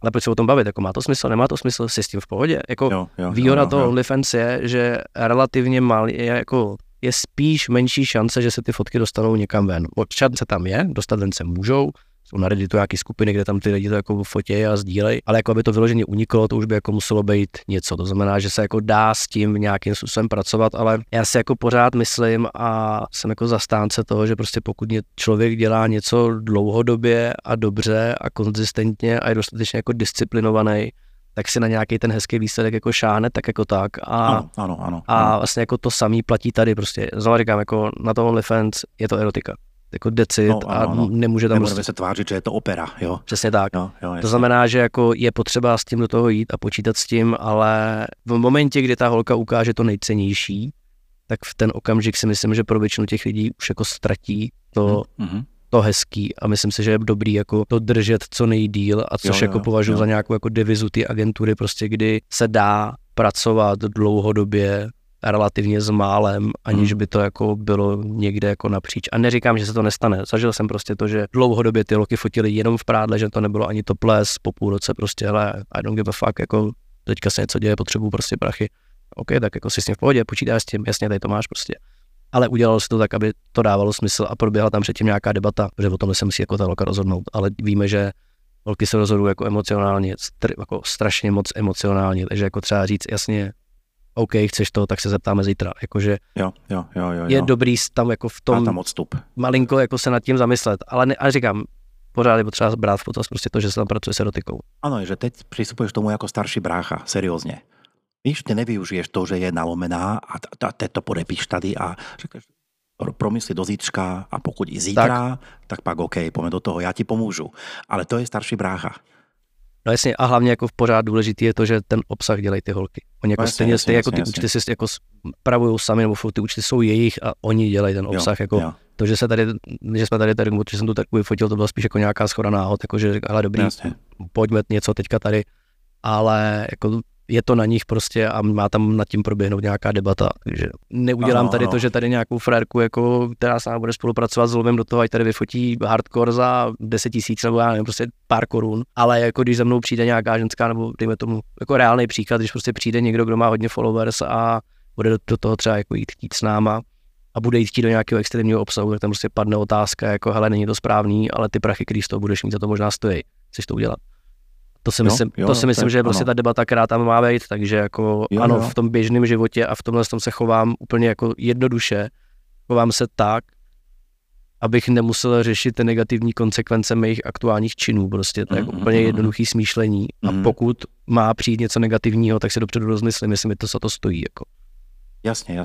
Ale proč se o tom bavit? Jako má to smysl, nemá to smysl, jsi s tím v pohodě. Jako výhoda toho OnlyFans je, že relativně malý jako je spíš menší šance, že se ty fotky dostanou někam ven. Šance tam je, dostat ven se můžou, jsou na Redditu nějaké skupiny, kde tam ty lidi to jako fotí a sdílejí, ale jako aby to vyloženě uniklo, to už by jako muselo být něco. To znamená, že se jako dá s tím nějakým způsobem pracovat, ale já si jako pořád myslím a jsem jako zastánce toho, že prostě pokud člověk dělá něco dlouhodobě a dobře a konzistentně a je dostatečně jako disciplinovaný, tak si na nějaký ten hezký výsledek jako šáhne, tak jako tak. A, ano. A vlastně jako to samý platí tady prostě. Znovu říkám, jako na to OnlyFans je to erotika. Jako decid nemůže tam... Nemůžeme se tvářit, že je to opera, jo? Přesně tak. To znamená, že jako je potřeba s tím do toho jít a počítat s tím, ale v momentě, kdy ta holka ukáže to nejcennější, tak v ten okamžik si myslím, že pro většinu těch lidí už jako ztratí to... to hezký a myslím si, že je dobrý jako to držet co nejdýl a což jako považuji za nějakou jako devizu ty agentury prostě, kdy se dá pracovat dlouhodobě relativně s málem, aniž by to jako bylo někde jako napříč. A neříkám, že se to nestane. Zažil jsem prostě to, že dlouhodobě ty holky fotily jenom v prádle, že to nebylo ani to ples, po půl roce prostě, hele, I don't give a fuck, jako teďka se něco děje, potřebuju prostě prachy. OK, tak jako jsi s tím v pohodě, počítáš s tím, jasně, tady to máš prostě. Ale udělalo se to tak, aby to dávalo smysl a proběhla tam předtím nějaká debata, protože o tomhle se musí jako ta holka rozhodnout, ale víme, že holky se rozhodují jako emocionálně, jako strašně moc emocionálně, takže jako třeba říct jasně, OK, chceš to, tak se zeptáme zítra, jakože je dobrý tam jako v tom tam odstup. Malinko jako se nad tím zamyslet, ale ne, a říkám, pořád je potřeba brát v potaz prostě to, že se tam pracuje s erotikou. Ano, že teď přistupuješ tomu jako starší brácha, seriózně. Víš, ty nevyužiješ to, že je nalomená a teď to podepíš tady a řekneš, promysli do zítřka a pokud i zítra, tak pak OK, pojďme do toho, já ti pomůžu. Ale to je starší brácha. No jasně a hlavně jako v pořád důležitý je to, že ten obsah dělají ty holky. Oni jako stejně, účty si jako spravují sami, nebo ty účty jsou jejich a oni dělají ten obsah. To, že se tady, že jsme tady, když jsem tu takový fotil, to byla spíš jako nějaká shoda náhod, jakože hele dobrý, pojďme něco teďka tady, ale jako je to na nich prostě a má tam nad tím proběhnout nějaká debata, takže neudělám tady to, že tady nějakou frérku, jako, která s námi bude spolupracovat, zlovím do toho, ať tady vyfotí hardcore za 10 000 nebo já nevím, prostě pár korun, ale jako když za mnou přijde nějaká ženská, nebo dejme tomu jako reálný příklad, když prostě přijde někdo, kdo má hodně followers a bude do toho třeba jako jít chtít s náma a bude jít do nějakého extrémního obsahu, tak tam prostě padne otázka, jako hele, není to správný, ale ty prachy, který z toho budeš mít, za to možná stojí, chceš to udělat. To si myslím, že je prostě ta debata, která tam má být, takže jako v tom běžném životě a v tomhle tom se chovám úplně jako jednoduše. Chovám se tak, abych nemusel řešit ty negativní konsekvence mých aktuálních činů, prostě to je jako úplně jednoduchý smýšlení a pokud má přijít něco negativního, tak si dopředu rozmyslím, jestli mi to za to stojí jako. Jasně.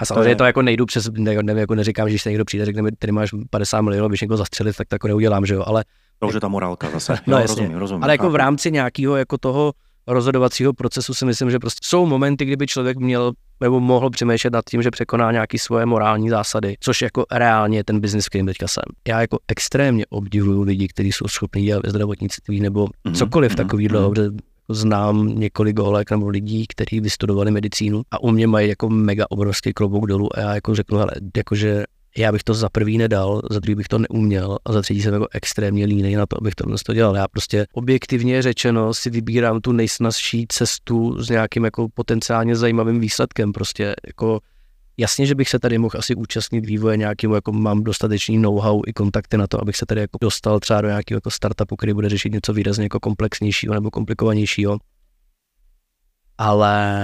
A samozřejmě to jako nejdu přes, nevím, jako neříkám, že když se někdo přijde, řekne mi, tady máš 50 milionů, když někoho zastřelit, tak to jako neudělám, že jo, ale... To už je ta morálka zase, no, rozumím. Ale jako v rámci nějakého jako toho rozhodovacího procesu si myslím, že prostě jsou momenty, kdyby člověk měl nebo mohl přemýšlet nad tím, že překoná nějaké svoje morální zásady, což jako reálně je ten biznis, kterým teďka jsem. Já jako extrémně obdivuju lidi, kteří jsou schopní dělat ve zdravotnictví nebo cokoliv takového. Znám několik holek nebo lidí, kteří vystudovali medicínu a u mě mají jako mega obrovský klobouk dolů a já jako řeknu, hele, jakože já bych to za prvý nedal, za druhý bych to neuměl a za třetí jsem jako extrémně línej na to, abych to dělal. Já prostě objektivně řečeno si vybírám tu nejsnazší cestu s nějakým jako potenciálně zajímavým výsledkem. Prostě jako jasně, že bych se tady mohl asi účastnit vývoje nějakým, jako mám dostatečný know-how i kontakty na to, abych se tady jako dostal třeba do nějakého jako startupu, který bude řešit něco výrazně jako komplexnějšího nebo komplikovanějšího. Ale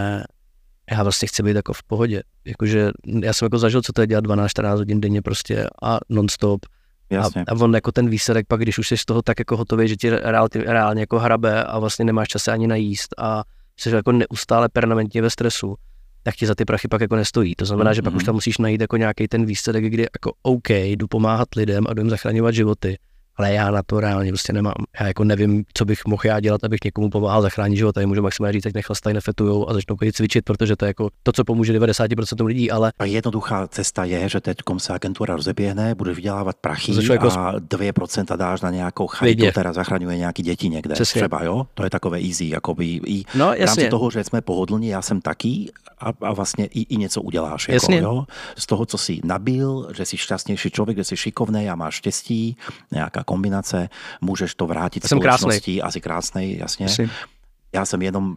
já vlastně chci být jako v pohodě. Jakože já jsem jako zažil, co to je dělat 12-14 hodin denně prostě a non-stop. A on jako ten výsledek pak, když už jsi z toho tak jako hotový, že ti reálně jako hrabe a vlastně nemáš čas ani najíst a jsi jako neustále permanentně ve stresu, tak ti za ty prachy pak jako nestojí. To znamená, že pak už tam musíš najít jako nějaký ten výsledek, kdy jako OK, jdu pomáhat lidem a jdu jim zachraňovat životy, ale já na to reálně prostě nemám. Já jako nevím, co bych mohl já dělat, abych někomu pomáhal zachránit život. Tady můžu maximálně říct, ať nechlastají, nefetujou a začnou chodit cvičit, protože to je jako to, co pomůže 90% lidí, ale... A jednoduchá cesta je, že teďkom se agentura rozeběhne, budeš vydělávat prachy jako... a 2% dáš na nějakou charitu, která zachraňuje nějaký děti někde. Přesně. Třeba, jo? To je takové easy, jakoby i no, v rámci toho, že jsme pohodlní, já jsem taky a vlastně i něco uděláš, jako, jo? Z toho, co jsi nabil, že jsi šťastnější člověk, že jsi šikovný a máš štěstí, nějaká kombinace, můžeš to vrátit společností, asi krásnej, jasně. Já jsem jenom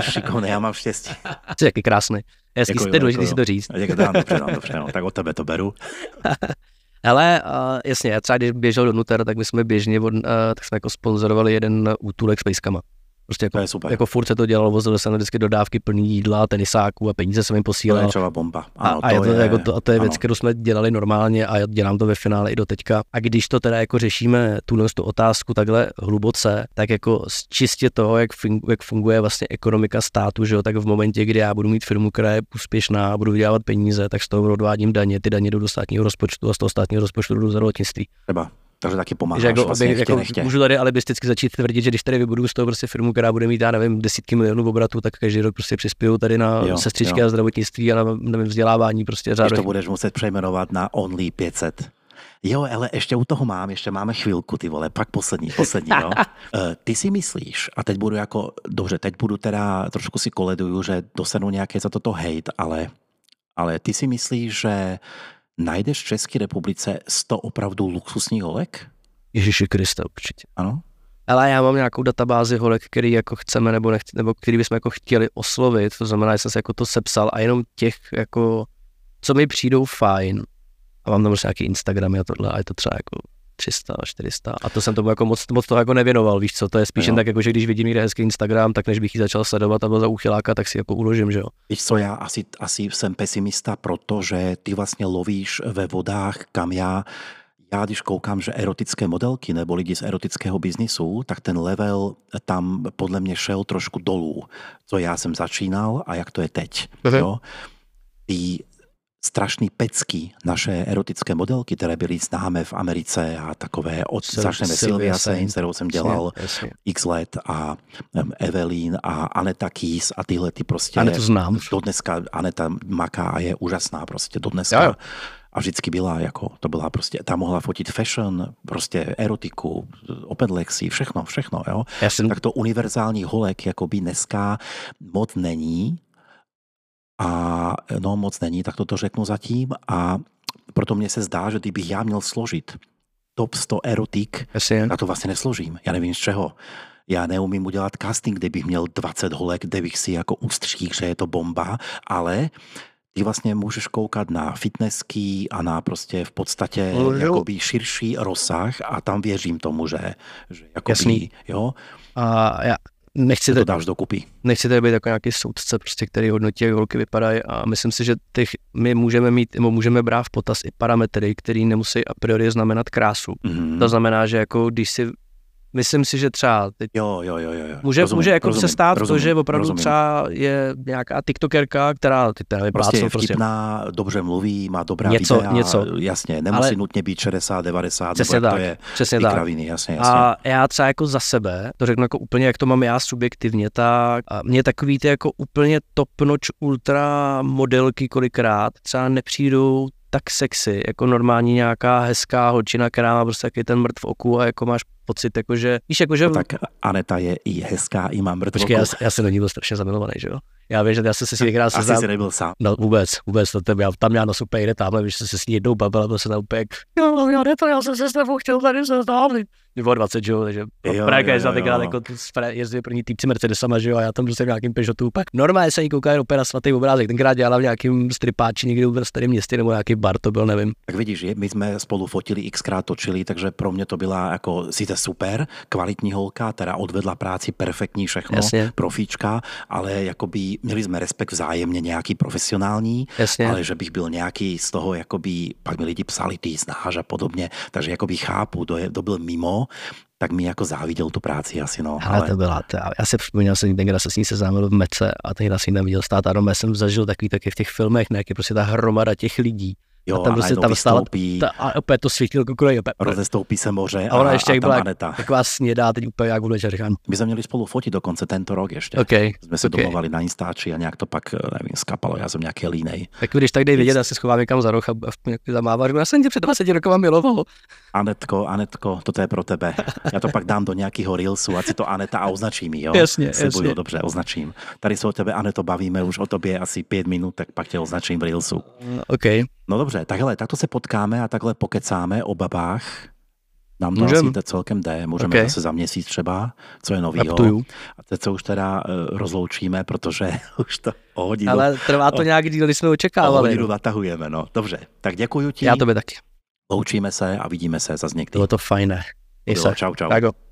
šikovnej, já mám štěstí. Jsi taky krásnej, jasný, děkuju, jste důležitý si to říct. Dobře, tak od tebe to beru. Hele, jasně, já třeba když běžel do Donuter, tak my jsme běžně, tak jsme jako sponzorovali jeden útulek s pejskama. Prostě jako furt se to dělalo, vozil jsem vždycky dodávky plný jídla, tenisáků a peníze jsem jim posílal. To je třeba bomba. Ano, to je věc, kterou jsme dělali normálně a dělám to ve finále i do teďka. A když to teda jako řešíme tu otázku takhle hluboce, tak jako z čistě toho, jak funguje vlastně ekonomika státu, že jo, tak v momentě, kdy já budu mít firmu, která je úspěšná a budu vydělávat peníze, tak z toho odvádím daně, ty daně jdou do státního rozpočtu a z toho státního rozpočtu jdou do zdravotnictví. Takže taky pomáháš jako, vlastně nechtě. Můžu tady alibisticky začít tvrdit, že když tady vybudu z toho prostě firmu, která bude mít, já nevím, desítky milionů obratů, tak každý rok prostě přispěju tady na sestřičky a zdravotnictví a na nevím, vzdělávání prostě řádově. Když to budeš muset přejmenovat na Only 500. Jo, ale ještě u toho máme chvilku, ty vole, pak poslední, jo. Ty si myslíš, a teď budu jako, dobře, teď budu teda, trošku si koleduju, že dostanu nějaké za toto hejt, ale ty si myslíš, že najdeš v České republice 100 opravdu luxusních holek? Ježiši Krista, určitě. Ano. Ale já mám nějakou databázi holek, který jako chceme nebo který bychom jako chtěli oslovit, to znamená, že jsem se jako to sepsal a jenom těch jako, co mi přijdou fajn. A mám tam prostě nějaký Instagramy a tohle a je to třeba jako 300, 400 a to jsem tomu jako moc toho jako nevěnoval, víš co, to je spíš jen tak jako, že když vidím někde hezký Instagram, tak než bych ji začal sledovat a byl za úchyláka, tak si jako uložím, že jo. Víš co, já asi jsem pesimista, protože ty vlastně lovíš ve vodách, kam já když koukám, že erotické modelky nebo lidi z erotického biznisu, tak ten level tam podle mě šel trošku dolů, co já jsem začínal a jak to je teď, jo. Ty strašný pecky naše erotické modelky, které byly známé v Americe a takové od začneme Sylvia Sainz, kterou jsem dělal x let a Evelyn a Aneta Keys a tyhle ty prostě. Anetu znám. Dodneska Aneta maká a je úžasná prostě dodneska. Jo. A vždycky byla jako, to byla prostě, ta mohla fotit fashion, prostě erotiku, openlexi, všechno, jo. Tak to univerzální holek jakoby dneska moc není. A no moc není, tak to řeknu zatím a proto mně se zdá, že kdybych já měl složit top 100 erotik, tak to vlastně nesložím, já nevím z čeho. Já neumím udělat casting, kde bych měl 20 holek, kde bych si jako ústřih, že je to bomba, ale kdy vlastně můžeš koukat na fitnessky a na prostě v podstatě jakoby širší rozsah a tam věřím tomu, že jakoby, jasný. Jo. A já nechci to dáš dokupy. Nechci tady být jako nějaký soudce, prostě, který hodnotí, jak holky vypadají a myslím si, že my můžeme mít, nebo můžeme brát v potaz i parametry, které nemusí a priori znamenat krásu. Mm-hmm. To znamená, že jako když si myslím si, že třeba teď může se stát to, že opravdu třeba je nějaká tiktokerka, která prostě vtipná, dobře mluví, má dobrá videa, jasně, nemusí ale nutně být 60, 90, přesně nebo tak, to je přesně kraviny, jasně. A já třeba jako za sebe, to řeknu jako úplně, jak to mám já subjektivně, tak a mě takový ty jako úplně top notch ultra modelky kolikrát třeba nepřijdou tak sexy, jako normální nějaká hezká holčina, která má prostě taky ten mrtv oku a jako máš pocit, jakože, víš, jakože... No tak Aneta je i hezká, i má mrtv oku. Já jsem do ní byl strašně zamilovaný, že jo? Já vím, že já jsem se s ní některá seznám... Asi jsi nebyl sám. No vůbec, tam já nos úplně jde tamhle, víš, jsem se s ní jednou babel, byl jsem tam úplně... Já jsem se s tebou chtěl tady seznámit. Bylo 20, že jo, takže právě když tenkrát jako jezdili první týpci Mercedesama, že jo, a já tam byl jsem v nějakým Peugeotu, pak normálně se jí koukali úplně na svatý obrázek, tenkrát dělala v nějakým stripáči někde v starém městě nebo nějaký bar to byl, nevím. Tak vidíš, my jsme spolu fotili, xkrát točili, takže pro mě to byla jako sice super, kvalitní holka, která odvedla práci perfektní všechno, jasně. Profíčka, ale jakoby měli jsme respekt vzájemně nějaký profesionální, jasně. Ale že bych byl nějaký z toho, jakoby pak mi lidi psali, ty znáš a podobně, takže jakoby chápu, to byl mimo, tak mi jako záviděl tu práci asi, no. Ale to byla, já si vzpomínal, jsem někde se s ní seznámil v Mece a tenkrát jsem ji neviděl stát a doma jsem zažil takový taky v těch filmech, nějaký prostě ta hromada těch lidí. Jo, a tam prostě tam stále a opět to svítilko kolej, rozestoupí se moře a ona ještě jak byla taková snědá, teď úplně jak vůbec říkám. My jsme měli spolu fotit dokonce tento rok ještě. Okay, jsme se domluvali na Instači a nějak to pak, nevím, skapalo, já jsem nějaký línej. Tak když tak dej vědět, já se schovám někam za roh a zamává, já jsem tě před 20 rokama miloval. Anetko, toto je pro tebe. Já to pak dám do nějakého reelsu, ať si to Aneta a označím, jo? Jasně. Dobře, označím. Tady se o tebe, Aneto, bavíme už o tobě asi 5 minut, tak pak tě označím v reelsu. Okay. No dobře, takto se potkáme a takhle pokecáme o babách. Nám to asi celkem jde, můžeme zase za měsíc třeba, co je novýho. A teď se už teda rozloučíme, protože už to o hodinu... Ale trvá to nějak díl, když jsme očekávali. O hodinu natahujeme, no. Dobře, tak děkuju ti. Já tobě taky. Loučíme se a vidíme se zase někdy. Bylo to fajné. Čau.